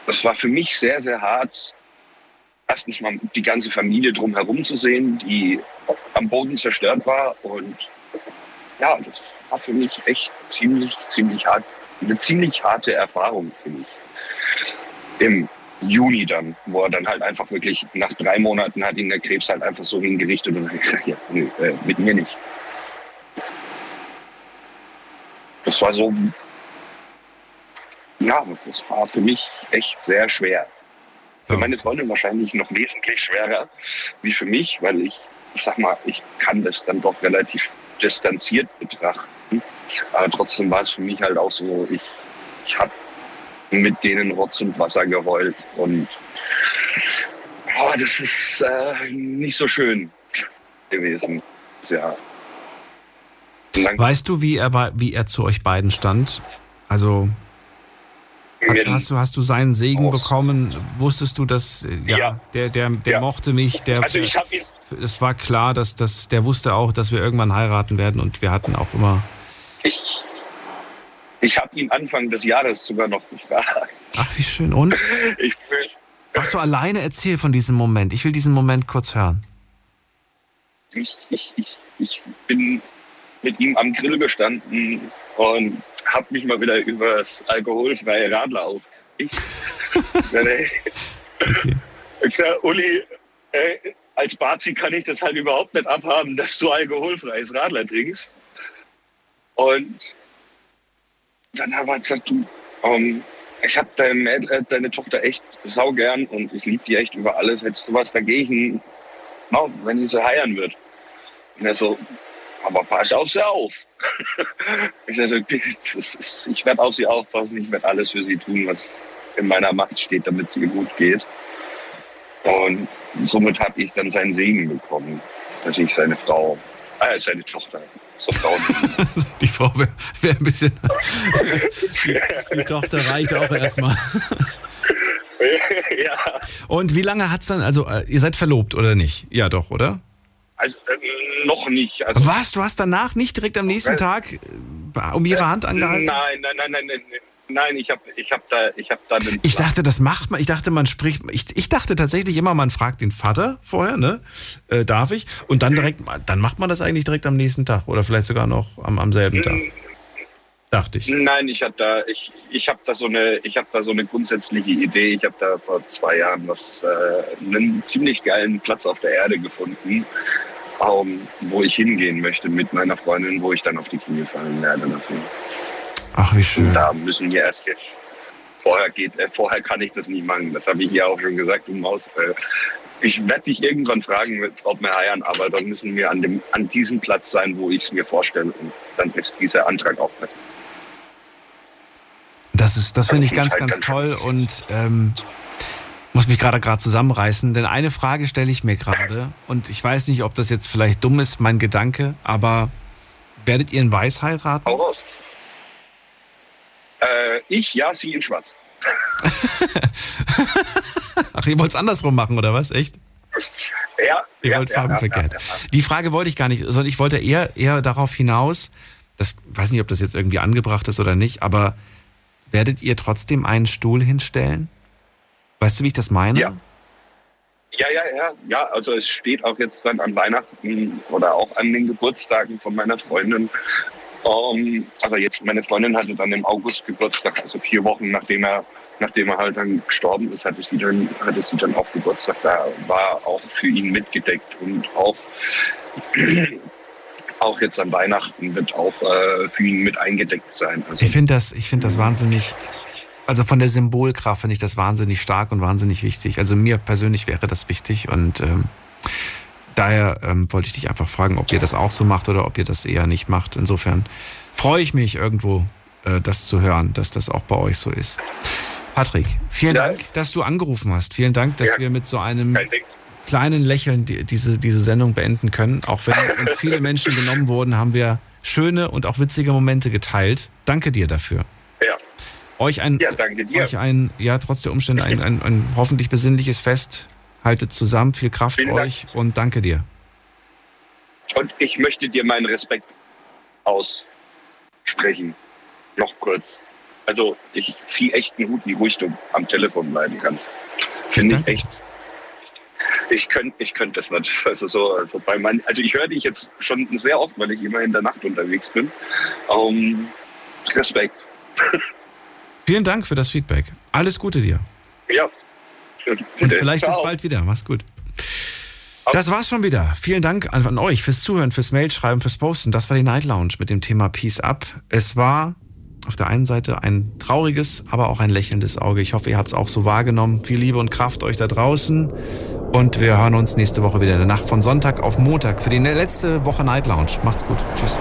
das war für mich sehr, sehr hart, erstens mal die ganze Familie drumherum zu sehen, die am Boden zerstört war. Und ja, das war für mich echt ziemlich, ziemlich hart, eine ziemlich harte Erfahrung für mich. Im Juni dann, wo er dann halt einfach wirklich nach drei Monaten hat ihn der Krebs halt einfach so hingerichtet und dann habe ich gesagt, ja, nö, äh, mit mir nicht. Das war so, ja, das war für mich echt sehr schwer. Für meine Freundin wahrscheinlich noch wesentlich schwerer wie für mich, weil ich, ich sag mal, ich kann das dann doch relativ distanziert betrachten. Aber trotzdem war es für mich halt auch so, ich, ich habe mit denen Rotz und Wasser geheult und oh, das ist äh, nicht so schön gewesen. Ja. Weißt du, wie er, wie er zu euch beiden stand? Also Hat, hast, du, hast du seinen Segen aus. bekommen? Wusstest du, dass ja, ja. der, der, der ja. mochte mich? Der, also ich hab ihn. Es war klar, dass, dass der wusste auch, dass wir irgendwann heiraten werden und wir hatten auch immer. Ich, ich habe ihn Anfang des Jahres sogar noch gefragt. Ach, wie schön. Und? Ich will. Hast du alleine erzählt von diesem Moment? Ich will diesen Moment kurz hören. Ich, ich, ich, ich bin mit ihm am Grill gestanden und hab mich mal wieder übers alkoholfreie Radler auf. Ich, ich sag, Uli, ey, als Bazi kann ich das halt überhaupt nicht abhaben, dass du alkoholfreies Radler trinkst. Und dann haben wir gesagt, du, ähm, ich hab deine, Mädel, äh, deine Tochter echt saugern und ich liebe die echt über alles. Hättest du was dagegen, no, wenn die so heiern wird? Und er so, aber pass auf sie auf. Ich, also, ich werde auf sie aufpassen, ich werde alles für sie tun, was in meiner Macht steht, damit es ihr gut geht. Und somit habe ich dann seinen Segen bekommen, dass ich seine Frau, äh, seine Tochter, so Frau. Die Frau wäre wär ein bisschen, die, die Tochter reicht auch erstmal. Ja. Und wie lange hat's dann, also ihr seid verlobt oder nicht? Ja doch, oder? Also äh, noch nicht. Also, was? Du hast danach nicht direkt am nächsten äh, Tag äh, um ihre äh, Hand angehalten? Nein, nein, nein, nein, nein, nein. Ich habe, ich habe da, ich habe da. Ich dachte, das macht man. Ich dachte, man spricht. Ich, ich dachte tatsächlich immer, man fragt den Vater vorher, ne? Äh, darf ich? Und dann direkt, dann macht man das eigentlich direkt am nächsten Tag oder vielleicht sogar noch am, am selben Tag. N- dachte ich. Nein, ich habe da, ich, ich habe da so eine, ich habe da so eine grundsätzliche Idee. Ich habe da vor zwei Jahren was, äh, einen ziemlich geilen Platz auf der Erde gefunden. Um, wo ich hingehen möchte mit meiner Freundin, wo ich dann auf die Knie fallen werde dafür. Ach, wie schön. Und da müssen wir erst jetzt. Vorher, geht, äh, vorher kann ich das nie machen. Das habe ich ja auch schon gesagt, du Maus. Äh, ich werde dich irgendwann fragen, ob wir heiern, aber dann müssen wir an, dem, an diesem Platz sein, wo ich es mir vorstelle. Und dann ist dieser Antrag auch perfekt. Das, ist, das finde ich ganz, ganz toll und ähm, muss mich gerade gerade zusammenreißen, denn eine Frage stelle ich mir gerade und ich weiß nicht, ob das jetzt vielleicht dumm ist, mein Gedanke, aber werdet ihr in Weiß heiraten? Hau raus. Äh, ich, ja, sie in Schwarz. Ach, ihr wollt es andersrum machen, oder was? Echt? Ja. Ihr wollt ja, Farben ja, verkehrt. Ja, ja, ja. Die Frage wollte ich gar nicht, sondern ich wollte eher, eher darauf hinaus, das weiß nicht, ob das jetzt irgendwie angebracht ist oder nicht, aber werdet ihr trotzdem einen Stuhl hinstellen? Weißt du, wie ich das meine? Ja. ja, ja, ja, ja. Also es steht auch jetzt dann an Weihnachten oder auch an den Geburtstagen von meiner Freundin. Um, also jetzt, meine Freundin hatte dann im August Geburtstag, also vier Wochen nachdem er, nachdem er halt dann gestorben ist, hatte sie dann, hatte sie dann auch Geburtstag. Da war auch für ihn mitgedeckt und auch, auch jetzt an Weihnachten wird auch äh, für ihn mit eingedeckt sein. Also, ich finde das, ich finde das wahnsinnig. Also von der Symbolkraft finde ich das wahnsinnig stark und wahnsinnig wichtig. Also mir persönlich wäre das wichtig und ähm, daher ähm, wollte ich dich einfach fragen, ob ihr das auch so macht oder ob ihr das eher nicht macht. Insofern freue ich mich irgendwo, äh, das zu hören, dass das auch bei euch so ist. Patrick, vielen ja. Dank, dass du angerufen hast. Vielen Dank, dass ja. wir mit so einem kleinen Lächeln die, diese, diese Sendung beenden können. Auch wenn uns viele Menschen genommen wurden, haben wir schöne und auch witzige Momente geteilt. Danke dir dafür. Ja. Euch ein, ja, danke dir. Euch ein, ja, trotz der Umstände, ein, ein, ein hoffentlich besinnliches Fest. Haltet zusammen, viel Kraft Vielen euch Dank. Und danke dir. Und ich möchte dir meinen Respekt aussprechen. Noch kurz. Also, ich ziehe echt einen Hut, wie ruhig du am Telefon bleiben kannst. Finde ich echt. ich könnte ich könnte das nicht. Also, so, also, bei mein, also ich höre dich jetzt schon sehr oft, weil ich immer in der Nacht unterwegs bin. Um, Respekt. Vielen Dank für das Feedback. Alles Gute dir. Ja. Bitte. Und vielleicht Ciao. Bis bald wieder. Mach's gut. Das war's schon wieder. Vielen Dank an euch fürs Zuhören, fürs Mailschreiben, fürs Posten. Das war die Night Lounge mit dem Thema Peace Up. Es war auf der einen Seite ein trauriges, aber auch ein lächelndes Auge. Ich hoffe, ihr habt es auch so wahrgenommen. Viel Liebe und Kraft euch da draußen. Und wir hören uns nächste Woche wieder in der Nacht von Sonntag auf Montag für die letzte Woche Night Lounge. Macht's gut. Tschüss.